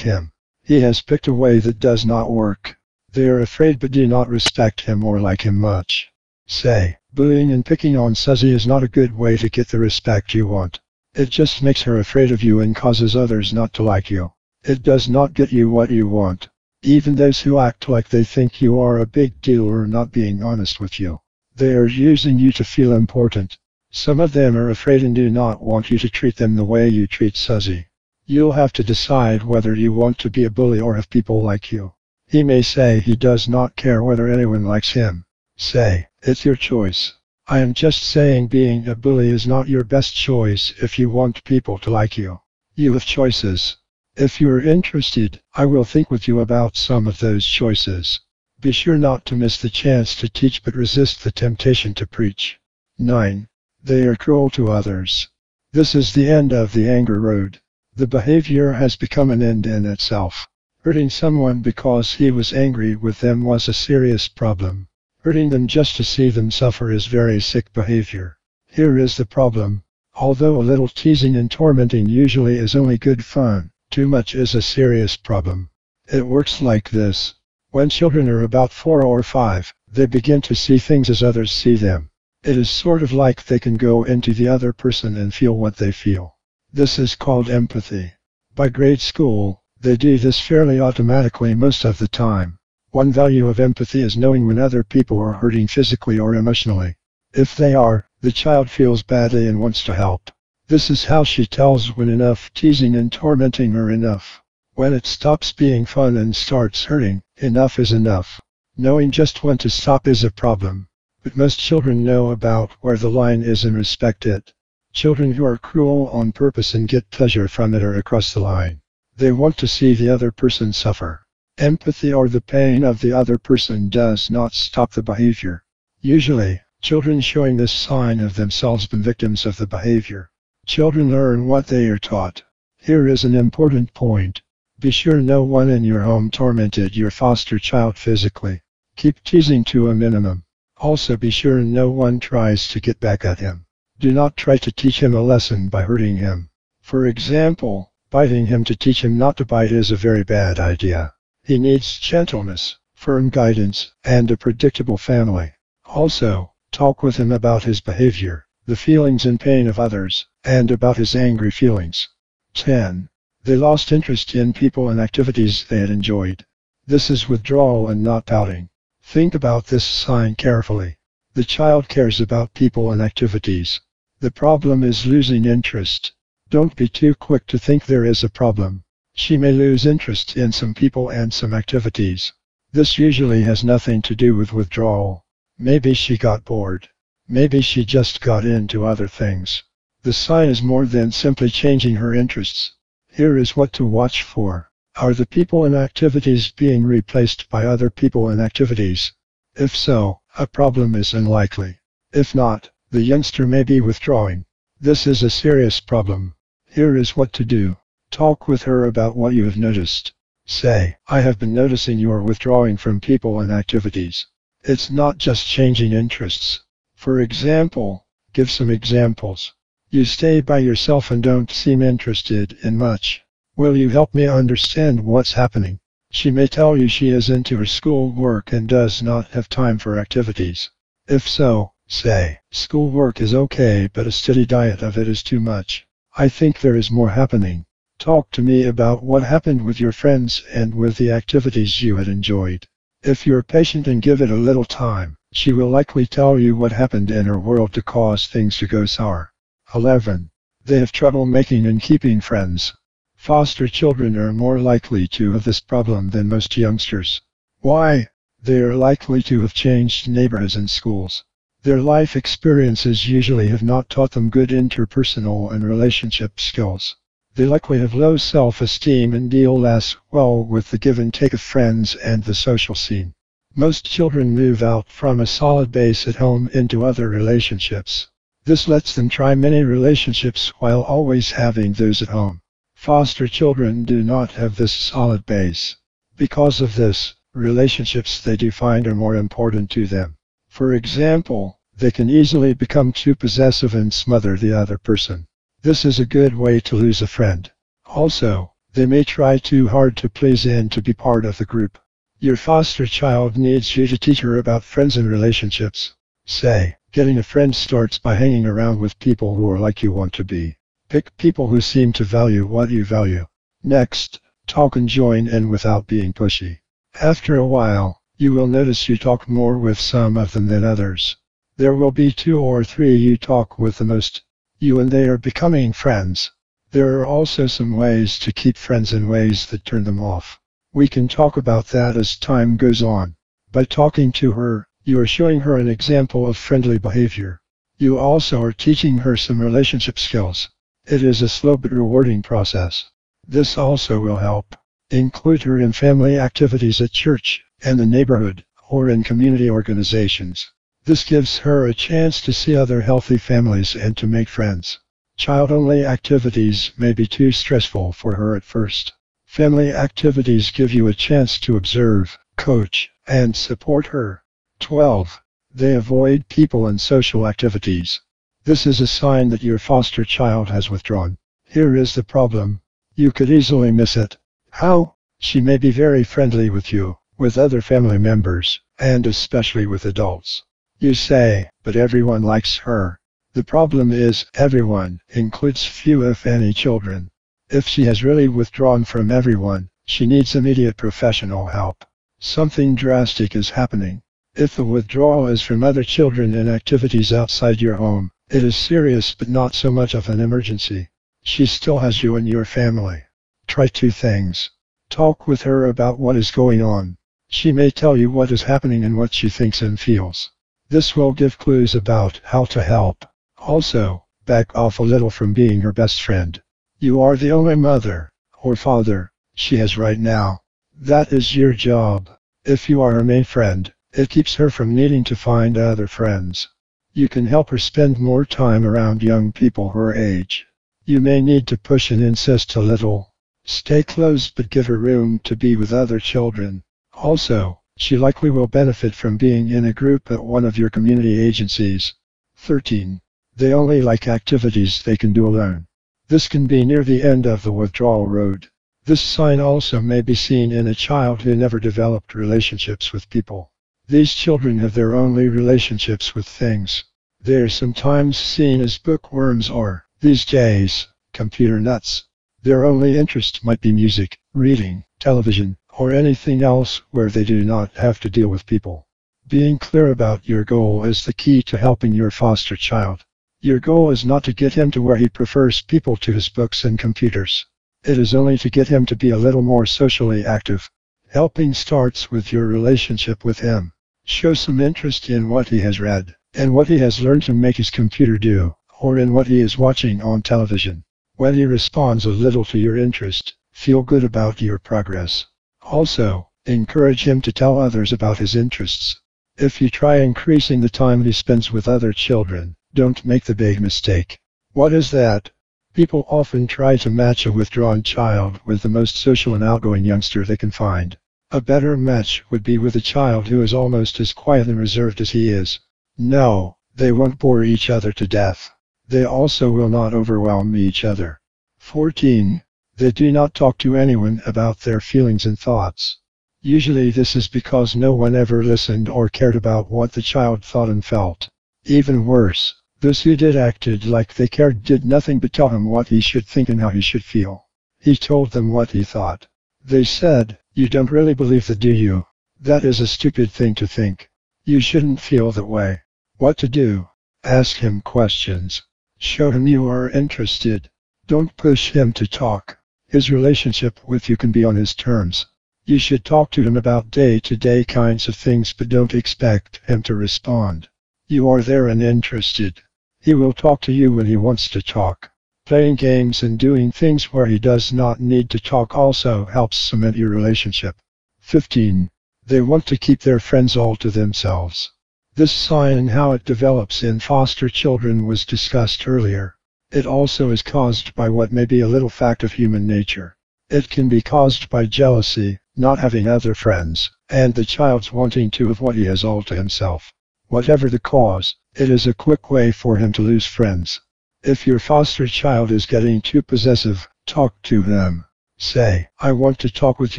him. He has picked a way that does not work. They are afraid but do not respect him or like him much. Say, bullying and picking on Susie is not a good way to get the respect you want. It just makes her afraid of you and causes others not to like you. It does not get you what you want. Even those who act like they think you are a big deal are not being honest with you. They are using you to feel important. Some of them are afraid and do not want you to treat them the way you treat Susie. You'll have to decide whether you want to be a bully or if people like you. He may say he does not care whether anyone likes him. Say, it's your choice. I am just saying being a bully is not your best choice if you want people to like you. You have choices. If you're interested, I will think with you about some of those choices. Be sure not to miss the chance to teach but resist the temptation to preach. nine. They are cruel to others. This is the end of the anger road. The behavior has become an end in itself. Hurting someone because he was angry with them was a serious problem. Hurting them just to see them suffer is very sick behavior. Here is the problem. Although a little teasing and tormenting usually is only good fun, too much is a serious problem. It works like this. When children are about four or five, they begin to see things as others see them. It is sort of like they can go into the other person and feel what they feel. This is called empathy. By grade school, they do this fairly automatically most of the time. One value of empathy is knowing when other people are hurting physically or emotionally. If they are, the child feels badly and wants to help. This is how she tells when enough teasing and tormenting are enough. When it stops being fun and starts hurting, enough is enough. Knowing just when to stop is a problem. But most children know about where the line is and respect it. Children who are cruel on purpose and get pleasure from it are across the line. They want to see the other person suffer. Empathy or the pain of the other person does not stop the behavior. Usually, children showing this sign of themselves have been victims of the behavior. Children learn what they are taught. Here is an important point. Be sure no one in your home tormented your foster child physically. Keep teasing to a minimum. Also be sure no one tries to get back at him. Do not try to teach him a lesson by hurting him. For example, biting him to teach him not to bite is a very bad idea. He needs gentleness, firm guidance, and a predictable family. Also, talk with him about his behavior, the feelings and pain of others, and about his angry feelings. ten. They lost interest in people and activities they had enjoyed. This is withdrawal and not pouting. Think about this sign carefully. The child cares about people and activities. The problem is losing interest. Don't be too quick to think there is a problem. She may lose interest in some people and some activities. This usually has nothing to do with withdrawal. Maybe she got bored. Maybe she just got into other things. The sign is more than simply changing her interests. Here is what to watch for. Are the people and activities being replaced by other people and activities? If so, a problem is unlikely. If not, the youngster may be withdrawing. This is a serious problem. Here is what to do. Talk with her about what you have noticed. Say, I have been noticing you are withdrawing from people and activities. It's not just changing interests. For example, give some examples. You stay by yourself and don't seem interested in much. Will you help me understand what's happening? She may tell you she is into her school work and does not have time for activities. If so, say, school work is okay, but a steady diet of it is too much. I think there is more happening. Talk to me about what happened with your friends and with the activities you had enjoyed. If you're patient and give it a little time, she will likely tell you what happened in her world to cause things to go sour. eleven. They have trouble making and keeping friends. Foster children are more likely to have this problem than most youngsters. Why? They are likely to have changed neighborhoods and schools. Their life experiences usually have not taught them good interpersonal and relationship skills. They likely have low self-esteem and deal less well with the give and take of friends and the social scene. Most children move out from a solid base at home into other relationships. This lets them try many relationships while always having those at home. Foster children do not have this solid base. Because of this, relationships they do find are more important to them. For example, they can easily become too possessive and smother the other person. This is a good way to lose a friend. Also, they may try too hard to please and to be part of the group. Your foster child needs you to teach her about friends and relationships. Say, getting a friend starts by hanging around with people who are like you want to be. Pick people who seem to value what you value. Next, talk and join in without being pushy. After a while, you will notice you talk more with some of them than others. There will be two or three you talk with the most. You and they are becoming friends. There are also some ways to keep friends and ways that turn them off. We can talk about that as time goes on. By talking to her, you are showing her an example of friendly behavior. You also are teaching her some relationship skills. It is a slow but rewarding process. This also will help. Include her in family activities at church, and the neighborhood, or in community organizations. This gives her a chance to see other healthy families and to make friends. Child-only activities may be too stressful for her at first. Family activities give you a chance to observe, coach, and support her. twelve. They avoid people and social activities. This is a sign that your foster child has withdrawn. Here is the problem. You could easily miss it. How? She may be very friendly with you, with other family members, and especially with adults. You say, but everyone likes her. The problem is, everyone includes few if any children. If she has really withdrawn from everyone, she needs immediate professional help. Something drastic is happening. If the withdrawal is from other children and activities outside your home, it is serious but not so much of an emergency. She still has you and your family. Try two things. Talk with her about what is going on. She may tell you what is happening and what she thinks and feels. This will give clues about how to help. Also, back off a little from being her best friend. You are the only mother, or father, she has right now. That is your job. If you are her main friend, it keeps her from needing to find other friends. You can help her spend more time around young people her age. You may need to push and insist a little. Stay close but give her room to be with other children. Also, she likely will benefit from being in a group at one of your community agencies. thirteen. They only like activities they can do alone. This can be near the end of the withdrawal road. This sign also may be seen in a child who never developed relationships with people. These children have their only relationships with things. They are sometimes seen as bookworms or, these days, computer nuts. Their only interest might be music, reading, television, or anything else where they do not have to deal with people. Being clear about your goal is the key to helping your foster child. Your goal is not to get him to where he prefers people to his books and computers. It is only to get him to be a little more socially active. Helping starts with your relationship with him. Show some interest in what he has read, and what he has learned to make his computer do, or in what he is watching on television. When he responds a little to your interest, feel good about your progress. Also, encourage him to tell others about his interests. If you try increasing the time he spends with other children, don't make the big mistake. What is that? People often try to match a withdrawn child with the most social and outgoing youngster they can find. A better match would be with a child who is almost as quiet and reserved as he is. No, they won't bore each other to death. They also will not overwhelm each other. fourteen. They do not talk to anyone about their feelings and thoughts. Usually this is because no one ever listened or cared about what the child thought and felt. Even worse, those who did acted like they cared did nothing but tell him what he should think and how he should feel. He told them what he thought. They said, "You don't really believe that, do you? That is a stupid thing to think. You shouldn't feel that way." What to do? Ask him questions. Show him you are interested. Don't push him to talk. His relationship with you can be on his terms. You should talk to him about day-to-day kinds of things, but don't expect him to respond. You are there and interested. He will talk to you when he wants to talk. Playing games and doing things where he does not need to talk also helps cement your relationship. fifteen. They want to keep their friends all to themselves. This sign and how it develops in foster children was discussed earlier. It also is caused by what may be a little fact of human nature. It can be caused by jealousy, not having other friends, and the child's wanting to have what he has all to himself. Whatever the cause, it is a quick way for him to lose friends. If your foster child is getting too possessive, talk to him. Say, "I want to talk with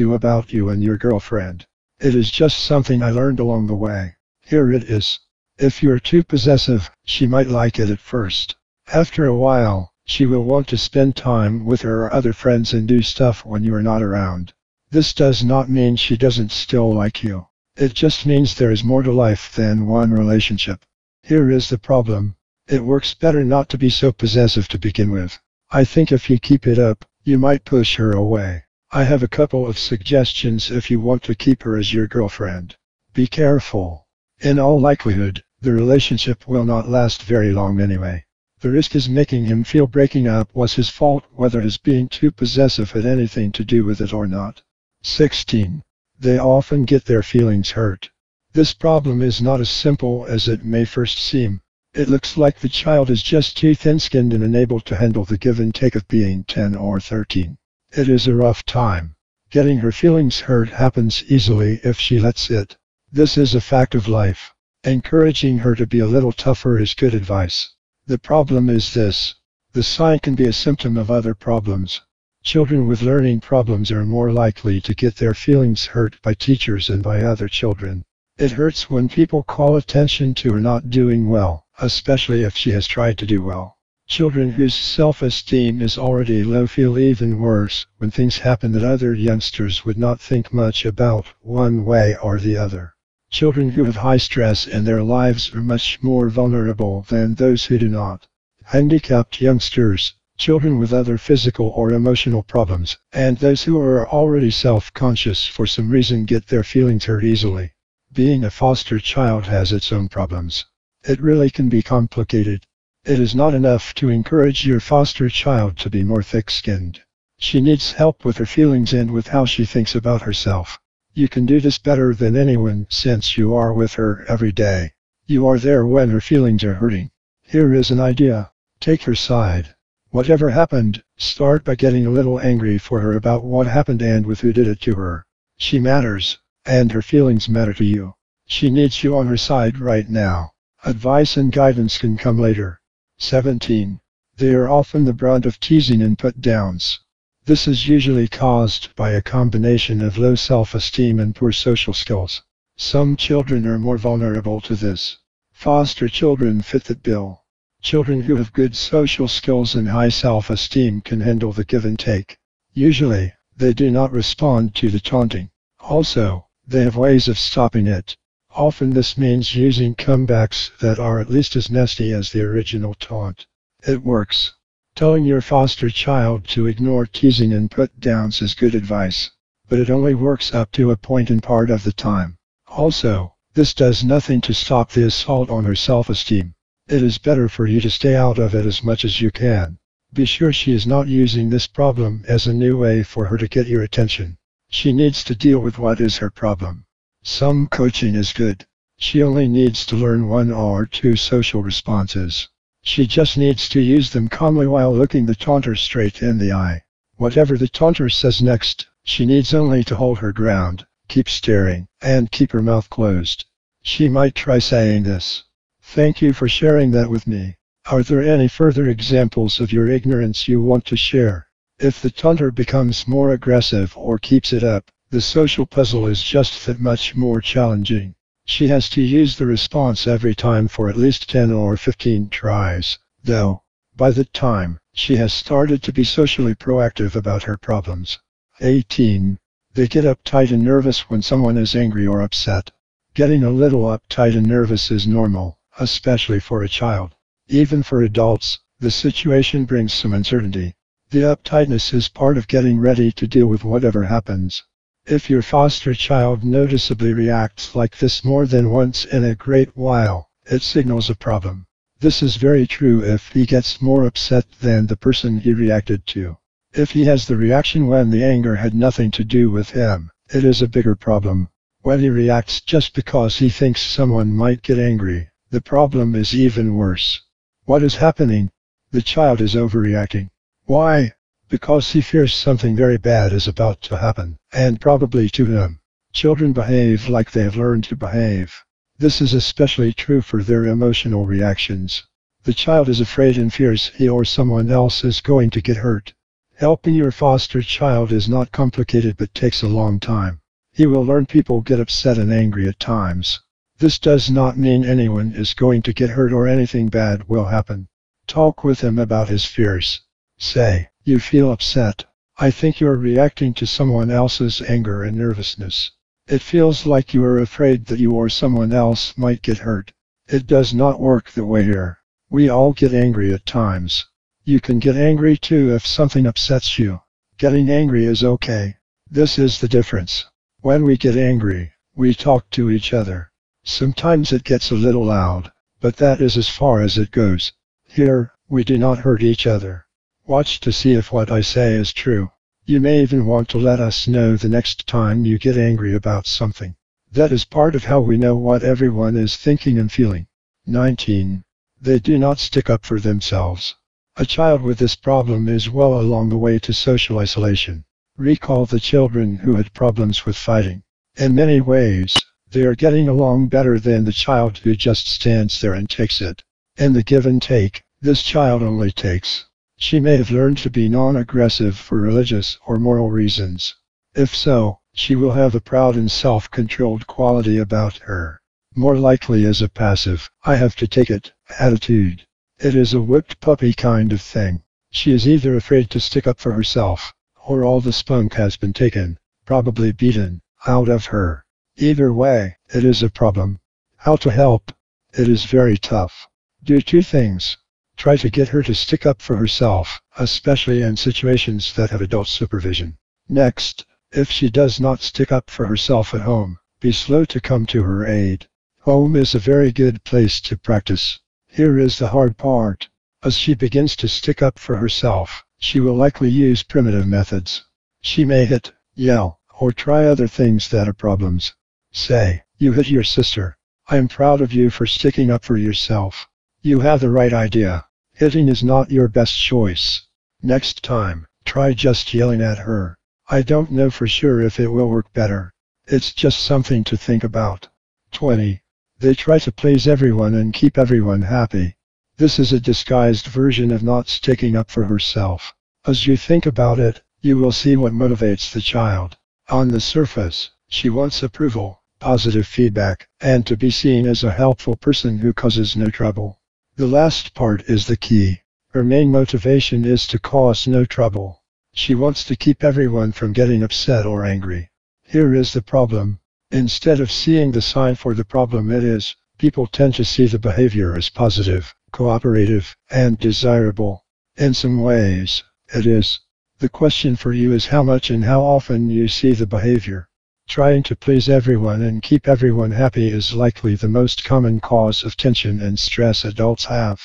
you about you and your girlfriend. It is just something I learned along the way. Here it is." If you're too possessive, she might like it at first. After a while, she will want to spend time with her other friends and do stuff when you are not around. This does not mean she doesn't still like you. It just means there is more to life than one relationship. Here is the problem. It works better not to be so possessive to begin with. I think if you keep it up, you might push her away. I have a couple of suggestions if you want to keep her as your girlfriend. Be careful. In all likelihood, the relationship will not last very long anyway. The risk is making him feel breaking up was his fault, whether his being too possessive had anything to do with it or not. sixteen. They often get their feelings hurt. This problem is not as simple as it may first seem. It looks like the child is just too thin-skinned and unable to handle the give and take of being ten or thirteen. It is a rough time. Getting her feelings hurt happens easily if she lets it. This is a fact of life. Encouraging her to be a little tougher is good advice. The problem is this. The sign can be a symptom of other problems. Children with learning problems are more likely to get their feelings hurt by teachers and by other children. It hurts when people call attention to her not doing well, especially if she has tried to do well. Children whose self-esteem is already low feel even worse when things happen that other youngsters would not think much about, one way or the other. Children who have high stress in their lives are much more vulnerable than those who do not. Handicapped youngsters, children with other physical or emotional problems, and those who are already self-conscious for some reason get their feelings hurt easily. Being a foster child has its own problems. It really can be complicated. It is not enough to encourage your foster child to be more thick-skinned. She needs help with her feelings and with how she thinks about herself. You can do this better than anyone since you are with her every day. You are there when her feelings are hurting. Here is an idea. Take her side. Whatever happened, start by getting a little angry for her about what happened and with who did it to her. She matters, and her feelings matter to you. She needs you on her side right now. Advice and guidance can come later. seventeen. They are often the brunt of teasing and put-downs. This is usually caused by a combination of low self-esteem and poor social skills. Some children are more vulnerable to this. Foster children fit the bill. Children who have good social skills and high self-esteem can handle the give and take. Usually, they do not respond to the taunting. Also, they have ways of stopping it. Often this means using comebacks that are at least as nasty as the original taunt. It works. Telling your foster child to ignore teasing and put-downs is good advice, but it only works up to a point and part of the time. Also, this does nothing to stop the assault on her self-esteem. It is better for you to stay out of it as much as you can. Be sure she is not using this problem as a new way for her to get your attention. She needs to deal with what is her problem. Some coaching is good. She only needs to learn one or two social responses. She just needs to use them calmly while looking the taunter straight in the eye. Whatever the taunter says next, she needs only to hold her ground, keep staring, and keep her mouth closed. She might try saying this. Thank you for sharing that with me. Are there any further examples of your ignorance you want to share? If the taunter becomes more aggressive or keeps it up, the social puzzle is just that much more challenging. She has to use the response every time for at least ten or fifteen tries, though. By the time, she has started to be socially proactive about her problems. eighteen. They get uptight and nervous when someone is angry or upset. Getting a little uptight and nervous is normal, especially for a child. Even for adults, the situation brings some uncertainty. The uptightness is part of getting ready to deal with whatever happens. If your foster child noticeably reacts like this more than once in a great while, it signals a problem. This is very true if he gets more upset than the person he reacted to. If he has the reaction when the anger had nothing to do with him, it is a bigger problem. When he reacts just because he thinks someone might get angry, the problem is even worse. What is happening? The child is overreacting. Why? Because he fears something very bad is about to happen, and probably to him. Children behave like they have learned to behave. This is especially true for their emotional reactions. The child is afraid and fears he or someone else is going to get hurt. Helping your foster child is not complicated but takes a long time. He will learn people get upset and angry at times. This does not mean anyone is going to get hurt or anything bad will happen. Talk with him about his fears. Say, you feel upset. I think you're reacting to someone else's anger and nervousness. It feels like you are afraid that you or someone else might get hurt. It does not work that way here. We all get angry at times. You can get angry too if something upsets you. Getting angry is okay. This is the difference. When we get angry, we talk to each other. Sometimes it gets a little loud, but that is as far as it goes. Here, we do not hurt each other. Watch to see if what I say is true. You may even want to let us know the next time you get angry about something. That is part of how we know what everyone is thinking and feeling. nineteen. They do not stick up for themselves. A child with this problem is well along the way to social isolation. Recall the children who had problems with fighting. In many ways, they are getting along better than the child who just stands there and takes it. In the give and take, this child only takes. She may have learned to be non-aggressive for religious or moral reasons. If so, she will have a proud and self-controlled quality about her. More likely is a passive, I have to take it, attitude. It is a whipped puppy kind of thing. She is either afraid to stick up for herself, or all the spunk has been taken, probably beaten, out of her. Either way, it is a problem. How to help? It is very tough. Do two things. Try to get her to stick up for herself, especially in situations that have adult supervision. Next, if she does not stick up for herself at home, be slow to come to her aid. Home is a very good place to practice. Here is the hard part. As she begins to stick up for herself, she will likely use primitive methods. She may hit, yell, or try other things that are problems. Say, you hit your sister. I am proud of you for sticking up for yourself. You have the right idea. Hitting is not your best choice. Next time, try just yelling at her. I don't know for sure if it will work better. It's just something to think about. twenty. They try to please everyone and keep everyone happy. This is a disguised version of not sticking up for herself. As you think about it, you will see what motivates the child. On the surface, she wants approval, positive feedback, and to be seen as a helpful person who causes no trouble. The last part is the key. Her main motivation is to cause no trouble. She wants to keep everyone from getting upset or angry. Here is the problem. Instead of seeing the sign for the problem it is, people tend to see the behavior as positive, cooperative, and desirable. In some ways, it is. The question for you is how much and how often you see the behavior. Trying to please everyone and keep everyone happy is likely the most common cause of tension and stress adults have.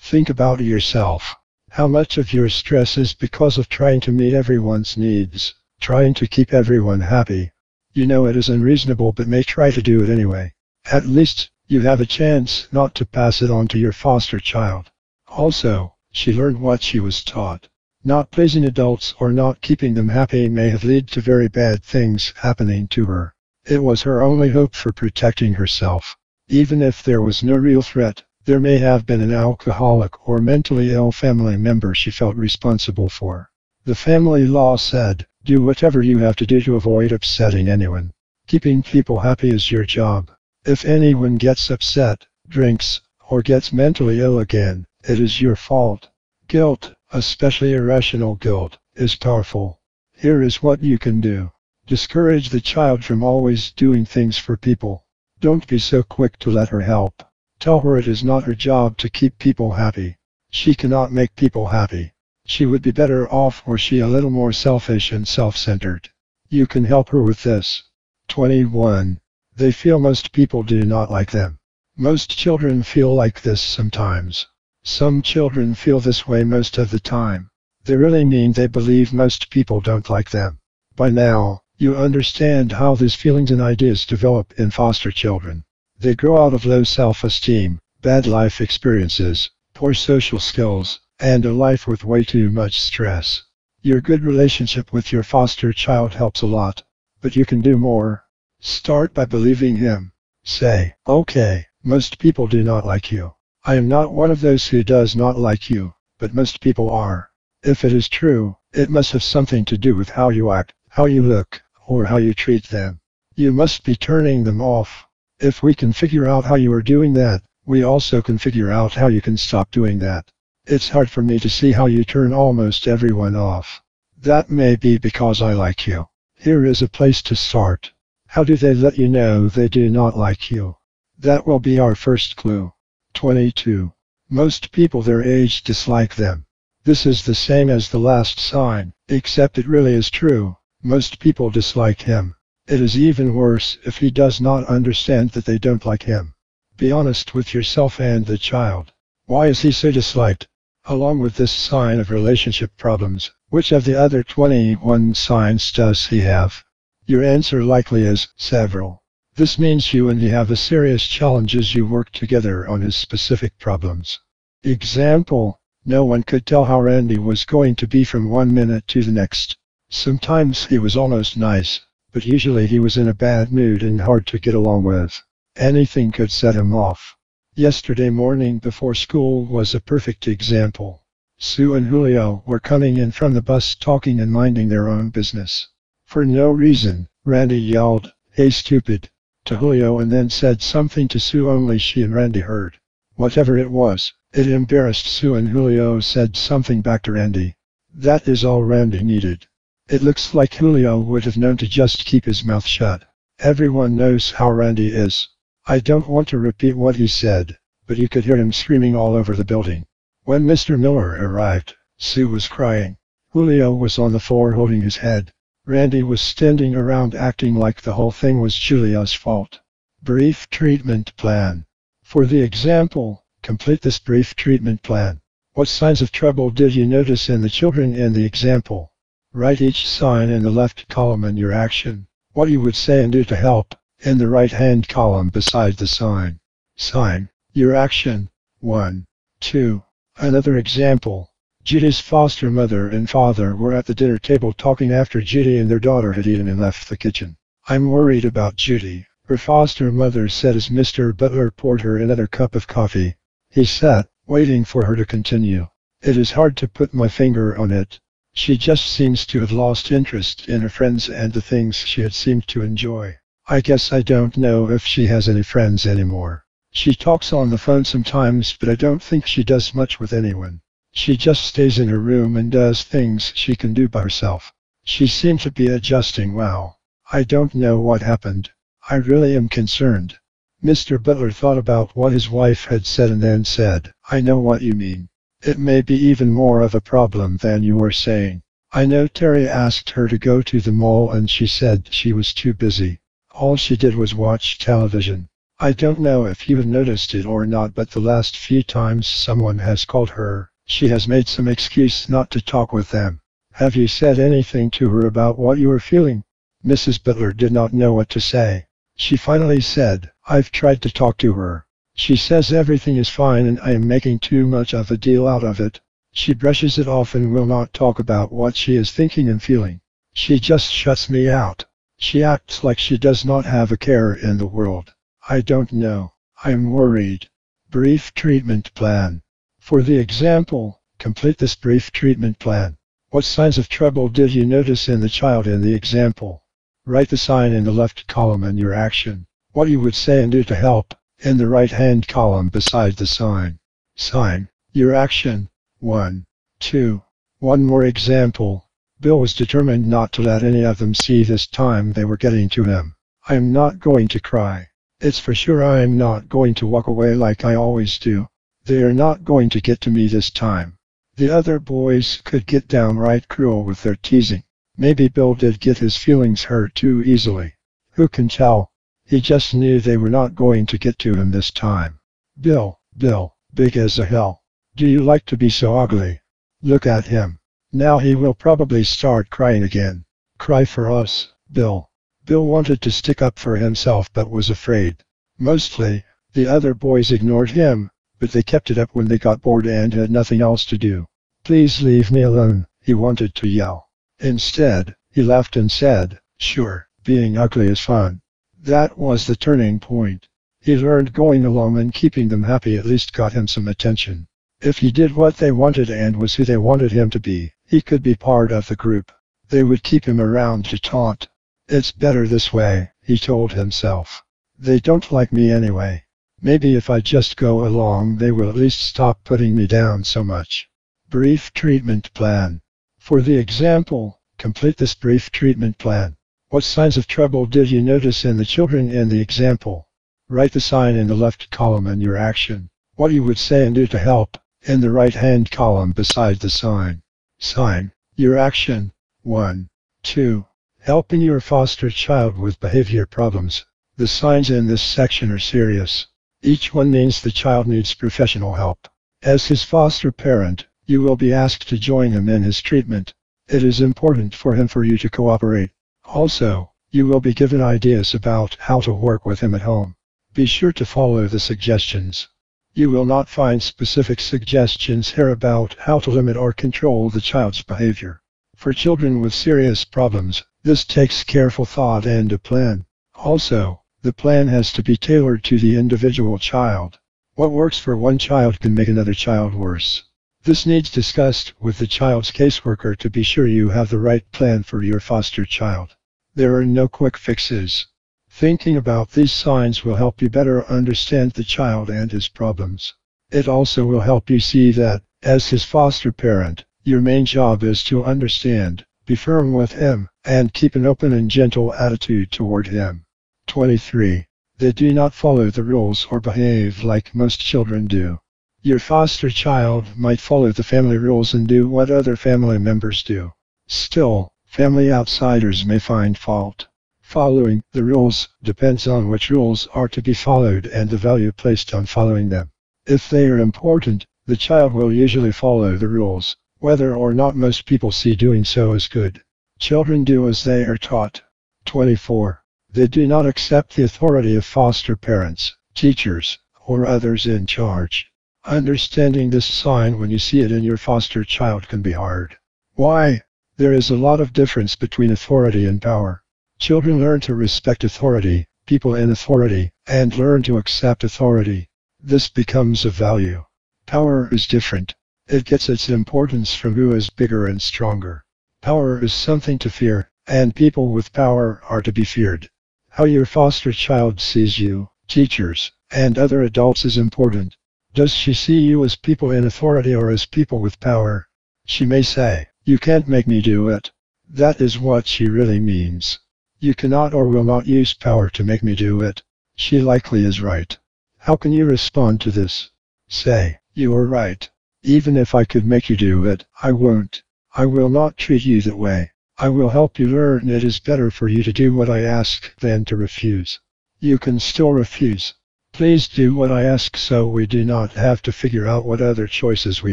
Think about yourself. How much of your stress is because of trying to meet everyone's needs, trying to keep everyone happy? You know it is unreasonable but may try to do it anyway. At least, you have a chance not to pass it on to your foster child. Also, she learned what she was taught. Not pleasing adults or not keeping them happy may have led to very bad things happening to her. It was her only hope for protecting herself. Even if there was no real threat, there may have been an alcoholic or mentally ill family member she felt responsible for. The family law said, do whatever you have to do to avoid upsetting anyone. Keeping people happy is your job. If anyone gets upset, drinks, or gets mentally ill again, it is your fault. Guilt, especially irrational guilt, is powerful. Here is what you can do. Discourage the child from always doing things for people. Don't be so quick to let her help. Tell her it is not her job to keep people happy. She cannot make people happy. She would be better off were she a little more selfish and self-centered. You can help her with this. twenty-one. They feel most people do not like them. Most children feel like this sometimes. Some children feel this way most of the time. They really mean they believe most people don't like them. By now, you understand how these feelings and ideas develop in foster children. They grow out of low self-esteem, bad life experiences, poor social skills, and a life with way too much stress. Your good relationship with your foster child helps a lot, but you can do more. Start by believing him. Say, okay, most people do not like you. I am not one of those who does not like you, but most people are. If it is true, it must have something to do with how you act, how you look, or how you treat them. You must be turning them off. If we can figure out how you are doing that, we also can figure out how you can stop doing that. It's hard for me to see how you turn almost everyone off. That may be because I like you. Here is a place to start. How do they let you know they do not like you? That will be our first clue. twenty-two. Most people their age dislike them. This is the same as the last sign, except it really is true. Most people dislike him. It is even worse if he does not understand that they don't like him. Be honest with yourself and the child. Why is he so disliked? Along with this sign of relationship problems, which of the other twenty-one signs does he have? Your answer likely is several. This means you and he have a serious challenge as you work together on his specific problems. Example: no one could tell how Randy was going to be from one minute to the next. Sometimes he was almost nice, but usually he was in a bad mood and hard to get along with. Anything could set him off. Yesterday morning before school was a perfect example. Sue and Julio were coming in from the bus talking and minding their own business. For no reason, Randy yelled, "Hey stupid," to Julio and then said something to Sue only she and Randy heard. Whatever it was, it embarrassed Sue and Julio said something back to Randy. That is all Randy needed. It looks like Julio would have known to just keep his mouth shut. Everyone knows how Randy is. I don't want to repeat what he said, but you could hear him screaming all over the building. When Mister Miller arrived, Sue was crying. Julio was on the floor holding his head. Randy was standing around acting like the whole thing was Julio's fault. Brief treatment plan. For the example, complete this brief treatment plan. What signs of trouble did you notice in the children in the example? Write each sign in the left column and your action, what you would say and do to help, in the right-hand column beside the sign. Sign, your action, one, two. Another example. Judy's foster mother and father were at the dinner table talking after Judy and their daughter had eaten and left the kitchen. I'm worried about Judy, her foster mother said as Mister Butler poured her another cup of coffee. He sat, waiting for her to continue. It is hard to put my finger on it. She just seems to have lost interest in her friends and the things she had seemed to enjoy. I guess I don't know if she has any friends anymore. She talks on the phone sometimes, but I don't think she does much with anyone. She just stays in her room and does things she can do by herself. She seems to be adjusting well. I don't know what happened. I really am concerned. Mister Butler thought about what his wife had said and then said, I know what you mean. It may be even more of a problem than you were saying. I know Terry asked her to go to the mall and she said she was too busy. All she did was watch television. I don't know if you have noticed it or not, but the last few times someone has called her, she has made some excuse not to talk with them. Have you said anything to her about what you were feeling? Missus Butler did not know what to say. She finally said, I've tried to talk to her. She says everything is fine and I am making too much of a deal out of it. She brushes it off and will not talk about what she is thinking and feeling. She just shuts me out. She acts like she does not have a care in the world. I don't know. I'm worried. Brief treatment plan. For the example, complete this brief treatment plan. What signs of trouble did you notice in the child in the example? Write the sign in the left column and your action, what you would say and do to help, in the right-hand column beside the sign. Sign, your action, one, two. One more example. Bill was determined not to let any of them see this time they were getting to him. I'm not going to cry. It's for sure I'm not going to walk away like I always do. They are not going to get to me this time. The other boys could get downright cruel with their teasing. Maybe Bill did get his feelings hurt too easily. Who can tell? He just knew they were not going to get to him this time. Bill, Bill, big as a hell. Do you like to be so ugly? Look at him. Now he will probably start crying again. Cry for us, Bill. Bill wanted to stick up for himself but was afraid. Mostly, the other boys ignored him, but they kept it up when they got bored and had nothing else to do. Please leave me alone, he wanted to yell. Instead, he laughed and said, sure, being ugly is fun. That was the turning point. He learned going along and keeping them happy at least got him some attention. If he did what they wanted and was who they wanted him to be, he could be part of the group. They would keep him around to taunt. It's better this way, he told himself. They don't like me anyway. Maybe if I just go along they will at least stop putting me down so much. Brief treatment plan. For the example, complete this brief treatment plan. What signs of trouble did you notice in the children in the example? Write the sign in the left column and your action, what you would say and do to help, in the right-hand column beside the sign. Sign. Your action. one, two. Helping your foster child with behavior problems. The signs in this section are serious. Each one means the child needs professional help. As his foster parent, you will be asked to join him in his treatment. It is important for him for you to cooperate. Also, you will be given ideas about how to work with him at home. Be sure to follow the suggestions. You will not find specific suggestions here about how to limit or control the child's behavior. For children with serious problems, this takes careful thought and a plan. Also, the plan has to be tailored to the individual child. What works for one child can make another child worse. This needs discussed with the child's caseworker to be sure you have the right plan for your foster child. There are no quick fixes. Thinking about these signs will help you better understand the child and his problems. It also will help you see that, as his foster parent, your main job is to understand, be firm with him, and keep an open and gentle attitude toward him. twenty-three. They do not follow the rules or behave like most children do. Your foster child might follow the family rules and do what other family members do. Still, family outsiders may find fault. Following the rules depends on which rules are to be followed and the value placed on following them. If they are important, the child will usually follow the rules, whether or not most people see doing so as good. Children do as they are taught. twenty-four. They do not accept the authority of foster parents, teachers, or others in charge. Understanding this sign when you see it in your foster child can be hard. Why? There is a lot of difference between authority and power. Children learn to respect authority, people in authority, and learn to accept authority. This becomes a value. Power is different. It gets its importance from who is bigger and stronger. Power is something to fear, and people with power are to be feared. How your foster child sees you, teachers, and other adults is important. Does she see you as people in authority or as people with power? She may say, "You can't make me do it." That is what she really means. You cannot or will not use power to make me do it. She likely is right. How can you respond to this? Say, "You are right. Even if I could make you do it, I won't. I will not treat you that way. I will help you learn it is better for you to do what I ask than to refuse. You can still refuse. Please do what I ask so we do not have to figure out what other choices we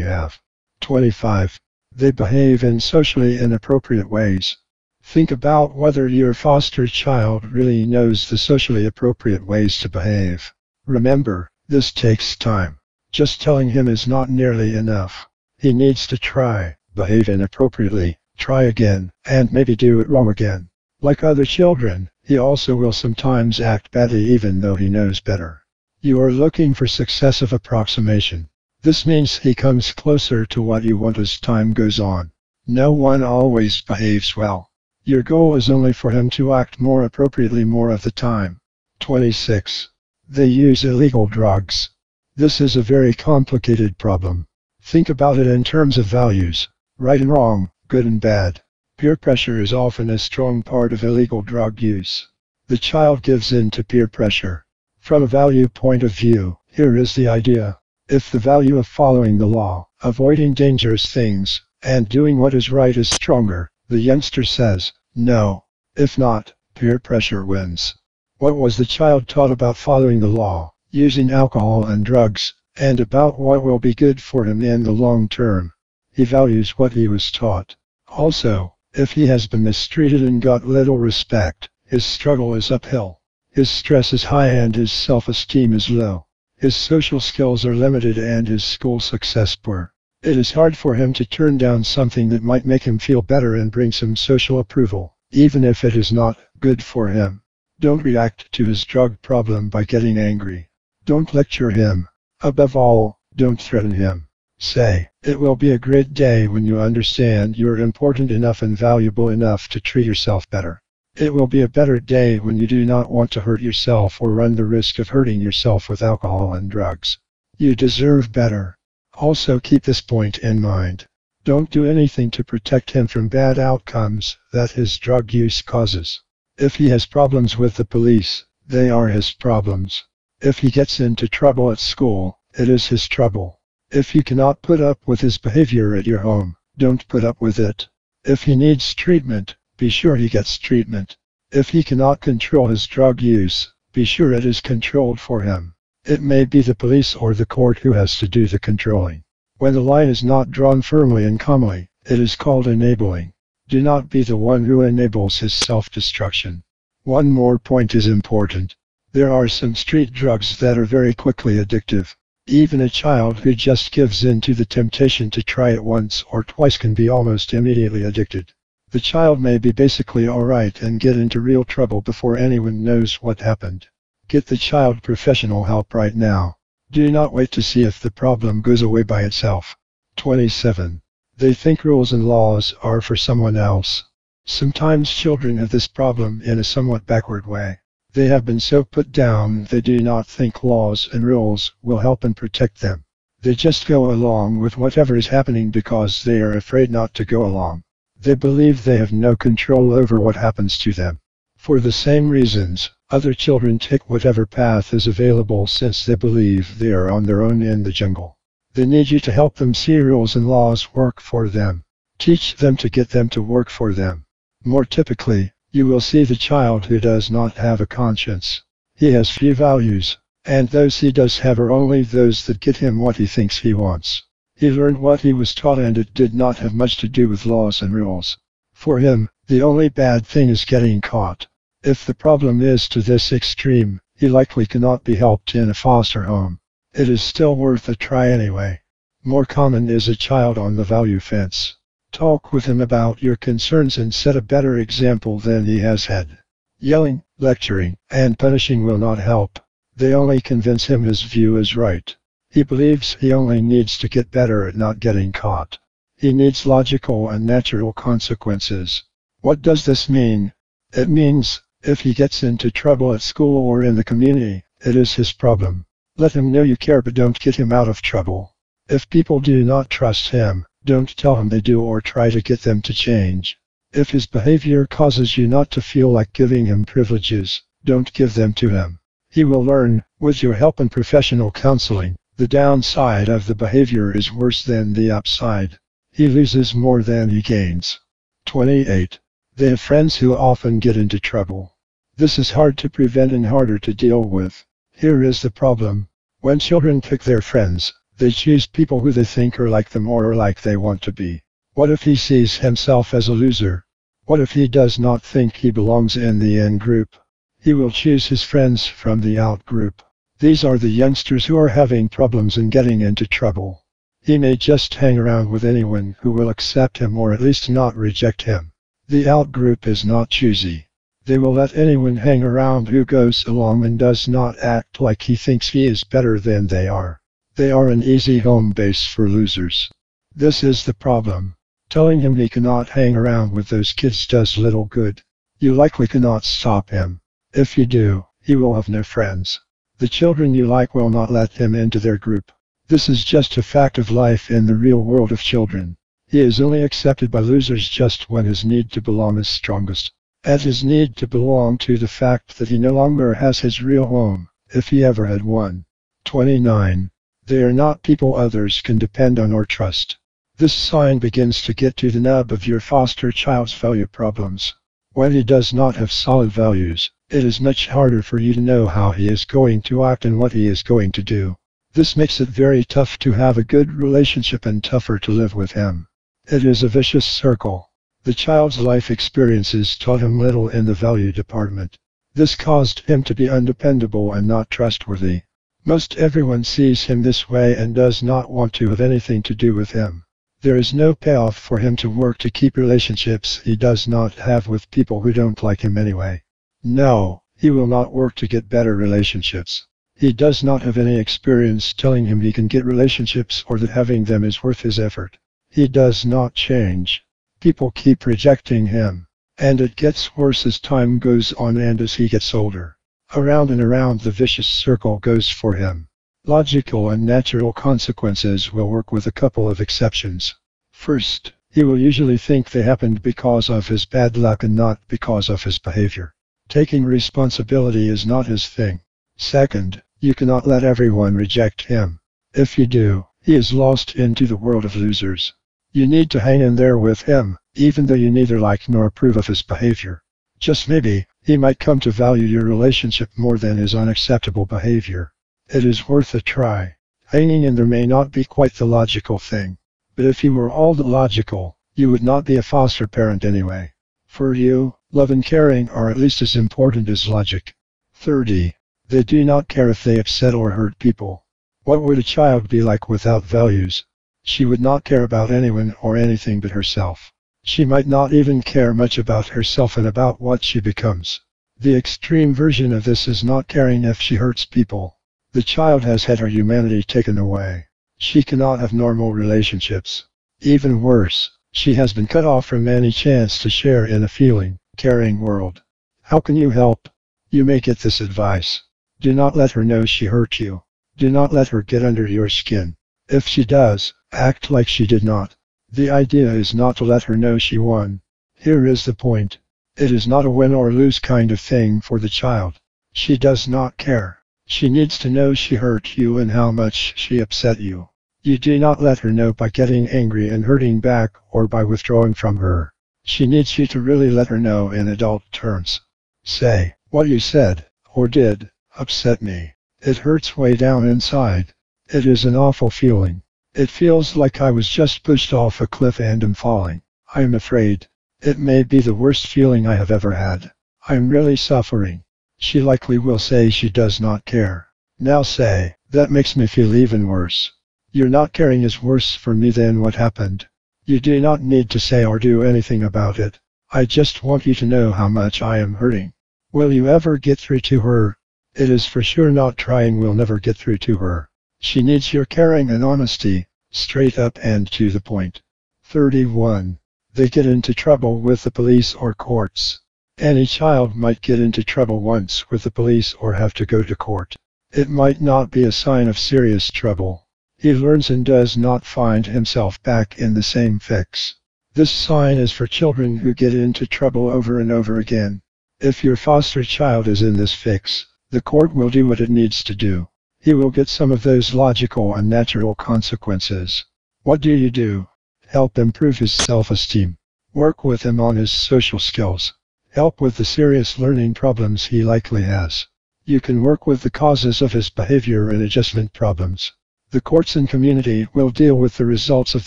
have." twenty-five. They behave in socially inappropriate ways. Think about whether your foster child really knows the socially appropriate ways to behave. Remember, this takes time. Just telling him is not nearly enough. He needs to try, behave inappropriately, try again, and maybe do it wrong again. Like other children, he also will sometimes act badly even though he knows better. You are looking for successive approximation. This means he comes closer to what you want as time goes on. No one always behaves well. Your goal is only for him to act more appropriately more of the time. twenty-six. They use illegal drugs. This is a very complicated problem. Think about it in terms of values, right and wrong, good and bad. Peer pressure is often a strong part of illegal drug use. The child gives in to peer pressure. From a value point of view, here is the idea. If the value of following the law, avoiding dangerous things, and doing what is right is stronger, the youngster says, "No." If not, peer pressure wins. What was the child taught about following the law, using alcohol and drugs, and about what will be good for him in the long term? He values what he was taught. Also, if he has been mistreated and got little respect, his struggle is uphill. His stress is high and his self-esteem is low. His social skills are limited and his school success poor. It is hard for him to turn down something that might make him feel better and bring some social approval, even if it is not good for him. Don't react to his drug problem by getting angry. Don't lecture him. Above all, don't threaten him. Say, "It will be a great day when you understand you are important enough and valuable enough to treat yourself better. It will be a better day when you do not want to hurt yourself or run the risk of hurting yourself with alcohol and drugs. You deserve better." Also keep this point in mind. Don't do anything to protect him from bad outcomes that his drug use causes. If he has problems with the police, they are his problems. If he gets into trouble at school, it is his trouble. If you cannot put up with his behavior at your home, don't put up with it. If he needs treatment, be sure he gets treatment. If he cannot control his drug use, be sure it is controlled for him. It may be the police or the court who has to do the controlling. When the line is not drawn firmly and calmly, it is called enabling. Do not be the one who enables his self-destruction. One more point is important. There are some street drugs that are very quickly addictive. Even a child who just gives in to the temptation to try it once or twice can be almost immediately addicted. The child may be basically alright and get into real trouble before anyone knows what happened. Get the child professional help right now. Do not wait to see if the problem goes away by itself. twenty-seven. They think rules and laws are for someone else. Sometimes children have this problem in a somewhat backward way. They have been so put down they do not think laws and rules will help and protect them. They just go along with whatever is happening because they are afraid not to go along. They believe they have no control over what happens to them. For the same reasons, other children take whatever path is available since they believe they are on their own in the jungle. They need you to help them see rules and laws work for them. Teach them to get them to work for them. More typically, you will see the child who does not have a conscience. He has few values, and those he does have are only those that get him what he thinks he wants. He learned what he was taught and it did not have much to do with laws and rules. For him, the only bad thing is getting caught. If the problem is to this extreme, he likely cannot be helped in a foster home. It is still worth a try anyway. More common is a child on the value fence. Talk with him about your concerns and set a better example than he has had. Yelling, lecturing, and punishing will not help. They only convince him his view is right. He believes he only needs to get better at not getting caught. He needs logical and natural consequences. What does this mean? It means, if he gets into trouble at school or in the community, it is his problem. Let him know you care but don't get him out of trouble. If people do not trust him, don't tell him they do or try to get them to change. If his behavior causes you not to feel like giving him privileges, don't give them to him. He will learn, with your help and professional counseling, the downside of the behavior is worse than the upside. He loses more than he gains. twenty-eight. They have friends who often get into trouble. This is hard to prevent and harder to deal with. Here is the problem. When children pick their friends, they choose people who they think are like them or are like they want to be. What if he sees himself as a loser? What if he does not think he belongs in the in group? He will choose his friends from the out group. These are the youngsters who are having problems and getting into trouble. He may just hang around with anyone who will accept him or at least not reject him. The out group is not choosy. They will let anyone hang around who goes along and does not act like he thinks he is better than they are. They are an easy home base for losers. This is the problem. Telling him he cannot hang around with those kids does little good. You likely cannot stop him. If you do, he will have no friends. The children you like will not let him into their group. This is just a fact of life in the real world of children. He is only accepted by losers just when his need to belong is strongest. Add his need to belong to the fact that he no longer has his real home, if he ever had one. twenty-nine. They are not people others can depend on or trust. This sign begins to get to the nub of your foster child's value problems. When he does not have solid values, it is much harder for you to know how he is going to act and what he is going to do. This makes it very tough to have a good relationship and tougher to live with him. It is a vicious circle. The child's life experiences taught him little in the value department. This caused him to be undependable and not trustworthy. Most everyone sees him this way and does not want to have anything to do with him. There is no payoff for him to work to keep relationships he does not have with people who don't like him anyway. No, he will not work to get better relationships. He does not have any experience telling him he can get relationships or that having them is worth his effort. He does not change. People keep rejecting him. And it gets worse as time goes on and as he gets older. Around and around the vicious circle goes for him. Logical and natural consequences will work with a couple of exceptions. First, he will usually think they happened because of his bad luck and not because of his behavior. Taking responsibility is not his thing. Second, you cannot let everyone reject him. If you do, He is lost into the world of losers. You need to hang in there with him, even though you neither like nor approve of his behavior. Just maybe, he might come to value your relationship more than his unacceptable behavior. It is worth a try. Hanging in there may not be quite the logical thing. But if you were all that logical, you would not be a foster parent anyway. For you, love and caring are at least as important as logic. thirty. They do not care if they upset or hurt people. What would a child be like without values? She would not care about anyone or anything but herself. She might not even care much about herself and about what she becomes. The extreme version of this is not caring if she hurts people. The child has had her humanity taken away. She cannot have normal relationships. Even worse, she has been cut off from any chance to share in a feeling, caring world. How can you help? You may get this advice. Do not let her know she hurt you. Do not let her get under your skin. If she does, act like she did not. The idea is not to let her know she won. Here is the point. It is not a win or lose kind of thing for the child. She does not care. She needs to know she hurt you and how much she upset you. You do not let her know by getting angry and hurting back or by withdrawing from her. She needs you to really let her know in adult terms. Say, what you said, or did, upset me. It hurts way down inside. It is an awful feeling. It feels like I was just pushed off a cliff and am falling. I am afraid. It may be the worst feeling I have ever had. I am really suffering. She likely will say she does not care. Now say, that makes me feel even worse. Your not caring is worse for me than what happened. You do not need to say or do anything about it. I just want you to know how much I am hurting. Will you ever get through to her? It is for sure not trying will never get through to her. She needs your caring and honesty, straight up and to the point. thirty-one. They get into trouble with the police or courts. Any child might get into trouble once with the police or have to go to court. It might not be a sign of serious trouble. He learns and does not find himself back in the same fix. This sign is for children who get into trouble over and over again. If your foster child is in this fix, the court will do what it needs to do. He will get some of those logical and natural consequences. What do you do? Help improve his self-esteem. Work with him on his social skills. Help with the serious learning problems he likely has. You can work with the causes of his behavior and adjustment problems. The courts and community will deal with the results of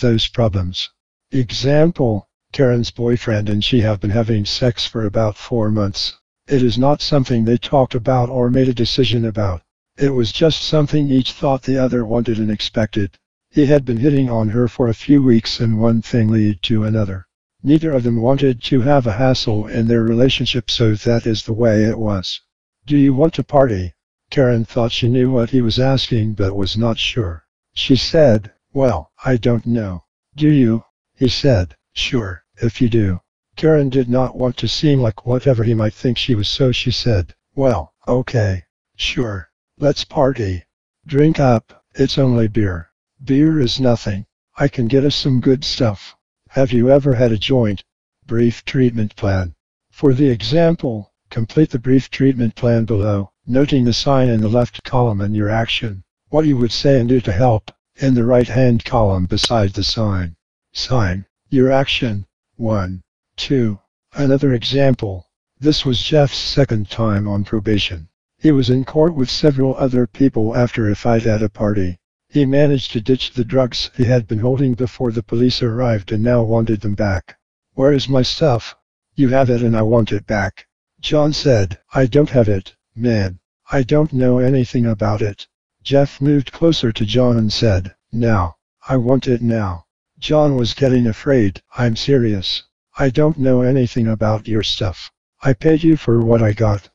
those problems. Example: Karen's boyfriend and she have been having sex for about four months. It is not something they talked about or made a decision about. It was just something each thought the other wanted and expected. He had been hitting on her for a few weeks and one thing led to another. Neither of them wanted to have a hassle in their relationship, so that is the way it was. Do you want to party? Karen thought she knew what he was asking but was not sure. She said, well, I don't know. Do you? He said, sure, if you do. Karen did not want to seem like whatever he might think she was, so she said, well, okay, sure, let's party. Drink up, it's only beer. Beer is nothing. I can get us some good stuff. Have you ever had a joint? Brief treatment plan. For the example, complete the brief treatment plan below, noting the sign in the left column and your action, what you would say and do to help, in the right-hand column beside the sign. Sign, your action. one. two. Another example. This was Jeff's second time on probation. He was in court with several other people after a fight at a party. He managed to ditch the drugs he had been holding before the police arrived and now wanted them back. Where is my stuff? You have it and I want it back. John said, I don't have it, man. I don't know anything about it. Jeff moved closer to John and said, now. I want it now. John was getting afraid. I'm serious. I don't know anything about your stuff. I paid you for what I got.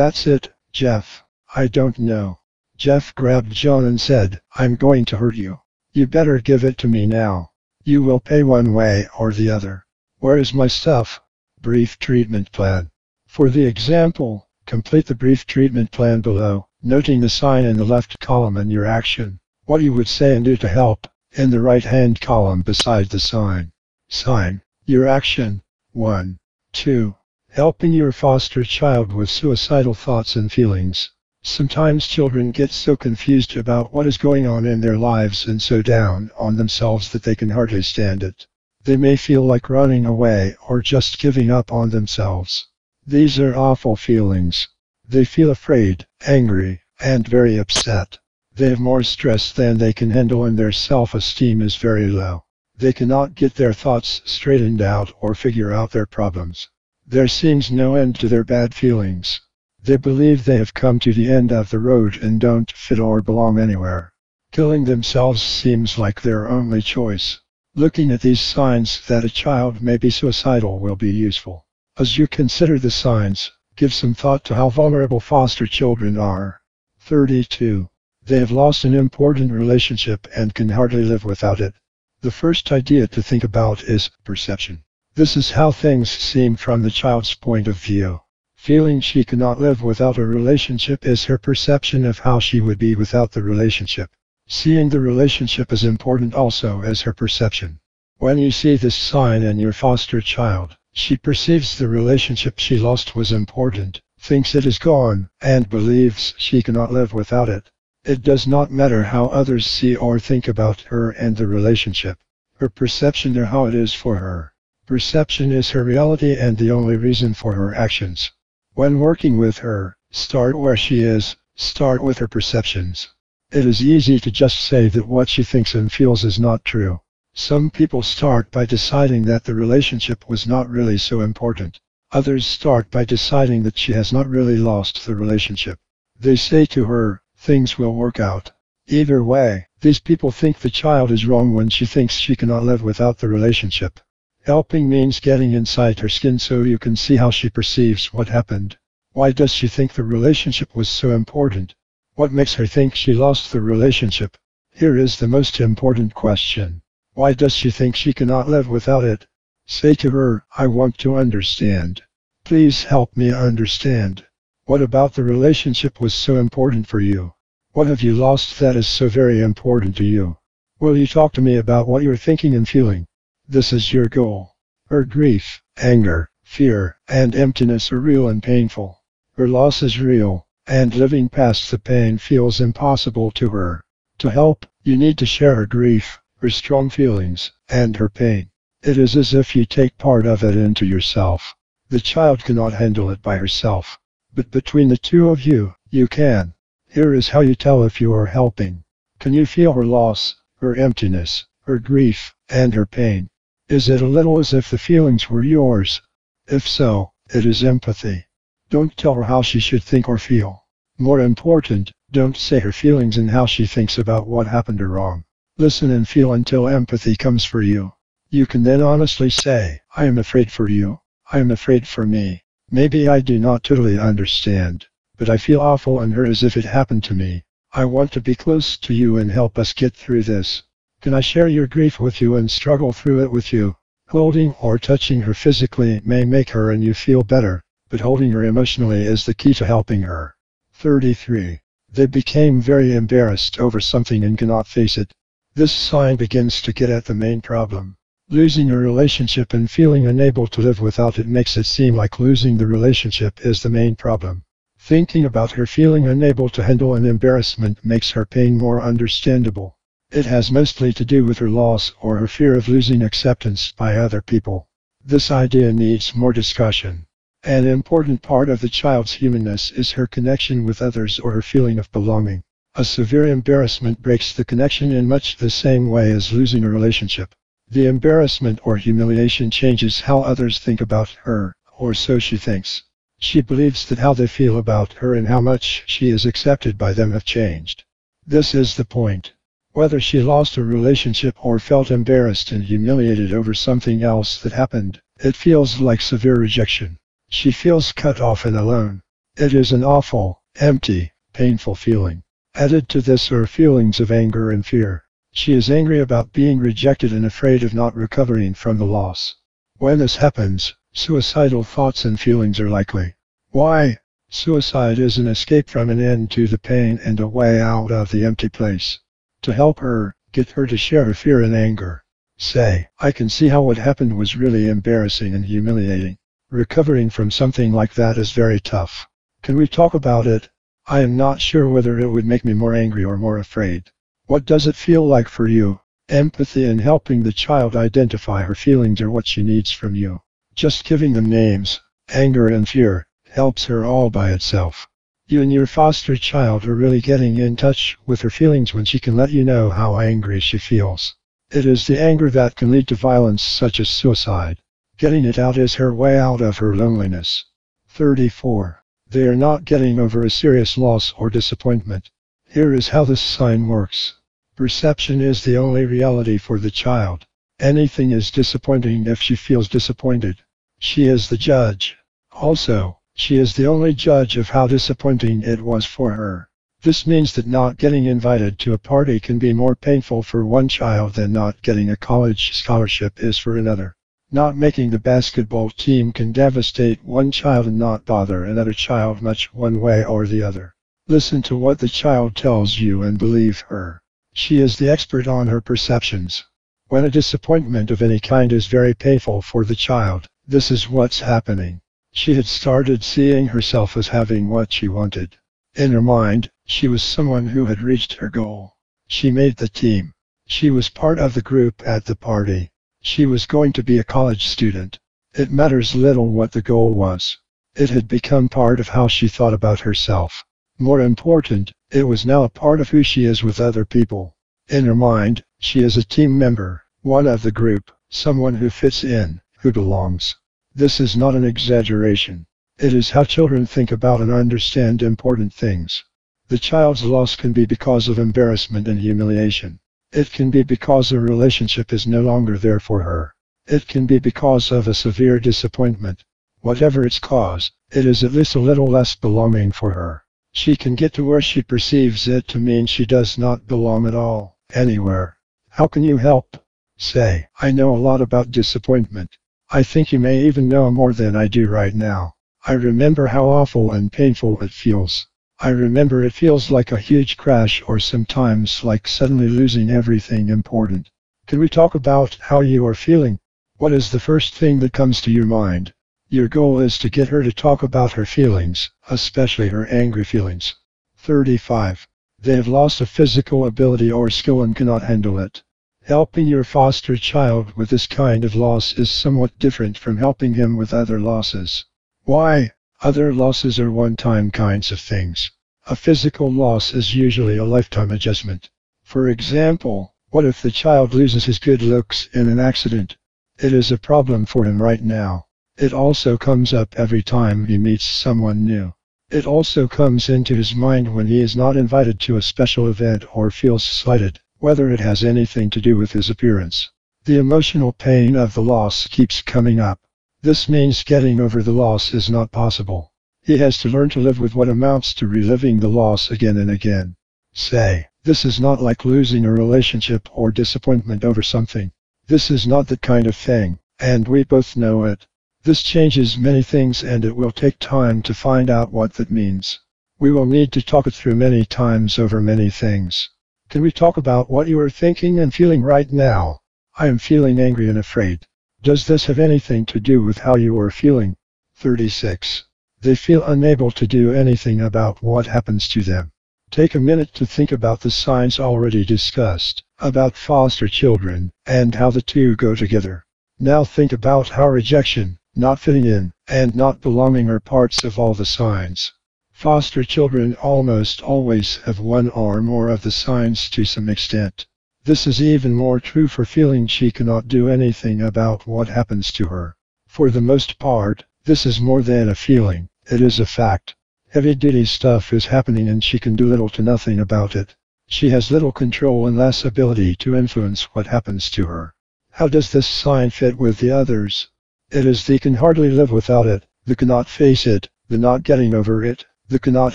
That's it, Jeff. I don't know. Jeff grabbed John and said, I'm going to hurt you. You better give it to me now. You will pay one way or the other. Where is my stuff? Brief treatment plan. For the example, complete the brief treatment plan below, noting the sign in the left column and your action, what you would say and do to help, in the right-hand column beside the sign. Sign. Your action. one. two. Helping your foster child with suicidal thoughts and feelings. Sometimes children get so confused about what is going on in their lives and so down on themselves that they can hardly stand it. They may feel like running away or just giving up on themselves. These are awful feelings. They feel afraid, angry, and very upset. They have more stress than they can handle and their self-esteem is very low. They cannot get their thoughts straightened out or figure out their problems. There seems no end to their bad feelings. They believe they have come to the end of the road and don't fit or belong anywhere. Killing themselves seems like their only choice. Looking at these signs that a child may be suicidal will be useful. As you consider the signs, give some thought to how vulnerable foster children are. thirty-two. They have lost an important relationship and can hardly live without it. The first idea to think about is perception. This is how things seem from the child's point of view. Feeling she cannot live without a relationship is her perception of how she would be without the relationship. Seeing the relationship is important also as her perception. When you see this sign in your foster child, she perceives the relationship she lost was important, thinks it is gone, and believes she cannot live without it. It does not matter how others see or think about her and the relationship. Her perception is how it is for her. Perception is her reality and the only reason for her actions. When working with her, start where she is, start with her perceptions. It is easy to just say that what she thinks and feels is not true. Some people start by deciding that the relationship was not really so important. Others start by deciding that she has not really lost the relationship. They say to her, "Things will work out." Either way, these people think the child is wrong when she thinks she cannot live without the relationship. Helping means getting inside her skin so you can see how she perceives what happened. Why does she think the relationship was so important? What makes her think she lost the relationship? Here is the most important question. Why does she think she cannot live without it? Say to her, "I want to understand. Please help me understand. What about the relationship was so important for you? What have you lost that is so very important to you? Will you talk to me about what you're thinking and feeling?" This is your goal. Her grief, anger, fear, and emptiness are real and painful. Her loss is real, and living past the pain feels impossible to her. To help, you need to share her grief, her strong feelings, and her pain. It is as if you take part of it into yourself. The child cannot handle it by herself. But between the two of you, you can. Here is how you tell if you are helping. Can you feel her loss, her emptiness, her grief, and her pain? Is it a little as if the feelings were yours? If so, it is empathy. Don't tell her how she should think or feel. More important, don't say her feelings and how she thinks about what happened are wrong. Listen and feel until empathy comes for you. You can then honestly say, "I am afraid for you. I am afraid for me. Maybe I do not totally understand, but I feel awful and hurt as if it happened to me. I want to be close to you and help us get through this. Can I share your grief with you and struggle through it with you?" Holding or touching her physically may make her and you feel better, but holding her emotionally is the key to helping her. thirty-three. They became very embarrassed over something and cannot face it. This sign begins to get at the main problem. Losing a relationship and feeling unable to live without it makes it seem like losing the relationship is the main problem. Thinking about her feeling unable to handle an embarrassment makes her pain more understandable. It has mostly to do with her loss or her fear of losing acceptance by other people. This idea needs more discussion. An important part of the child's humanness is her connection with others or her feeling of belonging. A severe embarrassment breaks the connection in much the same way as losing a relationship. The embarrassment or humiliation changes how others think about her, or so she thinks. She believes that how they feel about her and how much she is accepted by them have changed. This is the point. Whether she lost a relationship or felt embarrassed and humiliated over something else that happened, it feels like severe rejection. She feels cut off and alone. It is an awful, empty, painful feeling. Added to this are feelings of anger and fear. She is angry about being rejected and afraid of not recovering from the loss. When this happens, suicidal thoughts and feelings are likely. Why? Suicide is an escape from an end to the pain and a way out of the empty place. To help her, get her to share her fear and anger. Say, "I can see how what happened was really embarrassing and humiliating. Recovering from something like that is very tough. Can we talk about it? I am not sure whether it would make me more angry or more afraid. What does it feel like for you? Empathy and helping the child identify her feelings or what she needs from you. Just giving them names, anger and fear, helps her all by itself. You and your foster child are really getting in touch with her feelings when she can let you know how angry she feels. It is the anger that can lead to violence such as suicide. Getting it out is her way out of her loneliness. thirty-four. They are not getting over a serious loss or disappointment. Here is how this sign works. Perception is the only reality for the child. Anything is disappointing if she feels disappointed. She is the judge. Also, she is the only judge of how disappointing it was for her. This means that not getting invited to a party can be more painful for one child than not getting a college scholarship is for another. Not making the basketball team can devastate one child and not bother another child much one way or the other. Listen to what the child tells you and believe her. She is the expert on her perceptions. When a disappointment of any kind is very painful for the child, this is what's happening. She had started seeing herself as having what she wanted. In her mind, she was someone who had reached her goal. She made the team. She was part of the group at the party. She was going to be a college student. It matters little what the goal was. It had become part of how she thought about herself. More important, it was now a part of who she is with other people. In her mind, she is a team member, one of the group, someone who fits in, who belongs. This is not an exaggeration. It is how children think about and understand important things. The child's loss can be because of embarrassment and humiliation. It can be because a relationship is no longer there for her. It can be because of a severe disappointment. Whatever its cause, it is at least a little less belonging for her. She can get to where she perceives it to mean she does not belong at all, anywhere. How can you help? Say, I know a lot about disappointment. I think you may even know more than I do right now. I remember how awful and painful it feels. I remember it feels like a huge crash or sometimes like suddenly losing everything important. Can we talk about how you are feeling? What is the first thing that comes to your mind? Your goal is to get her to talk about her feelings, especially her angry feelings. thirty-five. They have lost a physical ability or skill and cannot handle it. Helping your foster child with this kind of loss is somewhat different from helping him with other losses. Why? Other losses are one-time kinds of things. A physical loss is usually a lifetime adjustment. For example, what if the child loses his good looks in an accident? It is a problem for him right now. It also comes up every time he meets someone new. It also comes into his mind when he is not invited to a special event or feels slighted, whether it has anything to do with his appearance. The emotional pain of the loss keeps coming up. This means getting over the loss is not possible. He has to learn to live with what amounts to reliving the loss again and again. Say, this is not like losing a relationship or disappointment over something. This is not that kind of thing, and we both know it. This changes many things and it will take time to find out what that means. We will need to talk it through many times over many things. Can we talk about what you are thinking and feeling right now? I am feeling angry and afraid. Does this have anything to do with how you are feeling? thirty-six. They feel unable to do anything about what happens to them. Take a minute to think about the signs already discussed, about foster children, and how the two go together. Now think about how rejection, not fitting in, and not belonging are parts of all the signs. Foster children almost always have one or more of the signs to some extent. This is even more true for feeling she cannot do anything about what happens to her. For the most part, this is more than a feeling, it is a fact. Heavy-duty stuff is happening and she can do little to nothing about it. She has little control and less ability to influence what happens to her. How does this sign fit with the others? It is the can hardly live without it, the cannot face it, the not getting over it, the cannot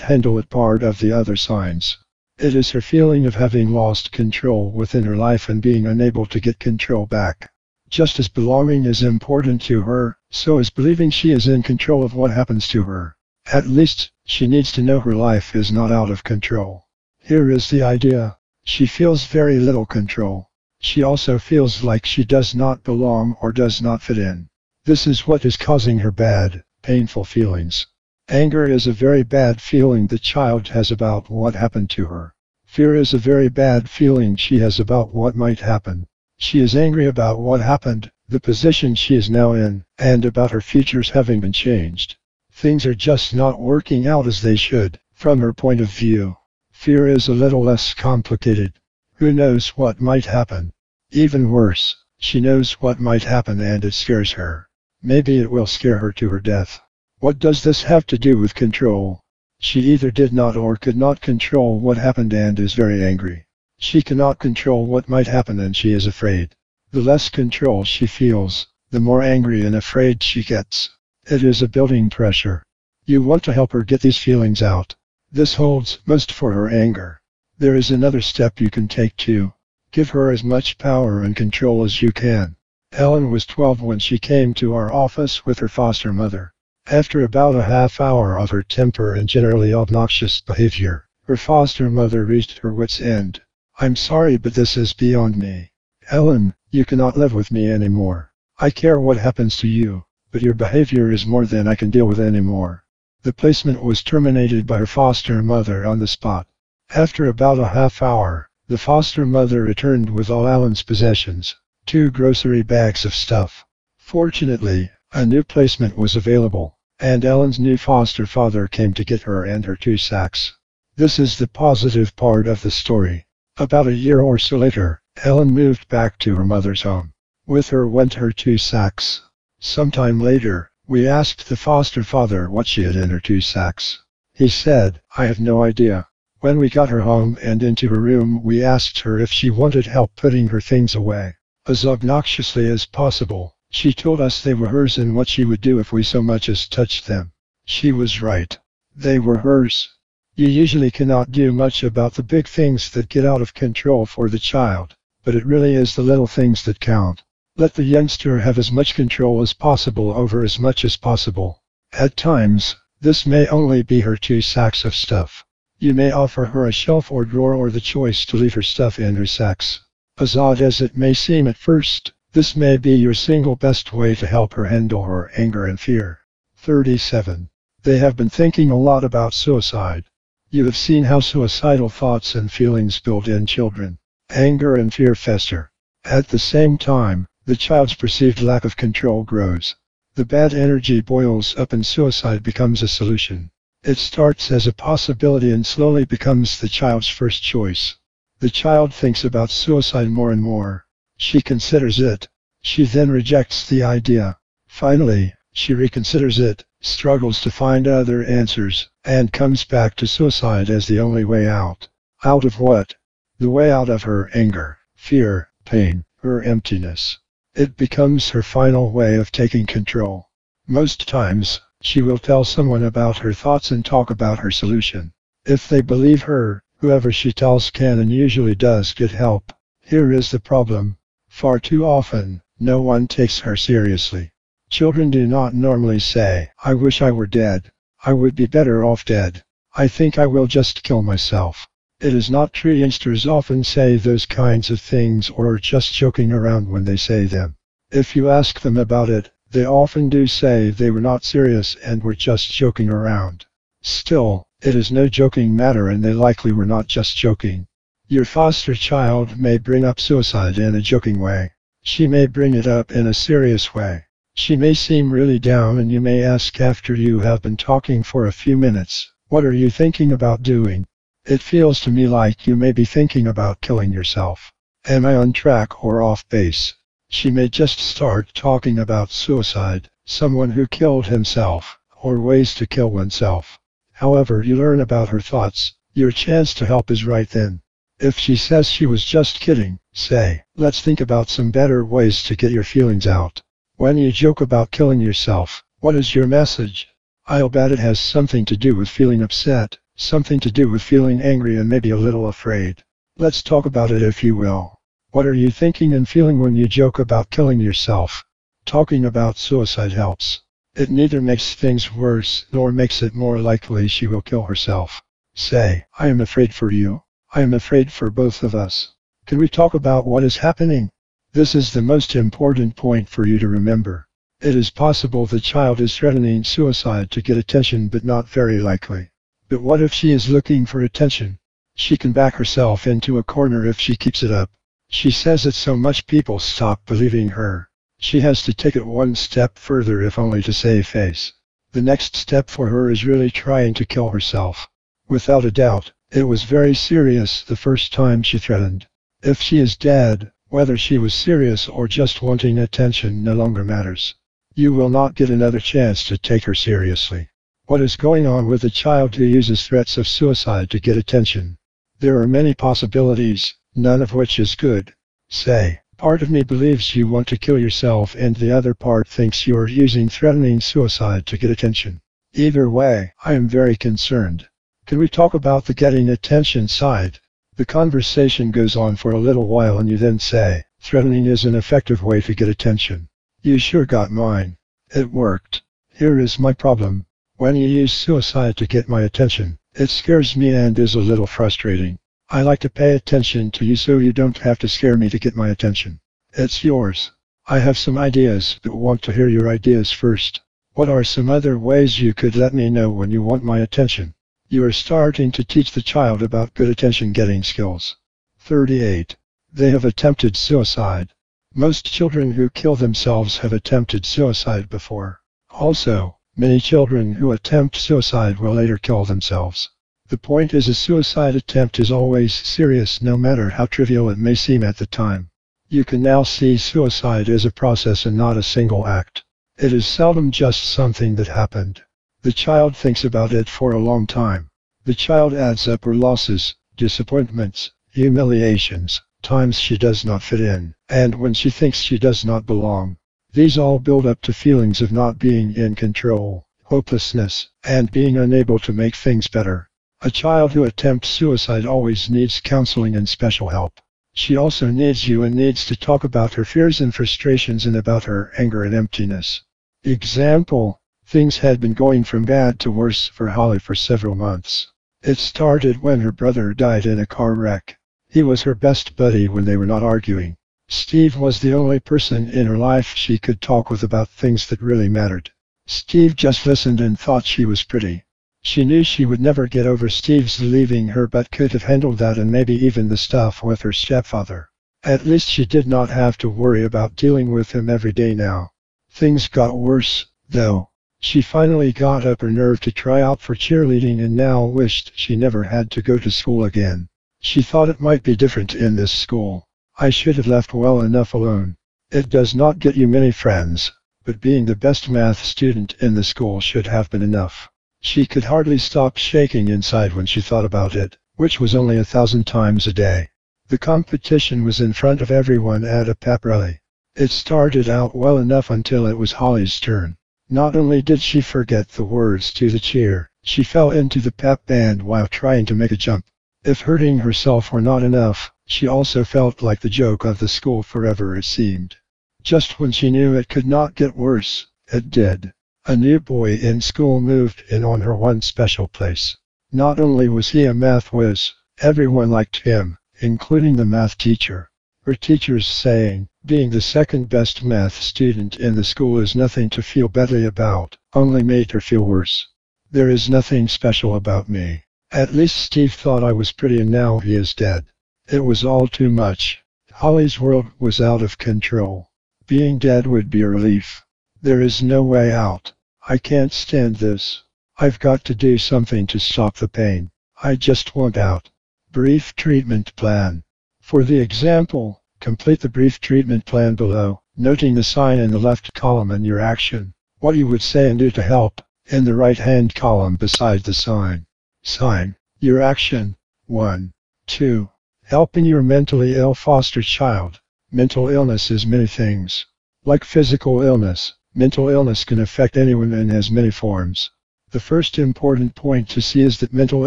handle it part of the other signs. It is her feeling of having lost control within her life and being unable to get control back. Just as belonging is important to her, so is believing she is in control of what happens to her. At least, she needs to know her life is not out of control. Here is the idea. She feels very little control. She also feels like she does not belong or does not fit in. This is what is causing her bad, painful feelings. Anger is a very bad feeling the child has about what happened to her. Fear is a very bad feeling she has about what might happen. She is angry about what happened, the position she is now in, and about her futures having been changed. Things are just not working out as they should, from her point of view. Fear is a little less complicated. Who knows what might happen? Even worse, she knows what might happen and it scares her. Maybe it will scare her to her death. What does this have to do with control? She either did not or could not control what happened and is very angry. She cannot control what might happen and she is afraid. The less control she feels, the more angry and afraid she gets. It is a building pressure. You want to help her get these feelings out. This holds most for her anger. There is another step you can take too. Give her as much power and control as you can. Ellen was twelve when she came to our office with her foster mother. After about a half hour of her temper and generally obnoxious behavior, her foster mother reached her wit's end. "I'm sorry, but this is beyond me. Ellen, you cannot live with me anymore. I care what happens to you, but your behavior is more than I can deal with anymore." The placement was terminated by her foster mother on the spot. After about a half hour, the foster mother returned with all Ellen's possessions, two grocery bags of stuff. Fortunately, a new placement was available, and Ellen's new foster father came to get her and her two sacks. This is the positive part of the story. About a year or so later, Ellen moved back to her mother's home. With her went her two sacks. Sometime later, we asked the foster father what she had in her two sacks. He said, "I have no idea." When we got her home and into her room, we asked her if she wanted help putting her things away. As obnoxiously as possible, she told us they were hers and what she would do if we so much as touched them. She was right. They were hers. You usually cannot do much about the big things that get out of control for the child, but it really is the little things that count. Let the youngster have as much control as possible over as much as possible. At times, this may only be her two sacks of stuff. You may offer her a shelf or drawer or the choice to leave her stuff in her sacks. As odd as it may seem at first, this may be your single best way to help her handle her anger and fear. thirty-seven. They have been thinking a lot about suicide. You have seen how suicidal thoughts and feelings build in children. Anger and fear fester. At the same time, the child's perceived lack of control grows. The bad energy boils up and suicide becomes a solution. It starts as a possibility and slowly becomes the child's first choice. The child thinks about suicide more and more. She considers it. She then rejects the idea. Finally, she reconsiders it, struggles to find other answers, and comes back to suicide as the only way out. Out of what? The way out of her anger, fear, pain, her emptiness. It becomes her final way of taking control. Most times, she will tell someone about her thoughts and talk about her solution. If they believe her, whoever she tells can and usually does get help. Here is the problem. Far too often, no one takes her seriously. Children do not normally say, "I wish I were dead. I would be better off dead. I think I will just kill myself." It is not true. Youngsters often say those kinds of things or are just joking around when they say them. If you ask them about it, they often do say they were not serious and were just joking around. Still, it is no joking matter and they likely were not just joking. Your foster child may bring up suicide in a joking way. She may bring it up in a serious way. She may seem really down and you may ask after you have been talking for a few minutes, "What are you thinking about doing? It feels to me like you may be thinking about killing yourself. Am I on track or off base?" She may just start talking about suicide, someone who killed himself, or ways to kill oneself. However you learn about her thoughts, your chance to help is right then. If she says she was just kidding, say, "Let's think about some better ways to get your feelings out." When you joke about killing yourself, what is your message? I'll bet it has something to do with feeling upset, something to do with feeling angry and maybe a little afraid. Let's talk about it if you will. What are you thinking and feeling when you joke about killing yourself? Talking about suicide helps. It neither makes things worse nor makes it more likely she will kill herself. Say, "I am afraid for you. I am afraid for both of us. Can we talk about what is happening?" This is the most important point for you to remember. It is possible the child is threatening suicide to get attention, but not very likely. But what if she is looking for attention? She can back herself into a corner if she keeps it up. She says it so much people stop believing her. She has to take it one step further, if only to save face. The next step for her is really trying to kill herself. Without a doubt, it was very serious the first time she threatened. If she is dead, whether she was serious or just wanting attention no longer matters. You will not get another chance to take her seriously. What is going on with the child who uses threats of suicide to get attention? There are many possibilities, none of which is good. Say, part of me believes you want to kill yourself and the other part thinks you are using threatening suicide to get attention. Either way, I am very concerned. Can we talk about the getting attention side? The conversation goes on for a little while and you then say, threatening is an effective way to get attention. You sure got mine. It worked. Here is my problem. When you use suicide to get my attention, it scares me and is a little frustrating. I like to pay attention to you so you don't have to scare me to get my attention. It's yours. I have some ideas but want to hear your ideas first. What are some other ways you could let me know when you want my attention? You are starting to teach the child about good attention-getting skills. thirty-eight. They have attempted suicide. Most children who kill themselves have attempted suicide before. Also, many children who attempt suicide will later kill themselves. The point is, a suicide attempt is always serious, no matter how trivial it may seem at the time. You can now see suicide as a process and not a single act. It is seldom just something that happened. The child thinks about it for a long time. The child adds up her losses, disappointments, humiliations, times she does not fit in, and when she thinks she does not belong. These all build up to feelings of not being in control, hopelessness, and being unable to make things better. A child who attempts suicide always needs counseling and special help. She also needs you and needs to talk about her fears and frustrations and about her anger and emptiness. Example: things had been going from bad to worse for Holly for several months. It started when her brother died in a car wreck. He was her best buddy when they were not arguing. Steve was the only person in her life she could talk with about things that really mattered. Steve just listened and thought she was pretty. She knew she would never get over Steve's leaving her, but could have handled that and maybe even the stuff with her stepfather. At least she did not have to worry about dealing with him every day now. Things got worse, though. She finally got up her nerve to try out for cheerleading and now wished she never had to go to school again. She thought it might be different in this school. I should have left well enough alone. It does not get you many friends, but being the best math student in the school should have been enough. She could hardly stop shaking inside when she thought about it, which was only a thousand times a day. The competition was in front of everyone at a pep rally. It started out well enough until it was Holly's turn. Not only did she forget the words to the cheer, she fell into the pep band while trying to make a jump. If hurting herself were not enough, she also felt like the joke of the school forever, it seemed. Just when she knew it could not get worse, it did. A new boy in school moved in on her one special place. Not only was he a math whiz, everyone liked him, including the math teacher. Her teacher's saying, being the second best math student in the school is nothing to feel badly about, only made her feel worse. There is nothing special about me. At least Steve thought I was pretty and now he is dead. It was all too much. Holly's world was out of control. Being dead would be a relief. There is no way out. I can't stand this. I've got to do something to stop the pain. I just want out. Brief treatment plan. For the example, complete the brief treatment plan below, noting the sign in the left column and your action, what you would say and do to help, in the right-hand column beside the sign. Sign, your action. one, two. Helping your mentally ill foster child. Mental illness is many things. Like physical illness, mental illness can affect anyone and has many forms. The first important point to see is that mental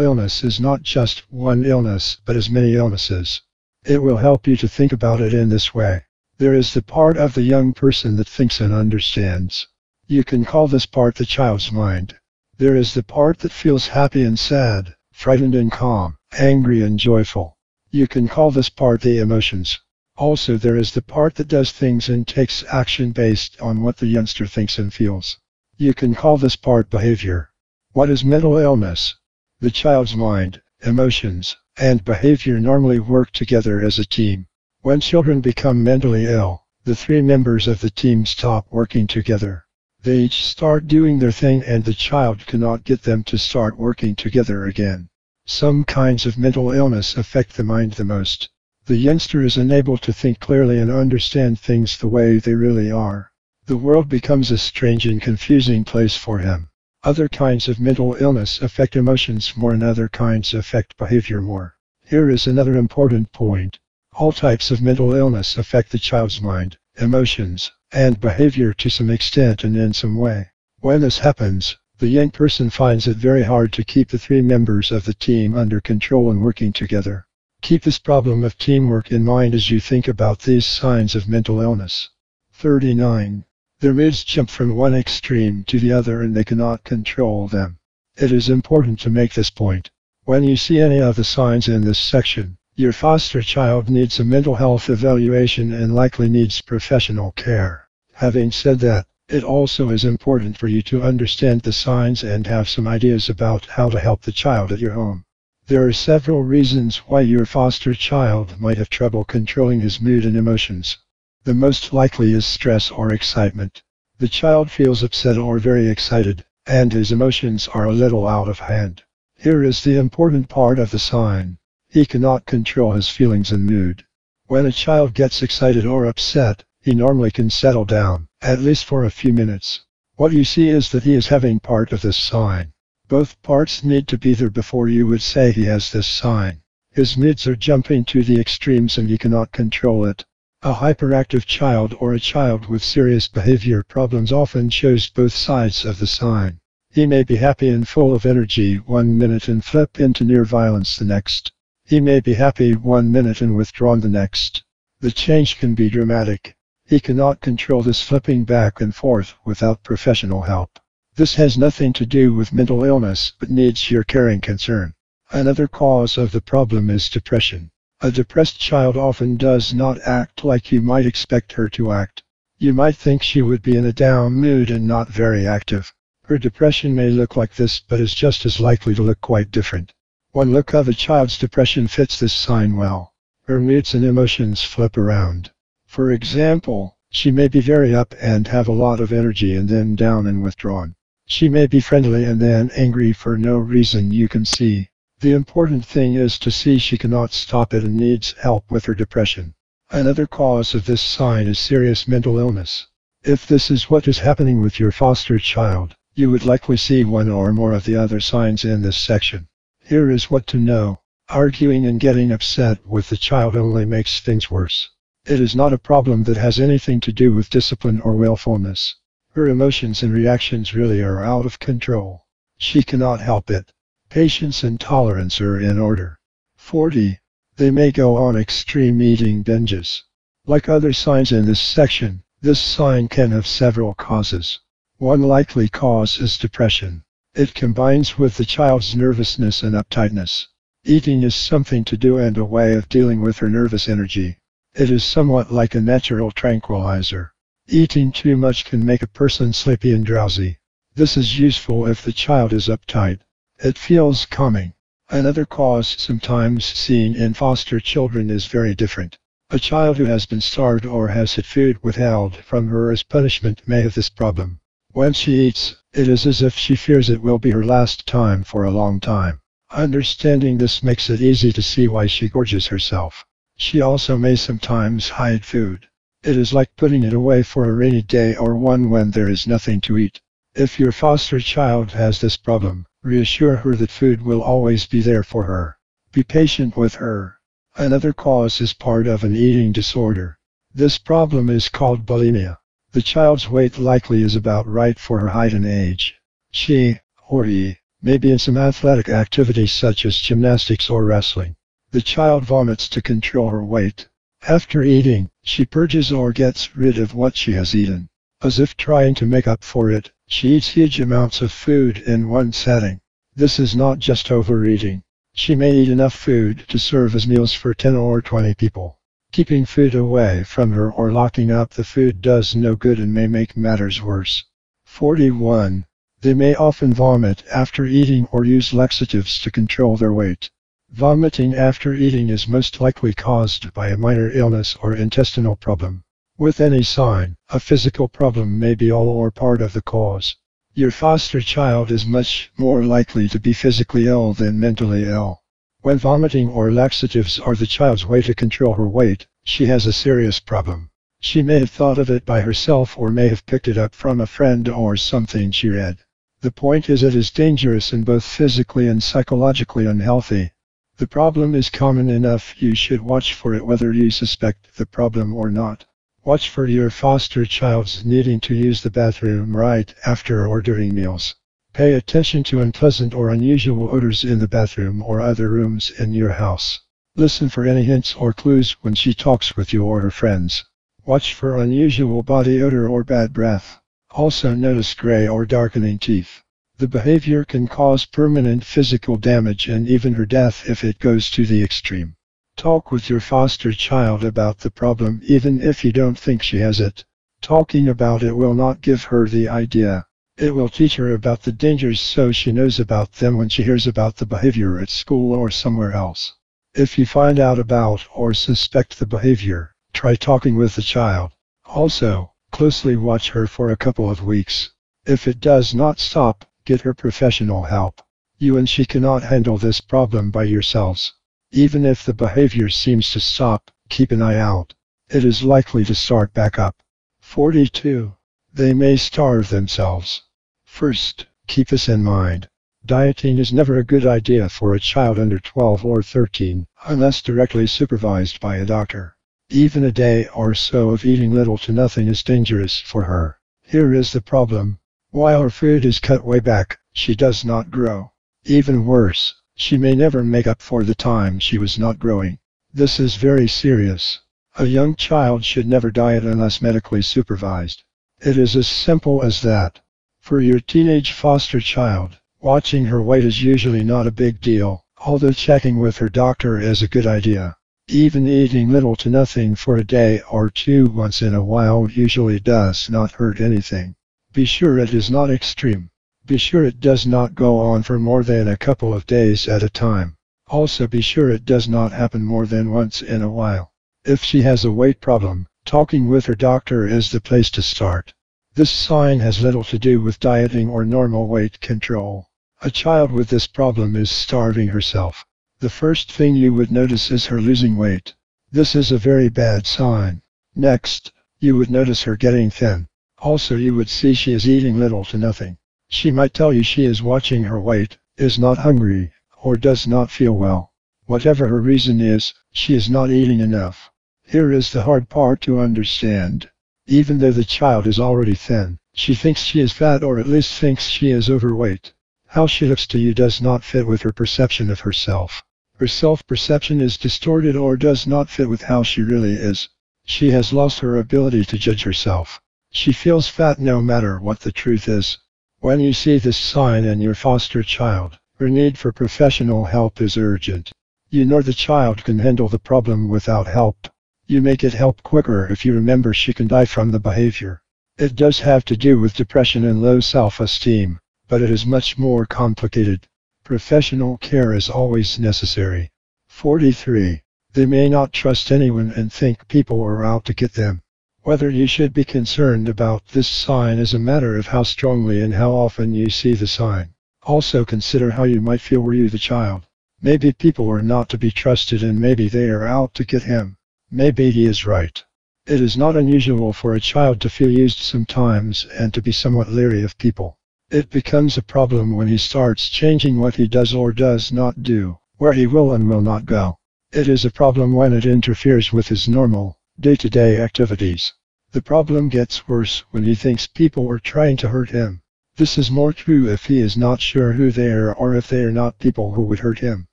illness is not just one illness, but as many illnesses. It will help you to think about it in this way. There is the part of the young person that thinks and understands. You can call this part the child's mind. There is the part that feels happy and sad, frightened and calm, angry and joyful. You can call this part the emotions. Also, there is the part that does things and takes action based on what the youngster thinks and feels. You can call this part behavior. What is mental illness? The child's mind, emotions, and behavior normally work together as a team. When children become mentally ill, the three members of the team stop working together. They each start doing their thing and the child cannot get them to start working together again. Some kinds of mental illness affect the mind the most. The youngster is unable to think clearly and understand things the way they really are. The world becomes a strange and confusing place for him. Other kinds of mental illness affect emotions more and other kinds affect behavior more. Here is another important point. All types of mental illness affect the child's mind, emotions, and behavior to some extent and in some way. When this happens, the young person finds it very hard to keep the three members of the team under control and working together. Keep this problem of teamwork in mind as you think about these signs of mental illness. thirty-nine. Their moods jump from one extreme to the other and they cannot control them. It is important to make this point. When you see any of the signs in this section, your foster child needs a mental health evaluation and likely needs professional care. Having said that, it also is important for you to understand the signs and have some ideas about how to help the child at your home. There are several reasons why your foster child might have trouble controlling his mood and emotions. The most likely is stress or excitement. The child feels upset or very excited, and his emotions are a little out of hand. Here is the important part of the sign. He cannot control his feelings and mood. When a child gets excited or upset, he normally can settle down, at least for a few minutes. What you see is that he is having part of this sign. Both parts need to be there before you would say he has this sign. His moods are jumping to the extremes and he cannot control it. A hyperactive child or a child with serious behavior problems often shows both sides of the sign. He may be happy and full of energy one minute and flip into near violence the next. He may be happy one minute and withdrawn the next. The change can be dramatic. He cannot control this flipping back and forth without professional help. This has nothing to do with mental illness but needs your caring concern. Another cause of the problem is depression. A depressed child often does not act like you might expect her to act. You might think she would be in a down mood and not very active. Her depression may look like this but is just as likely to look quite different. One look of a child's depression fits this sign well. Her moods and emotions flip around. For example, she may be very up and have a lot of energy and then down and withdrawn. She may be friendly and then angry for no reason you can see. The important thing is to see she cannot stop it and needs help with her depression. Another cause of this sign is serious mental illness. If this is what is happening with your foster child, you would likely see one or more of the other signs in this section. Here is what to know. Arguing and getting upset with the child only makes things worse. It is not a problem that has anything to do with discipline or willfulness. Her emotions and reactions really are out of control. She cannot help it. Patience and tolerance are in order. forty. They may go on extreme eating binges. Like other signs in this section, this sign can have several causes. One likely cause is depression. It combines with the child's nervousness and uptightness. Eating is something to do and a way of dealing with her nervous energy. It is somewhat like a natural tranquilizer. Eating too much can make a person sleepy and drowsy. This is useful if the child is uptight. It feels calming. Another cause sometimes seen in foster children is very different. A child who has been starved or has had food withheld from her as punishment may have this problem. When she eats, it is as if she fears it will be her last time for a long time. Understanding this makes it easy to see why she gorges herself. She also may sometimes hide food. It is like putting it away for a rainy day or one when there is nothing to eat. If your foster child has this problem, reassure her that food will always be there for her. Be patient with her. Another cause is part of an eating disorder. This problem is called bulimia. The child's weight likely is about right for her height and age. She, or he, may be in some athletic activities such as gymnastics or wrestling. The child vomits to control her weight. After eating, she purges or gets rid of what she has eaten. As if trying to make up for it, she eats huge amounts of food in one setting. This is not just overeating. She may eat enough food to serve as meals for ten or twenty people. Keeping food away from her or locking up the food does no good and may make matters worse. forty-one. They may often vomit after eating or use laxatives to control their weight. Vomiting after eating is most likely caused by a minor illness or intestinal problem. With any sign, a physical problem may be all or part of the cause. Your foster child is much more likely to be physically ill than mentally ill. When vomiting or laxatives are the child's way to control her weight, she has a serious problem. She may have thought of it by herself or may have picked it up from a friend or something she read. The point is it is dangerous and both physically and psychologically unhealthy. The problem is common enough, you should watch for it whether you suspect the problem or not. Watch for your foster child's needing to use the bathroom right after or during meals. Pay attention to unpleasant or unusual odors in the bathroom or other rooms in your house. Listen for any hints or clues when she talks with you or her friends. Watch for unusual body odor or bad breath. Also notice gray or darkening teeth. The behavior can cause permanent physical damage and even her death if it goes to the extreme. Talk with your foster child about the problem even if you don't think she has it. Talking about it will not give her the idea. It will teach her about the dangers so she knows about them when she hears about the behavior at school or somewhere else. If you find out about or suspect the behavior, try talking with the child. Also, closely watch her for a couple of weeks. If it does not stop, get her professional help. You and she cannot handle this problem by yourselves. Even if the behavior seems to stop, keep an eye out. It is likely to start back up. forty-two. They may starve themselves. First, keep this in mind. Dieting is never a good idea for a child under twelve or thirteen, unless directly supervised by a doctor. Even a day or so of eating little to nothing is dangerous for her. Here is the problem. While her food is cut way back, she does not grow. Even worse, she may never make up for the time she was not growing. This is very serious. A young child should never diet unless medically supervised. It is as simple as that. For your teenage foster child, watching her weight is usually not a big deal, although checking with her doctor is a good idea. Even eating little to nothing for a day or two once in a while usually does not hurt anything. Be sure it is not extreme. Be sure it does not go on for more than a couple of days at a time. Also be sure it does not happen more than once in a while. If she has a weight problem, talking with her doctor is the place to start. This sign has little to do with dieting or normal weight control. A child with this problem is starving herself. The first thing you would notice is her losing weight. This is a very bad sign. Next, you would notice her getting thin. Also you would see she is eating little to nothing. She might tell you she is watching her weight, is not hungry, or does not feel well. Whatever her reason is, she is not eating enough. Here is the hard part to understand. Even though the child is already thin, she thinks she is fat or at least thinks she is overweight. How she looks to you does not fit with her perception of herself. Her self-perception is distorted or does not fit with how she really is. She has lost her ability to judge herself. She feels fat no matter what the truth is. When you see this sign in your foster child, her need for professional help is urgent. You know the child can handle the problem without help. You may get help quicker if you remember she can die from the behavior. It does have to do with depression and low self-esteem, but it is much more complicated. Professional care is always necessary. forty-three. They may not trust anyone and think people are out to get them. Whether you should be concerned about this sign is a matter of how strongly and how often you see the sign. Also consider how you might feel were you the child. Maybe people are not to be trusted and maybe they are out to get him. Maybe he is right. It is not unusual for a child to feel used sometimes and to be somewhat leery of people. It becomes a problem when he starts changing what he does or does not do, where he will and will not go. It is a problem when it interferes with his normal, day-to-day activities. The problem gets worse when he thinks people are trying to hurt him. This is more true if he is not sure who they are or if they are not people who would hurt him.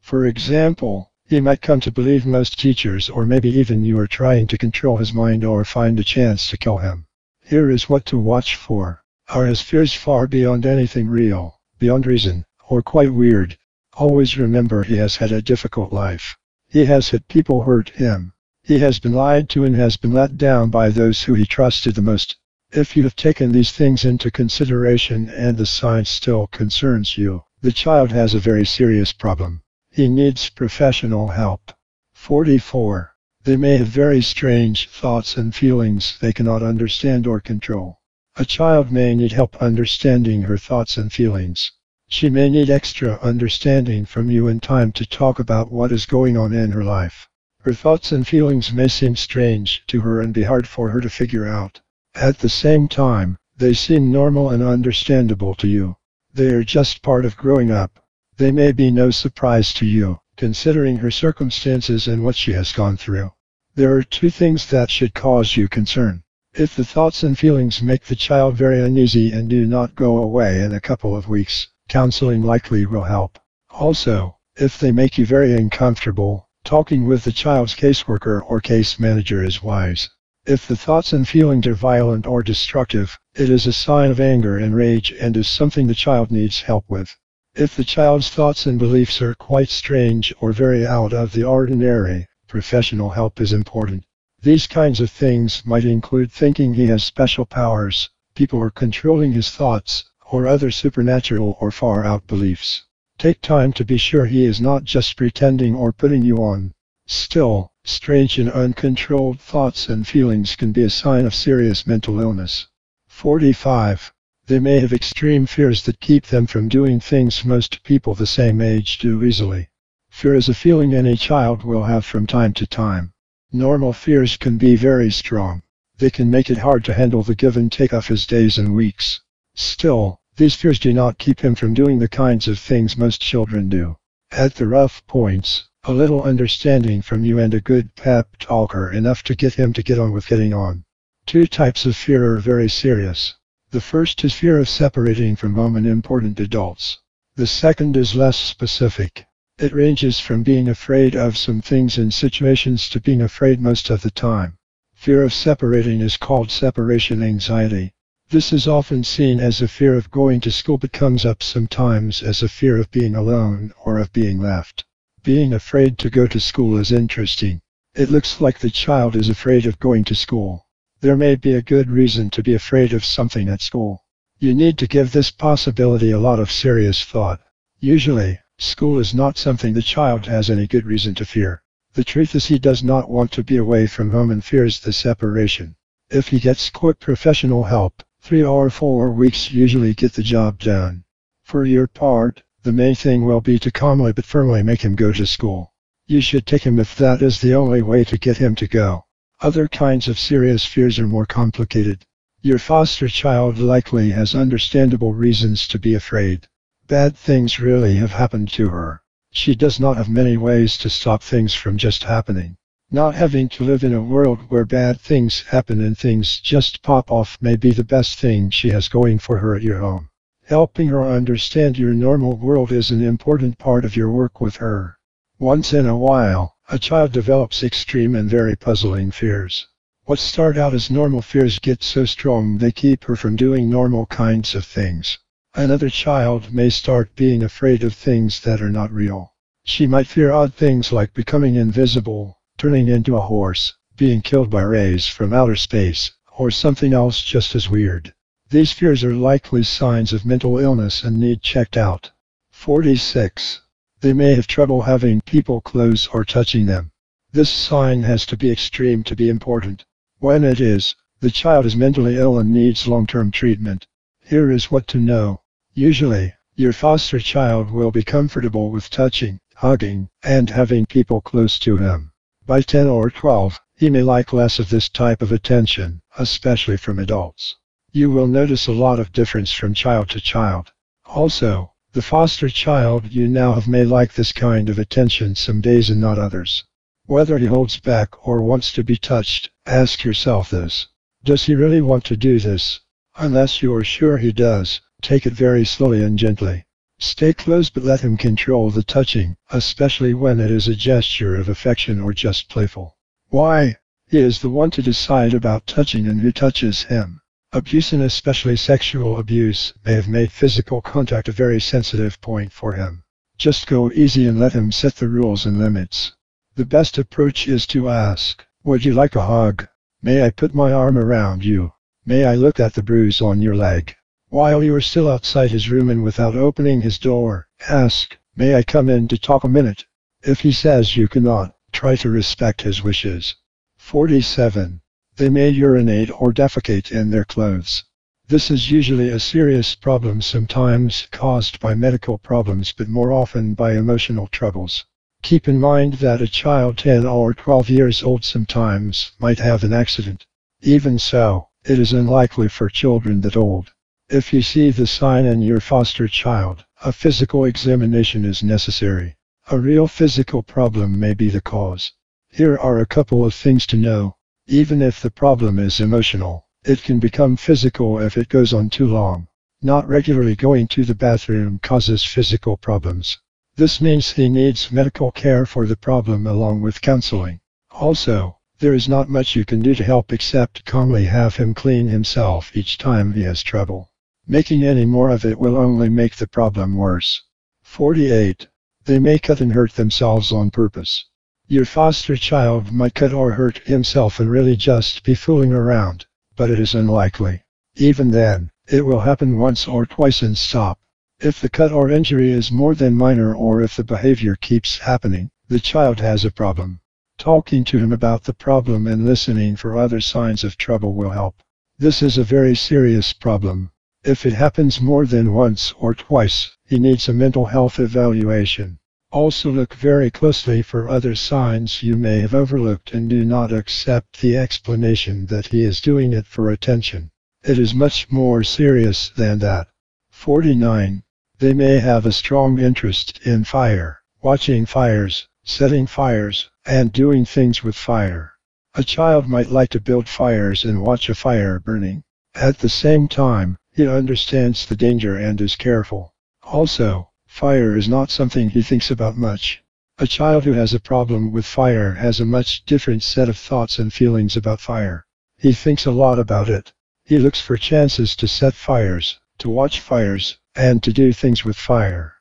For example, he might come to believe most teachers or maybe even you are trying to control his mind or find a chance to kill him. Here is what to watch for. Are his fears far beyond anything real, beyond reason, or quite weird? Always remember he has had a difficult life. He has had people hurt him. He has been lied to and has been let down by those who he trusted the most. If you have taken these things into consideration and the sign still concerns you, the child has a very serious problem. He needs professional help. forty-four. They may have very strange thoughts and feelings they cannot understand or control. A child may need help understanding her thoughts and feelings. She may need extra understanding from you in time to talk about what is going on in her life. Her thoughts and feelings may seem strange to her and be hard for her to figure out. At the same time, they seem normal and understandable to you. They are just part of growing up. They may be no surprise to you, considering her circumstances and what she has gone through. There are two things that should cause you concern. If the thoughts and feelings make the child very uneasy and do not go away in a couple of weeks, counseling likely will help. Also, if they make you very uncomfortable, talking with the child's caseworker or case manager is wise. If the thoughts and feelings are violent or destructive, it is a sign of anger and rage and is something the child needs help with. If the child's thoughts and beliefs are quite strange or very out of the ordinary, professional help is important. These kinds of things might include thinking he has special powers, people are controlling his thoughts, or other supernatural or far-out beliefs. Take time to be sure he is not just pretending or putting you on. Still, strange and uncontrolled thoughts and feelings can be a sign of serious mental illness. forty-five. They may have extreme fears that keep them from doing things most people the same age do easily. Fear is a feeling any child will have from time to time. Normal fears can be very strong. They can make it hard to handle the give and take of his days and weeks. Still, these fears do not keep him from doing the kinds of things most children do. At the rough points, a little understanding from you and a good pep talk are enough to get him to get on with getting on. Two types of fear are very serious. The first is fear of separating from home and important adults. The second is less specific. It ranges from being afraid of some things and situations to being afraid most of the time. Fear of separating is called separation anxiety. This is often seen as a fear of going to school but comes up sometimes as a fear of being alone or of being left. Being afraid to go to school is interesting. It looks like the child is afraid of going to school. There may be a good reason to be afraid of something at school. You need to give this possibility a lot of serious thought. Usually, school is not something the child has any good reason to fear. The truth is he does not want to be away from home and fears the separation. If he gets quick professional help, three or four weeks usually get the job done. For your part, the main thing will be to calmly but firmly make him go to school. You should take him if that is the only way to get him to go. Other kinds of serious fears are more complicated. Your foster child likely has understandable reasons to be afraid. Bad things really have happened to her. She does not have many ways to stop things from just happening. Not having to live in a world where bad things happen and things just pop off may be the best thing she has going for her at your home. Helping her understand your normal world is an important part of your work with her. Once in a while, a child develops extreme and very puzzling fears. What start out as normal fears get so strong they keep her from doing normal kinds of things. Another child may start being afraid of things that are not real. She might fear odd things like becoming invisible, turning into a horse, being killed by rays from outer space, or something else just as weird. These fears are likely signs of mental illness and need checked out. forty-six. They may have trouble having people close or touching them. This sign has to be extreme to be important. When it is, the child is mentally ill and needs long-term treatment. Here is what to know. Usually, your foster child will be comfortable with touching, hugging, and having people close to him. By ten or twelve, he may like less of this type of attention, especially from adults. You will notice a lot of difference from child to child. Also, the foster child you now have may like this kind of attention some days and not others. Whether he holds back or wants to be touched, ask yourself this. Does he really want to do this? Unless you are sure he does, take it very slowly and gently. Stay close but let him control the touching, especially when it is a gesture of affection or just playful. Why? He is the one to decide about touching and who touches him. Abuse and especially sexual abuse may have made physical contact a very sensitive point for him. Just go easy and let him set the rules and limits. The best approach is to ask, Would you like a hug? May I put my arm around you? May I look at the bruise on your leg? While you are still outside his room and without opening his door, ask, may I come in to talk a minute? If he says you cannot, try to respect his wishes. forty-seven. They may urinate or defecate in their clothes. This is usually a serious problem, sometimes caused by medical problems but more often by emotional troubles. Keep in mind that a child ten or twelve years old sometimes might have an accident. Even so, it is unlikely for children that old. If you see the sign in your foster child, a physical examination is necessary. A real physical problem may be the cause. Here are a couple of things to know. Even if the problem is emotional, it can become physical if it goes on too long. Not regularly going to the bathroom causes physical problems. This means he needs medical care for the problem along with counseling. Also, there is not much you can do to help except calmly have him clean himself each time he has trouble. Making any more of it will only make the problem worse. forty-eight. They may cut and hurt themselves on purpose. Your foster child might cut or hurt himself and really just be fooling around, but it is unlikely. Even then, it will happen once or twice and stop. If the cut or injury is more than minor or if the behavior keeps happening, the child has a problem. Talking to him about the problem and listening for other signs of trouble will help. This is a very serious problem. If it happens more than once or twice, he needs a mental health evaluation. Also look very closely for other signs you may have overlooked and do not accept the explanation that he is doing it for attention. It is much more serious than that. forty-nine. They may have a strong interest in fire, watching fires, setting fires, and doing things with fire. A child might like to build fires and watch a fire burning. At the same time, he understands the danger and is careful. Also, fire is not something he thinks about much. A child who has a problem with fire has a much different set of thoughts and feelings about fire. He thinks a lot about it. He looks for chances to set fires, to watch fires, and to do things with fire.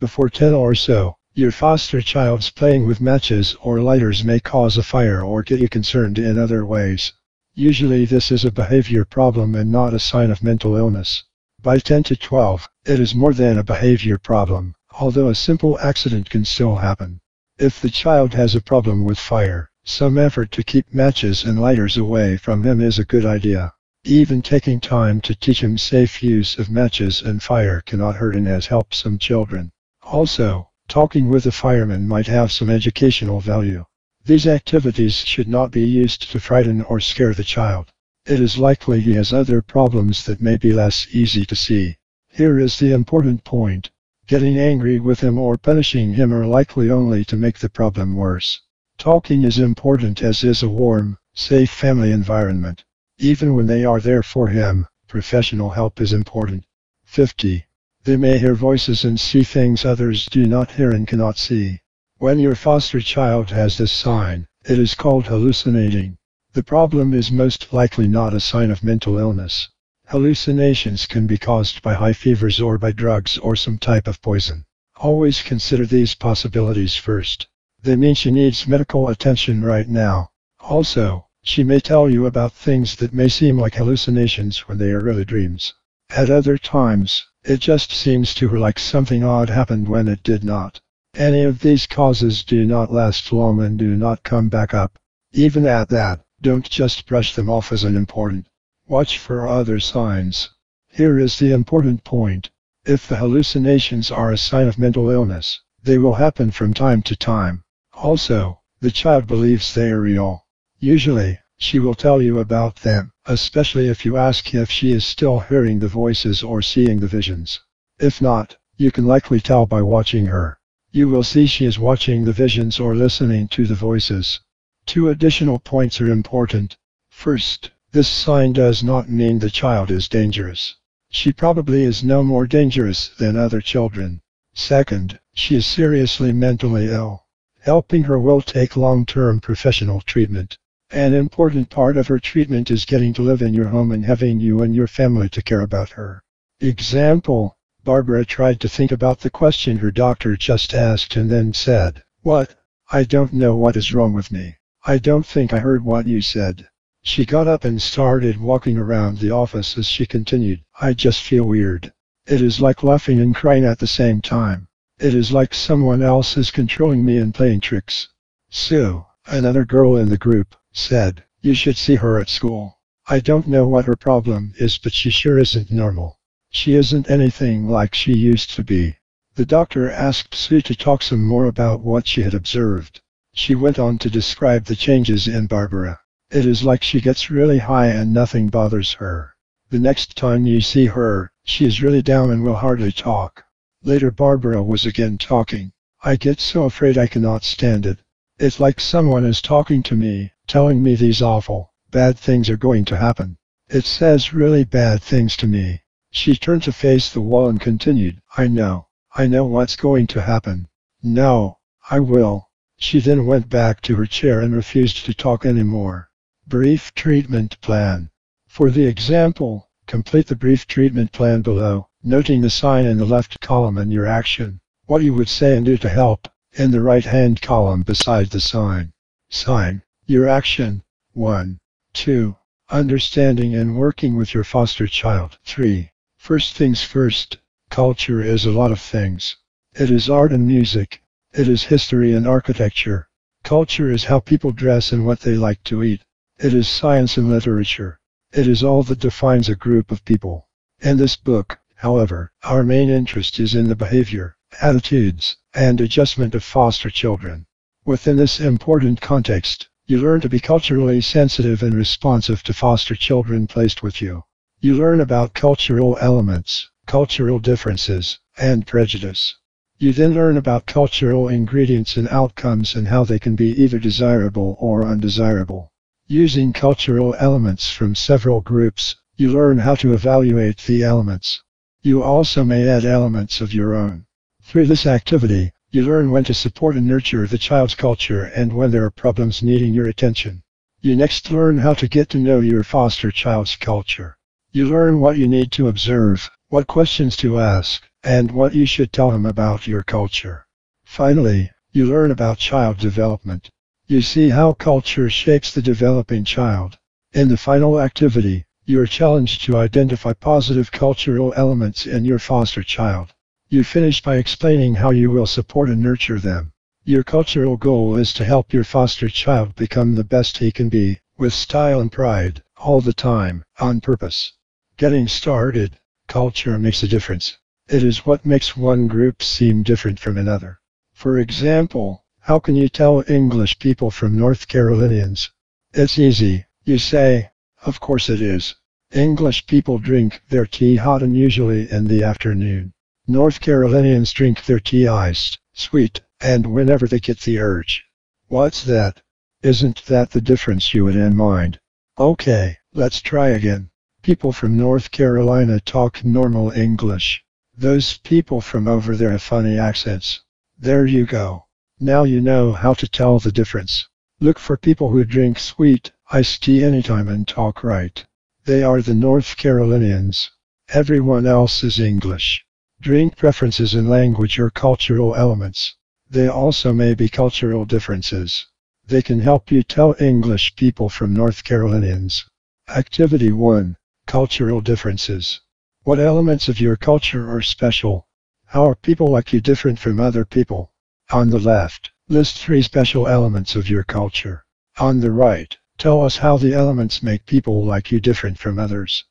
Before ten or so, your foster child's playing with matches or lighters may cause a fire or get you concerned in other ways. Usually this is a behavior problem and not a sign of mental illness. By ten to twelve, it is more than a behavior problem, although a simple accident can still happen. If the child has a problem with fire, some effort to keep matches and lighters away from him is a good idea. Even taking time to teach him safe use of matches and fire cannot hurt and has helped some children. Also, talking with a fireman might have some educational value. These activities should not be used to frighten or scare the child. It is likely he has other problems that may be less easy to see. Here is the important point. Getting angry with him or punishing him are likely only to make the problem worse. Talking is important, as is a warm, safe family environment. Even when they are there for him, professional help is important. fifty. They may hear voices and see things others do not hear and cannot see. When your foster child has this sign, it is called hallucinating. The problem is most likely not a sign of mental illness. Hallucinations can be caused by high fevers or by drugs or some type of poison. Always consider these possibilities first. They mean she needs medical attention right now. Also, she may tell you about things that may seem like hallucinations when they are really dreams. At other times, it just seems to her like something odd happened when it did not. Any of these causes do not last long and do not come back up. Even at that, don't just brush them off as unimportant. Watch for other signs. Here is the important point. If the hallucinations are a sign of mental illness, they will happen from time to time. Also, the child believes they are real. Usually, she will tell you about them, especially if you ask if she is still hearing the voices or seeing the visions. If not, you can likely tell by watching her. You will see she is watching the visions or listening to the voices. Two additional points are important. First, this sign does not mean the child is dangerous. She probably is no more dangerous than other children. Second, she is seriously mentally ill. Helping her will take long-term professional treatment. An important part of her treatment is getting to live in your home and having you and your family to care about her. Example: Barbara tried to think about the question her doctor just asked and then said, "What? I don't know what is wrong with me. I don't think I heard what you said. She got up and started walking around the office as she continued. I just feel weird. It is like laughing and crying at the same time. It is like someone else is controlling me and playing tricks. Sue, another girl in the group, said, you should see her at school. I don't know what her problem is, but she sure isn't normal. She isn't anything like she used to be. The doctor asked Sue to talk some more about what she had observed. She went on to describe the changes in Barbara. It is like she gets really high and nothing bothers her. The next time you see her, she is really down and will hardly talk. Later Barbara was again talking. I get so afraid I cannot stand it. It's like someone is talking to me, telling me these awful, bad things are going to happen. It says really bad things to me. She turned to face the wall and continued, I know. I know what's going to happen. No, I will. She then went back to her chair and refused to talk anymore. Brief treatment plan. For the example, complete the brief treatment plan below, noting the sign in the left column and your action, what you would say and do to help, in the right-hand column beside the sign. Sign, your action, one. two. Understanding and working with your foster child, three. First things first, culture is a lot of things. It is art and music. It is history and architecture. Culture is how people dress and what they like to eat. It is science and literature. It is all that defines a group of people. In this book, however, our main interest is in the behavior, attitudes, and adjustment of foster children. Within this important context, you learn to be culturally sensitive and responsive to foster children placed with you. You learn about cultural elements, cultural differences, and prejudice. You then learn about cultural ingredients and outcomes and how they can be either desirable or undesirable. Using cultural elements from several groups, you learn how to evaluate the elements. You also may add elements of your own. Through this activity, you learn when to support and nurture the child's culture and when there are problems needing your attention. You next learn how to get to know your foster child's culture. You learn what you need to observe, what questions to ask, and what you should tell him about your culture. Finally, you learn about child development. You see how culture shapes the developing child. In the final activity, you are challenged to identify positive cultural elements in your foster child. You finish by explaining how you will support and nurture them. Your cultural goal is to help your foster child become the best he can be, with style and pride, all the time, on purpose. Getting started, culture makes a difference. It is what makes one group seem different from another. For example, how can you tell English people from North Carolinians? It's easy, you say. Of course it is. English people drink their tea hot and usually in the afternoon. North Carolinians drink their tea iced, sweet, and whenever they get the urge. What's that? Isn't that the difference you had in mind? Okay, let's try again. People from North Carolina talk normal English. Those people from over there have funny accents. There you go. Now you know how to tell the difference. Look for people who drink sweet, iced tea anytime and talk right. They are the North Carolinians. Everyone else is English. Drink preferences in language or cultural elements. They also may be cultural differences. They can help you tell English people from North Carolinians. Activity one. Cultural differences. What elements of your culture are special? How are people like you different from other people? On the left, list three special elements of your culture. On the right, tell us how the elements make people like you different from others.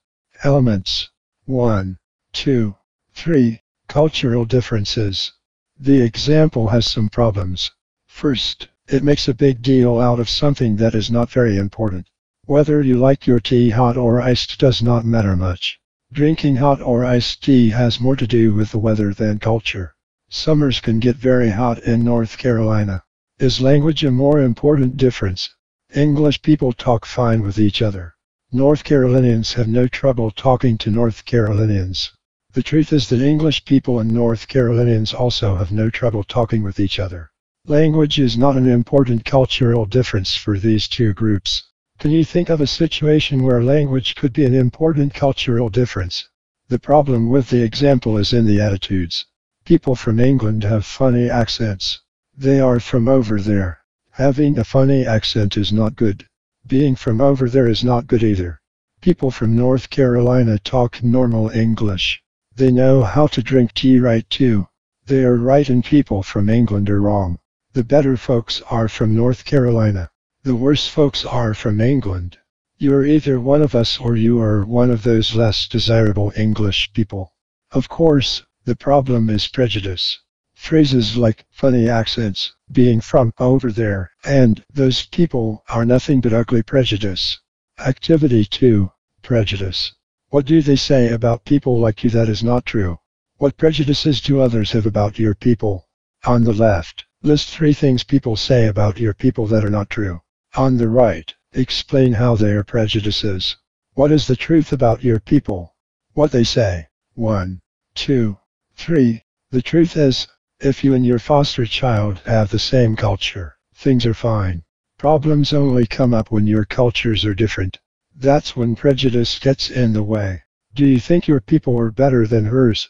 Elements. one, two, three. Cultural differences. The example has some problems. First, it makes a big deal out of something that is not very important. Whether you like your tea hot or iced does not matter much. Drinking hot or iced tea has more to do with the weather than culture. Summers can get very hot in North Carolina. Is language a more important difference? English people talk fine with each other. North Carolinians have no trouble talking to North Carolinians. The truth is that English people and North Carolinians also have no trouble talking with each other. Language is not an important cultural difference for these two groups. Can you think of a situation where language could be an important cultural difference? The problem with the example is in the attitudes. People from England have funny accents. They are from over there. Having a funny accent is not good. Being from over there is not good either. People from North Carolina talk normal English. They know how to drink tea right too. They are right and people from England are wrong. The better folks are from North Carolina. The worse folks are from England. You are either one of us or you are one of those less desirable English people. Of course, the problem is prejudice. Phrases like funny accents, being from over there, and those people are nothing but ugly prejudice. Activity two. Prejudice. What do they say about people like you that is not true? What prejudices do others have about your people? On the left, list three things people say about your people that are not true. On the right, explain how they are prejudices. What is the truth about your people? What they say. one, two, three. The truth is, if you and your foster child have the same culture, things are fine. Problems only come up when your cultures are different. That's when prejudice gets in the way. Do you think your people are better than hers?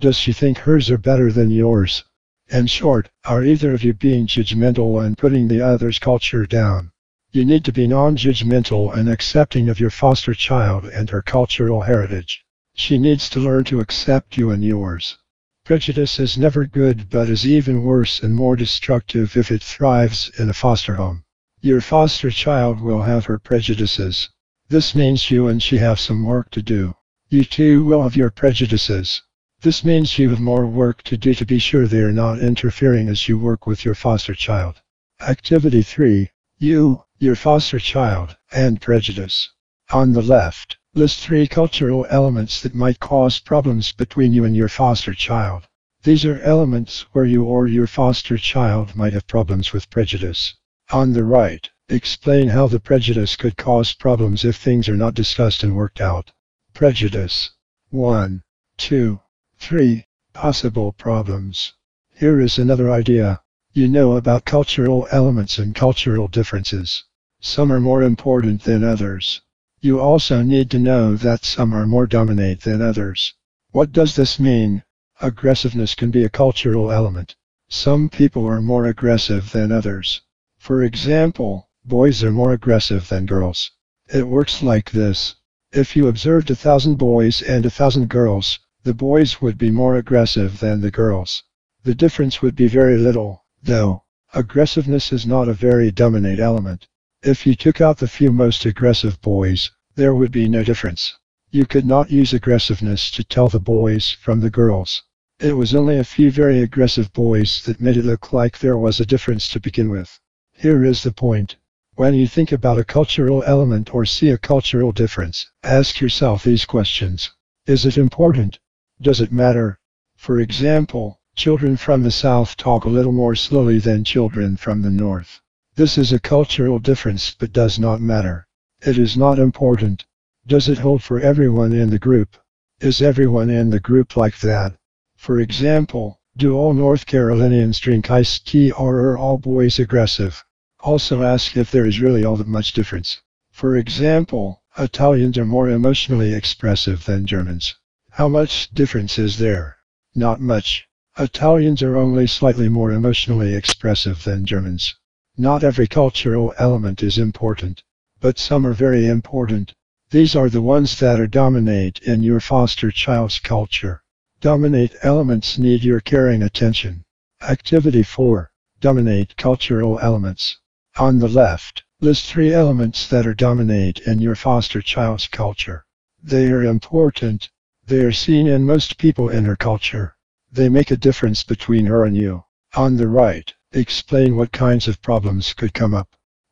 Does she think hers are better than yours? In short, are either of you being judgmental and putting the other's culture down? You need to be non-judgmental and accepting of your foster child and her cultural heritage. She needs to learn to accept you and yours. Prejudice is never good but is even worse and more destructive if it thrives in a foster home. Your foster child will have her prejudices. This means you and she have some work to do. You too will have your prejudices. This means you have more work to do to be sure they are not interfering as you work with your foster child. Activity three. You, your foster child, and prejudice. On the left, list three cultural elements that might cause problems between you and your foster child. These are elements where you or your foster child might have problems with prejudice. On the right, explain how the prejudice could cause problems if things are not discussed and worked out. Prejudice. one, two, three. Possible problems. Here is another idea. You know about cultural elements and cultural differences. Some are more important than others. You also need to know that some are more dominant than others. What does this mean? Aggressiveness can be a cultural element. Some people are more aggressive than others. For example, boys are more aggressive than girls. It works like this. If you observed a thousand boys and a thousand girls, the boys would be more aggressive than the girls. The difference would be very little, though. Aggressiveness is not a very dominant element. If you took out the few most aggressive boys, there would be no difference. You could not use aggressiveness to tell the boys from the girls. It was only a few very aggressive boys that made it look like there was a difference to begin with. Here is the point. When you think about a cultural element or see a cultural difference, ask yourself these questions. Is it important? Does it matter? For example, children from the South talk a little more slowly than children from the North. This is a cultural difference but does not matter. It is not important. Does it hold for everyone in the group? Is everyone in the group like that? For example, do all North Carolinians drink iced tea or are all boys aggressive? Also ask if there is really all that much difference. For example, Italians are more emotionally expressive than Germans. How much difference is there? Not much. Italians are only slightly more emotionally expressive than Germans. Not every cultural element is important, but some are very important. These are the ones that are dominant in your foster child's culture. Dominant elements need your caring attention. Activity four. Dominant cultural elements. On the left, list three elements that are dominant in your foster child's culture. They are important. They are seen in most people in her culture. They make a difference between her and you. On the right, explain what kinds of problems could come up.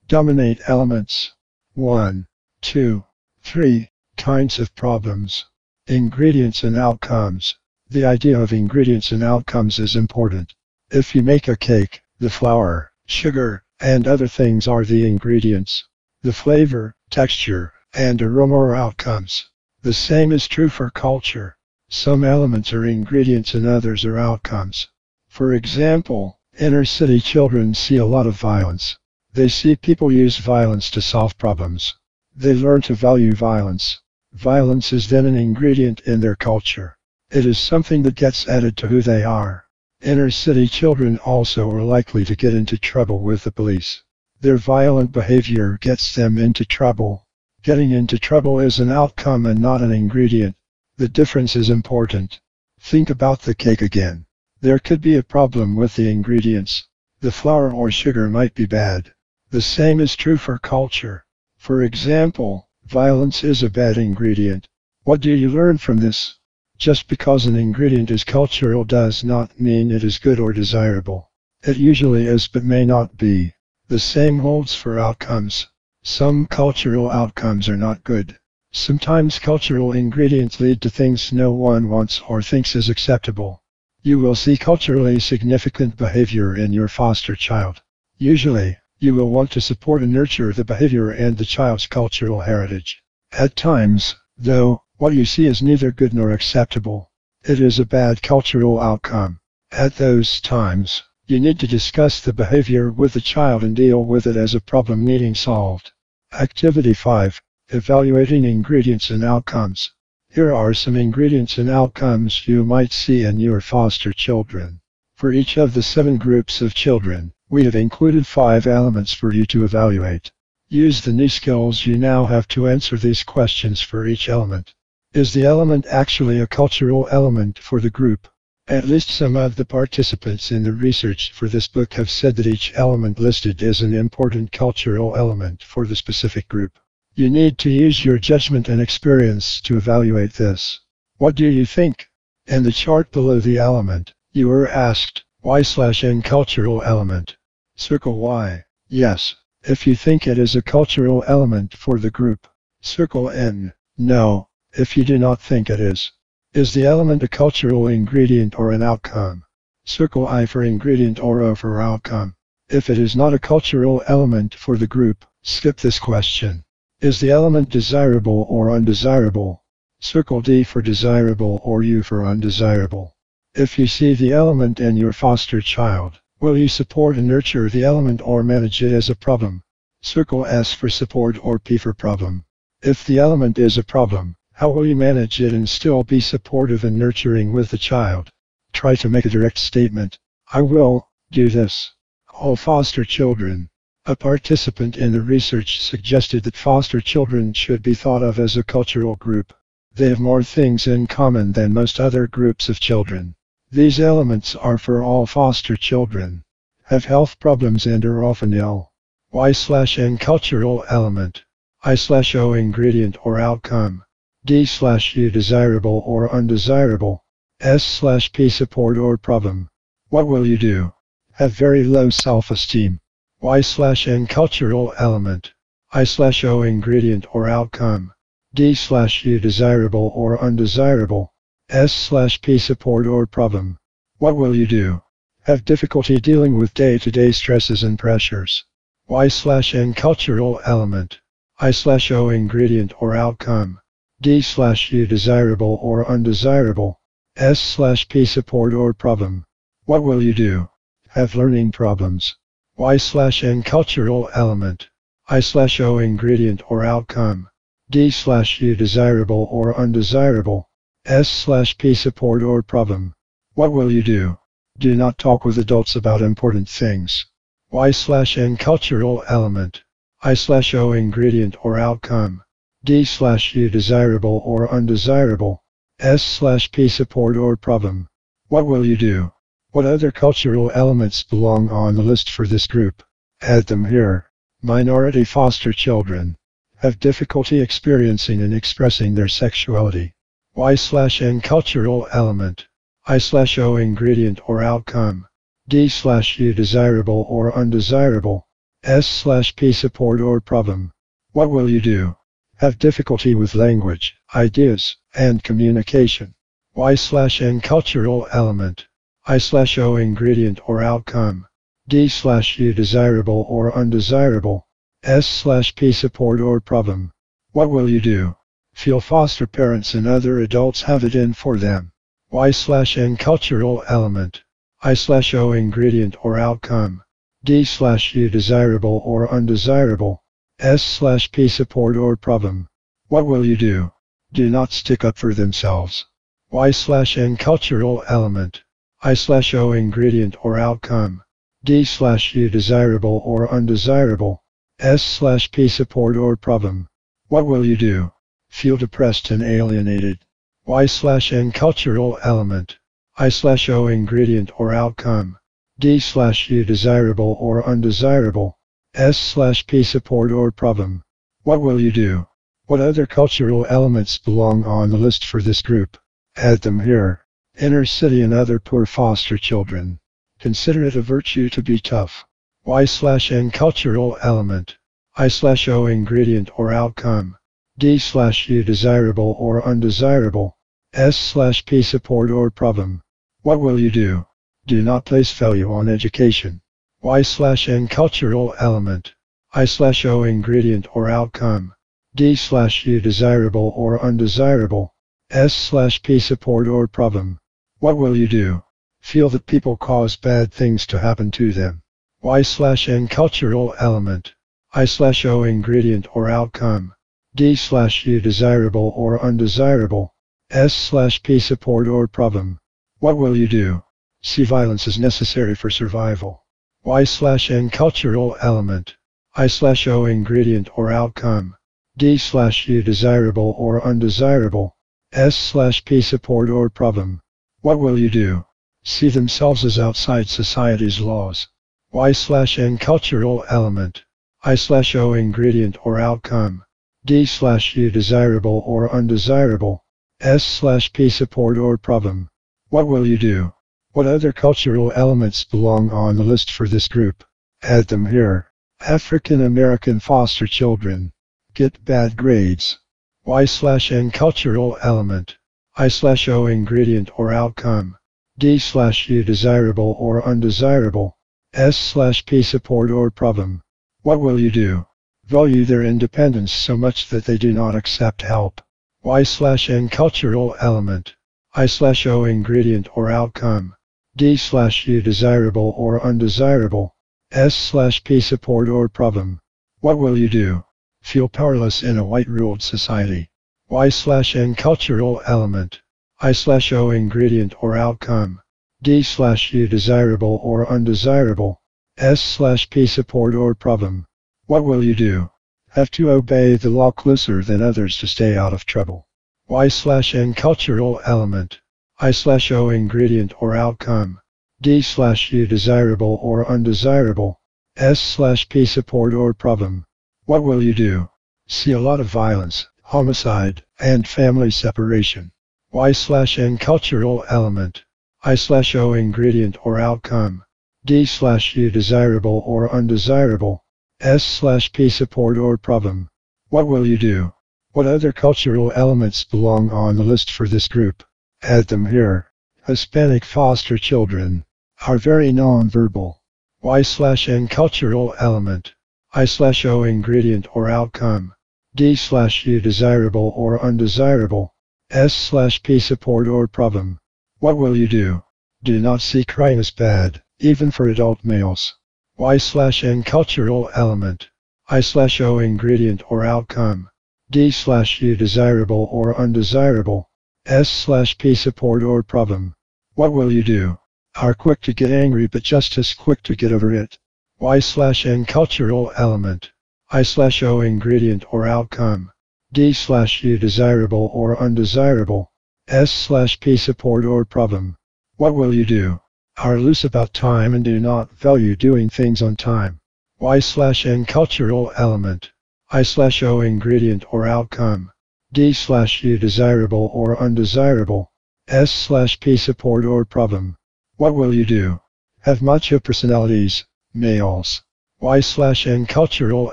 Dominate elements. one, two, three. Kinds of problems. Ingredients and outcomes. The idea of ingredients and outcomes is important. If you make a cake, the flour, sugar, and other things are the ingredients. The flavor, texture, and aroma are outcomes. The same is true for culture. Some elements are ingredients and others are outcomes. For example, inner-city children see a lot of violence. They see people use violence to solve problems. They learn to value violence. Violence is then an ingredient in their culture. It is something that gets added to who they are. Inner-city children also are likely to get into trouble with the police. Their violent behavior gets them into trouble. Getting into trouble is an outcome and not an ingredient. The difference is important. Think about the cake again. There could be a problem with the ingredients. The flour or sugar might be bad. The same is true for culture. For example, violence is a bad ingredient. What do you learn from this? Just because an ingredient is cultural does not mean it is good or desirable. It usually is but may not be. The same holds for outcomes. Some cultural outcomes are not good. Sometimes cultural ingredients lead to things no one wants or thinks is acceptable. You will see culturally significant behavior in your foster child. Usually, you will want to support and nurture the behavior and the child's cultural heritage. At times, though, what you see is neither good nor acceptable. It is a bad cultural outcome. At those times, you need to discuss the behavior with the child and deal with it as a problem needing solved. Activity five. Evaluating ingredients and outcomes. Here are some ingredients and outcomes you might see in your foster children. For each of the seven groups of children, we have included five elements for you to evaluate. Use the new skills you now have to answer these questions for each element. Is the element actually a cultural element for the group? At least some of the participants in the research for this book have said that each element listed is an important cultural element for the specific group. You need to use your judgment and experience to evaluate this. What do you think? In the chart below the element, you are asked, why slash n cultural element? Circle Y, yes, if you think it is a cultural element for the group. Circle N, no, if you do not think it is. Is the element a cultural ingredient or an outcome? Circle I for ingredient or O for outcome. If it is not a cultural element for the group, skip this question. Is the element desirable or undesirable? Circle D for desirable or U for undesirable. If you see the element in your foster child, will you support and nurture the element or manage it as a problem? Circle S for support or P for problem. If the element is a problem, how will you manage it and still be supportive and nurturing with the child? Try to make a direct statement. I will do this. All foster children. A participant in the research suggested that foster children should be thought of as a cultural group. They have more things in common than most other groups of children. These elements are for all foster children. Have health problems and are often ill. Y slash N cultural element. I slash O ingredient or outcome. D slash U desirable or undesirable. S slash P support or problem. What will you do? Have very low self-esteem. Y slash N cultural element. I slash O ingredient or outcome. D slash U desirable or undesirable. S slash P support or problem. What will you do? Have difficulty dealing with day-to-day stresses and pressures. Y slash N cultural element. I slash O ingredient or outcome. D slash U desirable or undesirable. S slash P support or problem. What will you do? Have learning problems. Y slash N cultural element. I slash O ingredient or outcome. D slash U desirable or undesirable. S slash P support or problem. What will you do? Do not talk with adults about important things. Y slash N cultural element. I slash O ingredient or outcome. D slash U desirable or undesirable. S slash P support or problem. What will you do? What other cultural elements belong on the list for this group? Add them here. Minority foster children have difficulty experiencing and expressing their sexuality. Y slash N cultural element. I slash O ingredient or outcome. D slash U desirable or undesirable. S slash P support or problem. What will you do? Have difficulty with language, ideas, and communication. Y slash N cultural element. I slash O ingredient or outcome. D slash U desirable or undesirable. S slash P support or problem. What will you do? Feel foster parents and other adults have it in for them. Y slash N cultural element. I slash O ingredient or outcome. D slash U desirable or undesirable. S slash P support or problem. What will you do? Do not stick up for themselves. Y slash N cultural element. I slash O ingredient or outcome. D slash U desirable or undesirable, S slash P support or problem. What will you do? Feel depressed and alienated. Y slash N cultural element, I slash O ingredient or outcome, D slash U desirable or undesirable, S slash P support or problem. What will you do? What other cultural elements belong on the list for this group? Add them here. Inner city and other poor foster children. Consider it a virtue to be tough. Y slash N cultural element, I slash O ingredient or outcome, D slash U desirable or undesirable, S slash P support or problem. What will you do? Do not place value on education. Y slash N cultural element, I slash O ingredient or outcome, D slash U desirable or undesirable, S slash P support or problem. What will you do? Feel that people cause bad things to happen to them. Y slash N cultural element, I slash O ingredient or outcome, D slash U desirable or undesirable, S slash P support or problem. What will you do? See violence is necessary for survival. Y slash N cultural element, I slash O ingredient or outcome, D slash U desirable or undesirable, S slash P support or problem. What will you do? See themselves as outside society's laws. Y slash N cultural element, I slash O ingredient or outcome, D slash U desirable or undesirable, S slash P support or problem. What will you do? What other cultural elements belong on the list for this group? Add them here. African American foster children. Get bad grades. Y slash N cultural element, I slash O ingredient or outcome, D slash U desirable or undesirable, S slash P support or problem. What will you do? Value their independence so much that they do not accept help. Y slash N cultural element, I slash O ingredient or outcome, D slash U desirable or undesirable, S slash P support or problem. What will you do? Feel powerless in a white-ruled society. Y slash N cultural element, I slash O ingredient or outcome, D slash U desirable or undesirable, S slash P support or problem. What will you do? Have to obey the law closer than others to stay out of trouble. Y slash N cultural element, I slash O ingredient or outcome, D slash U desirable or undesirable, S slash P support or problem. What will you do? See a lot of violence, homicide, and family separation. Y slash N cultural element, I slash O ingredient or outcome, D slash U desirable or undesirable, S slash P support or problem. What will you do? What other cultural elements belong on the list for this group? Add them here. Hispanic foster children are very non-verbal. Y slash N cultural element, I slash O ingredient or outcome, D slash U desirable or undesirable, S slash P support or problem. What will you do? Do not see crime as bad, even for adult males. Y slash N cultural element, I slash O ingredient or outcome, D slash U desirable or undesirable, S slash P support or problem. What will you do? Are quick to get angry but just as quick to get over it. Y slash N cultural element, I slash O ingredient or outcome, D slash U desirable or undesirable, S slash P support or problem. What will you do? Are loose about time and do not value doing things on time. Y slash N cultural element, I slash O ingredient or outcome, D slash U desirable or undesirable, S slash P support or problem. What will you do? Have macho personalities. Males. Y slash N cultural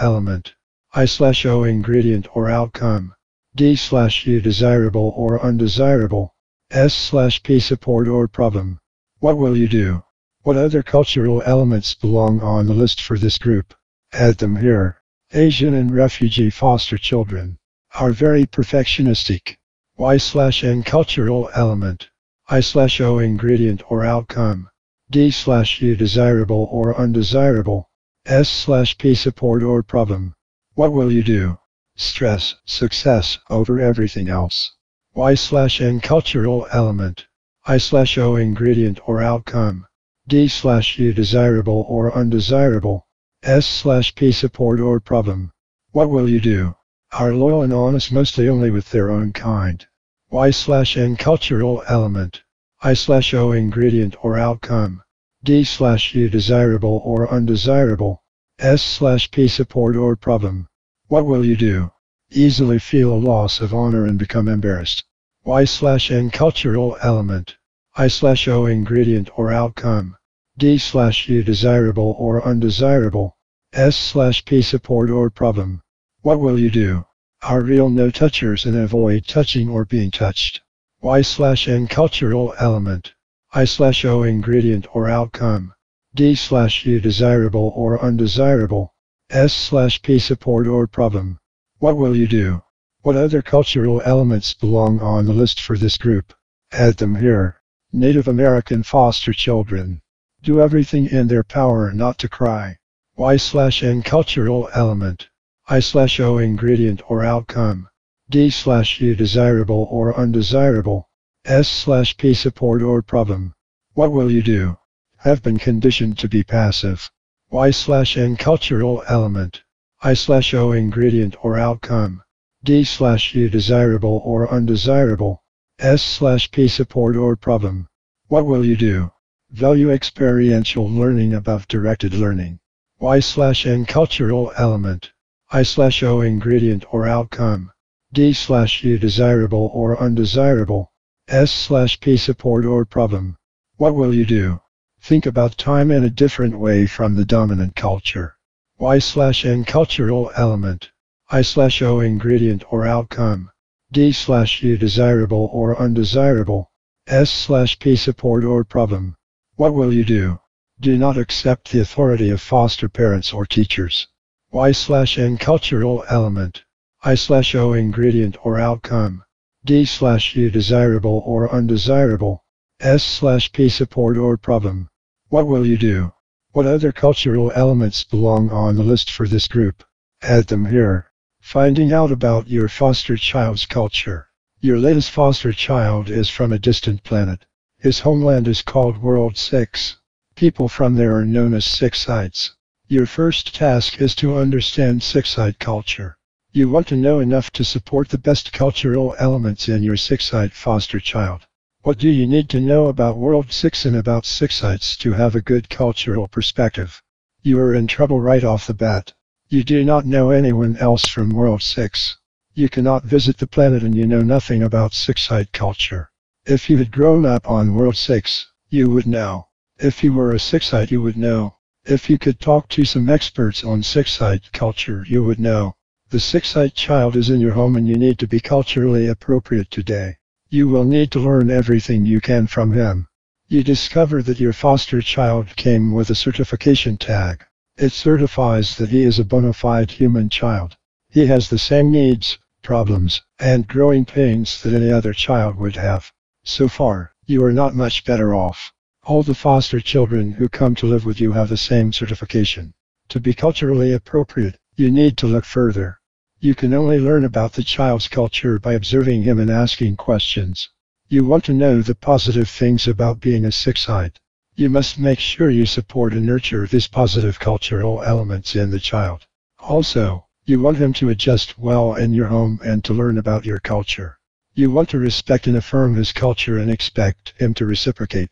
element, I slash O ingredient or outcome, D slash U desirable or undesirable, S slash P support or problem. What will you do? What other cultural elements belong on the list for this group? Add them here. Asian and refugee foster children are very perfectionistic. Y slash N cultural element, I slash O ingredient or outcome, D slash U desirable or undesirable, S slash P support or problem. What will you do? Stress success over everything else. Y slash N cultural element, I slash O ingredient or outcome, D slash U desirable or undesirable, S slash P support or problem. What will you do? Are loyal and honest mostly only with their own kind. Y slash N cultural element, I slash O ingredient or outcome, D slash U desirable or undesirable, S slash P support or problem. What will you do? Easily feel a loss of honor and become embarrassed. Y slash N cultural element, I slash O ingredient or outcome, D slash U desirable or undesirable, S slash P support or problem. What will you do? Are real no-touchers and avoid touching or being touched. Y slash N cultural element, I slash O ingredient or outcome, D slash U desirable or undesirable, S slash P support or problem. What will you do? What other cultural elements belong on the list for this group? Add them here. Native American foster children. Do everything in their power not to cry. Y slash N cultural element, I slash O ingredient or outcome, D slash U desirable or undesirable, S slash P support or problem. What will you do? Have been conditioned to be passive. Y slash N cultural element, I slash O ingredient or outcome, D slash U desirable or undesirable, S slash P support or problem. What will you do? Value experiential learning above directed learning. Y slash N cultural element, I slash O ingredient or outcome, D slash U desirable or undesirable, S slash P support or problem. What will you do? Think about time in a different way from the dominant culture. Y slash N cultural element, I slash O ingredient or outcome, D slash U desirable or undesirable, S slash P support or problem. What will you do? Do not accept the authority of foster parents or teachers. Y slash N cultural element, I slash O ingredient or outcome, D slash U desirable or undesirable, S slash P support or problem. What will you do? What other cultural elements belong on the list for this group? Add them here. Finding out about your foster child's culture. Your latest foster child is from a distant planet. His homeland is called World six. People from there are known as Six-Ites. Your first task is to understand Six-Ite culture. You want to know enough to support the best cultural elements in your Six-Ite foster child. What do you need to know about World six and about Six-Ites to have a good cultural perspective? You are in trouble right off the bat. You do not know anyone else from World six. You cannot visit the planet and you know nothing about Six-Ite culture. If you had grown up on World six, you would know. If you were a Six-Ite, you would know. If you could talk to some experts on Six-Ite culture, you would know. The Six-Ite child is in your home and you need to be culturally appropriate today. You will need to learn everything you can from him. You discover that your foster child came with a certification tag. It certifies that he is a bona fide human child. He has the same needs, problems, and growing pains that any other child would have. So far, you are not much better off. All the foster children who come to live with you have the same certification. To be culturally appropriate, you need to look further. You can only learn about the child's culture by observing him and asking questions. You want to know the positive things about being a Six-Ite. You must make sure you support and nurture these positive cultural elements in the child. Also, you want him to adjust well in your home and to learn about your culture. You want to respect and affirm his culture and expect him to reciprocate.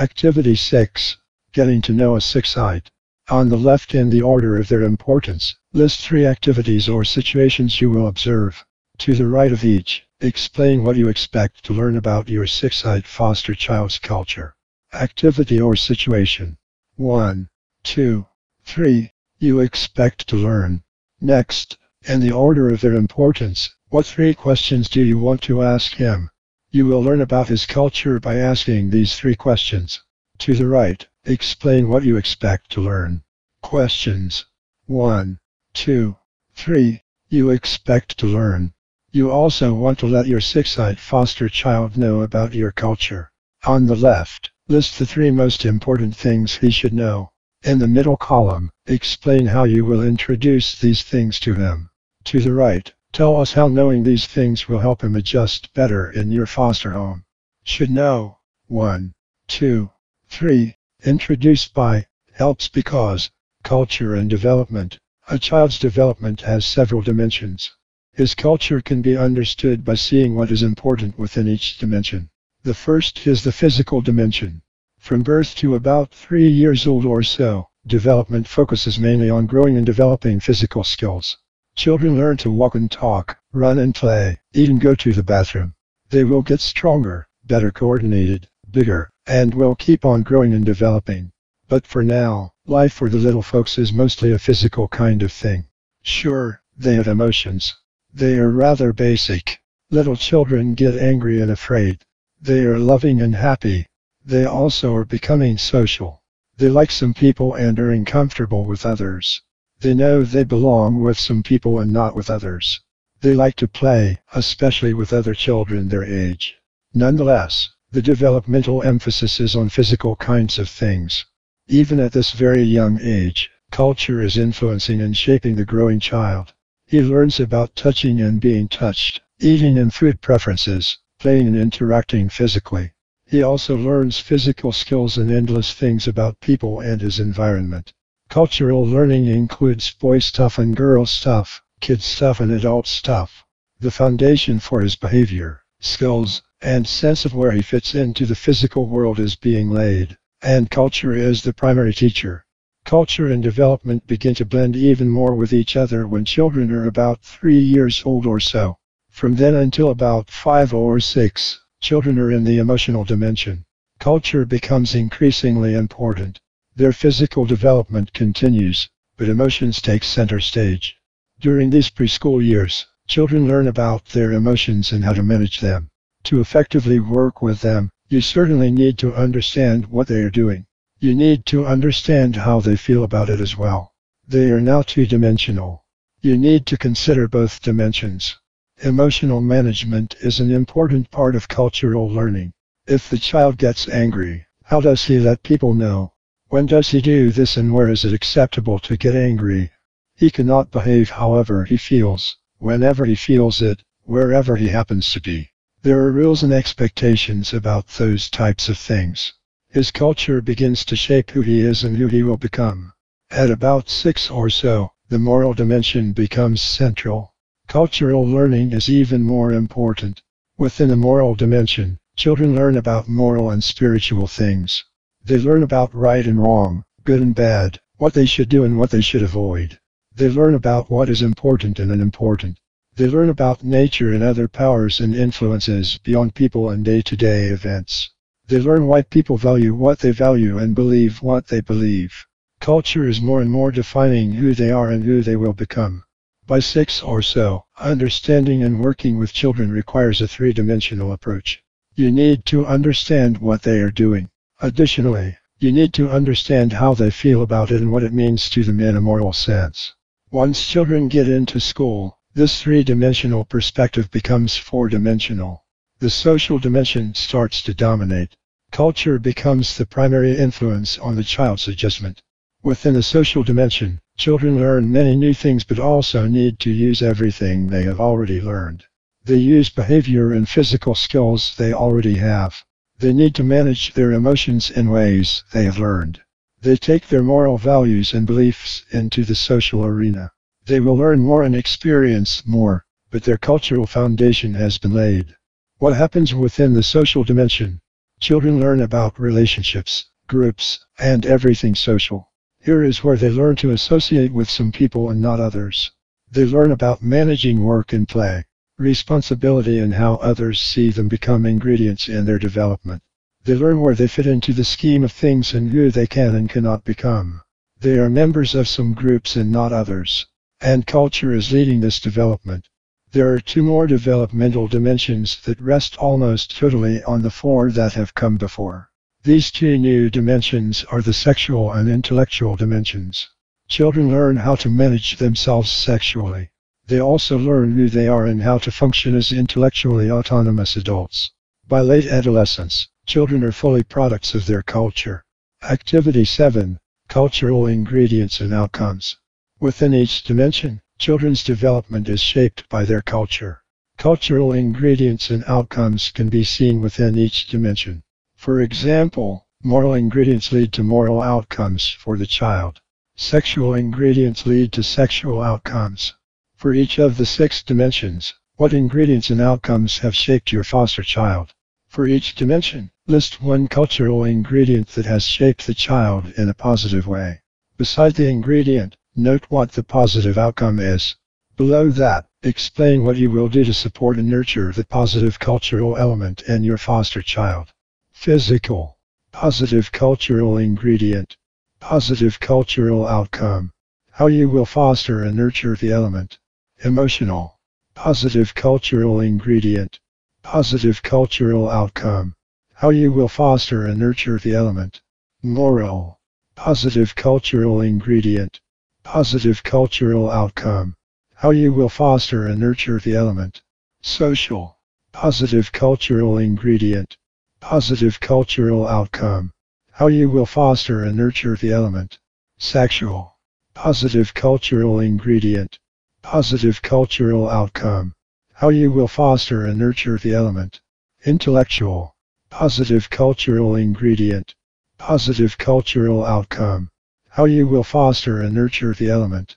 Activity six. Getting to know a Six-Ite. On the left in the order of their importance, list three activities or situations you will observe. To the right of each, explain what you expect to learn about your Six-Ite foster child's culture. Activity or situation. one, two, three. You expect to learn. Next, in the order of their importance, what three questions do you want to ask him? You will learn about his culture by asking these three questions. To the right, explain what you expect to learn. Questions. one, two, three. You expect to learn. You also want to let your Six-Ite foster child know about your culture. On the left, list the three most important things he should know. In the middle column, explain how you will introduce these things to him. To the right, tell us how knowing these things will help him adjust better in your foster home. Should know. one, two, three. Introduced by Helps Because Culture and Development. A child's development has several dimensions. His culture can be understood by seeing what is important within each dimension. The first is the physical dimension. From birth to about three years old or so, development focuses mainly on growing and developing physical skills. Children learn to walk and talk, run and play, eat and go to the bathroom. They will get stronger, better coordinated, bigger, and will keep on growing and developing. But for now, life for the little folks is mostly a physical kind of thing. Sure, they have emotions. They are rather basic. Little children get angry and afraid. They are loving and happy. They also are becoming social. They like some people and are uncomfortable with others. They know they belong with some people and not with others. They like to play, especially with other children their age. Nonetheless, the developmental emphasis is on physical kinds of things. Even at this very young age, culture is influencing and shaping the growing child. He learns about touching and being touched, eating and food preferences, playing and interacting physically. He also learns physical skills and endless things about people and his environment. Cultural learning includes boy stuff and girl stuff, kid stuff and adult stuff. The foundation for his behavior, skills, and sense of where he fits into the physical world is being laid, and culture is the primary teacher. Culture and development begin to blend even more with each other when children are about three years old or so. From then until about five or six, children are in the emotional dimension. Culture becomes increasingly important. Their physical development continues, but emotions take center stage. During these preschool years, children learn about their emotions and how to manage them. To effectively work with them, you certainly need to understand what they are doing. You need to understand how they feel about it as well. They are now two-dimensional. You need to consider both dimensions. Emotional management is an important part of cultural learning. If the child gets angry, how does he let people know? When does he do this and where is it acceptable to get angry? He cannot behave however he feels, whenever he feels it, wherever he happens to be. There are rules and expectations about those types of things. His culture begins to shape who he is and who he will become. At about six or so, the moral dimension becomes central. Cultural learning is even more important. Within the moral dimension, children learn about moral and spiritual things. They learn about right and wrong, good and bad, what they should do and what they should avoid. They learn about what is important and unimportant. They learn about nature and other powers and influences beyond people and day-to-day events. They learn why people value what they value and believe what they believe. Culture is more and more defining who they are and who they will become. By six or so, understanding and working with children requires a three-dimensional approach. You need to understand what they are doing. Additionally, you need to understand how they feel about it and what it means to them in a moral sense. Once children get into school, this three-dimensional perspective becomes four-dimensional. The social dimension starts to dominate. Culture becomes the primary influence on the child's adjustment. Within the social dimension, children learn many new things but also need to use everything they have already learned. They use behavior and physical skills they already have. They need to manage their emotions in ways they have learned. They take their moral values and beliefs into the social arena. They will learn more and experience more, but their cultural foundation has been laid. What happens within the social dimension? Children learn about relationships, groups, and everything social. Here is where they learn to associate with some people and not others. They learn about managing work and play, responsibility and how others see them become ingredients in their development. They learn where they fit into the scheme of things and who they can and cannot become. They are members of some groups and not others. And culture is leading this development. There are two more developmental dimensions that rest almost totally on the four that have come before. These two new dimensions are the sexual and intellectual dimensions. Children learn how to manage themselves sexually. They also learn who they are and how to function as intellectually autonomous adults. By late adolescence, children are fully products of their culture. Activity seven, Cultural Ingredients and Outcomes. Within each dimension, children's development is shaped by their culture. Cultural ingredients and outcomes can be seen within each dimension. For example, Moral ingredients lead to moral outcomes for the child. Sexual ingredients lead to sexual outcomes. For each of the six dimensions, what ingredients and outcomes have shaped your foster child? For each dimension, list one cultural ingredient that has shaped the child in a positive way. Beside the ingredient, note what the positive outcome is. Below that, explain what you will do to support and nurture the positive cultural element in your foster child. Physical. Positive cultural ingredient. Positive cultural outcome. How you will foster and nurture the element. Emotional. Positive cultural ingredient. Positive cultural outcome. How you will foster and nurture the element. Moral. Positive cultural ingredient. Positive cultural outcome. How you will foster and nurture the element. Social. Positive cultural ingredient. Positive cultural outcome. How you will foster and nurture the element. Sexual. Positive cultural ingredient. Positive cultural outcome. How you will foster and nurture the element. Intellectual. Positive cultural ingredient. Positive cultural outcome. How you will foster and nurture the element.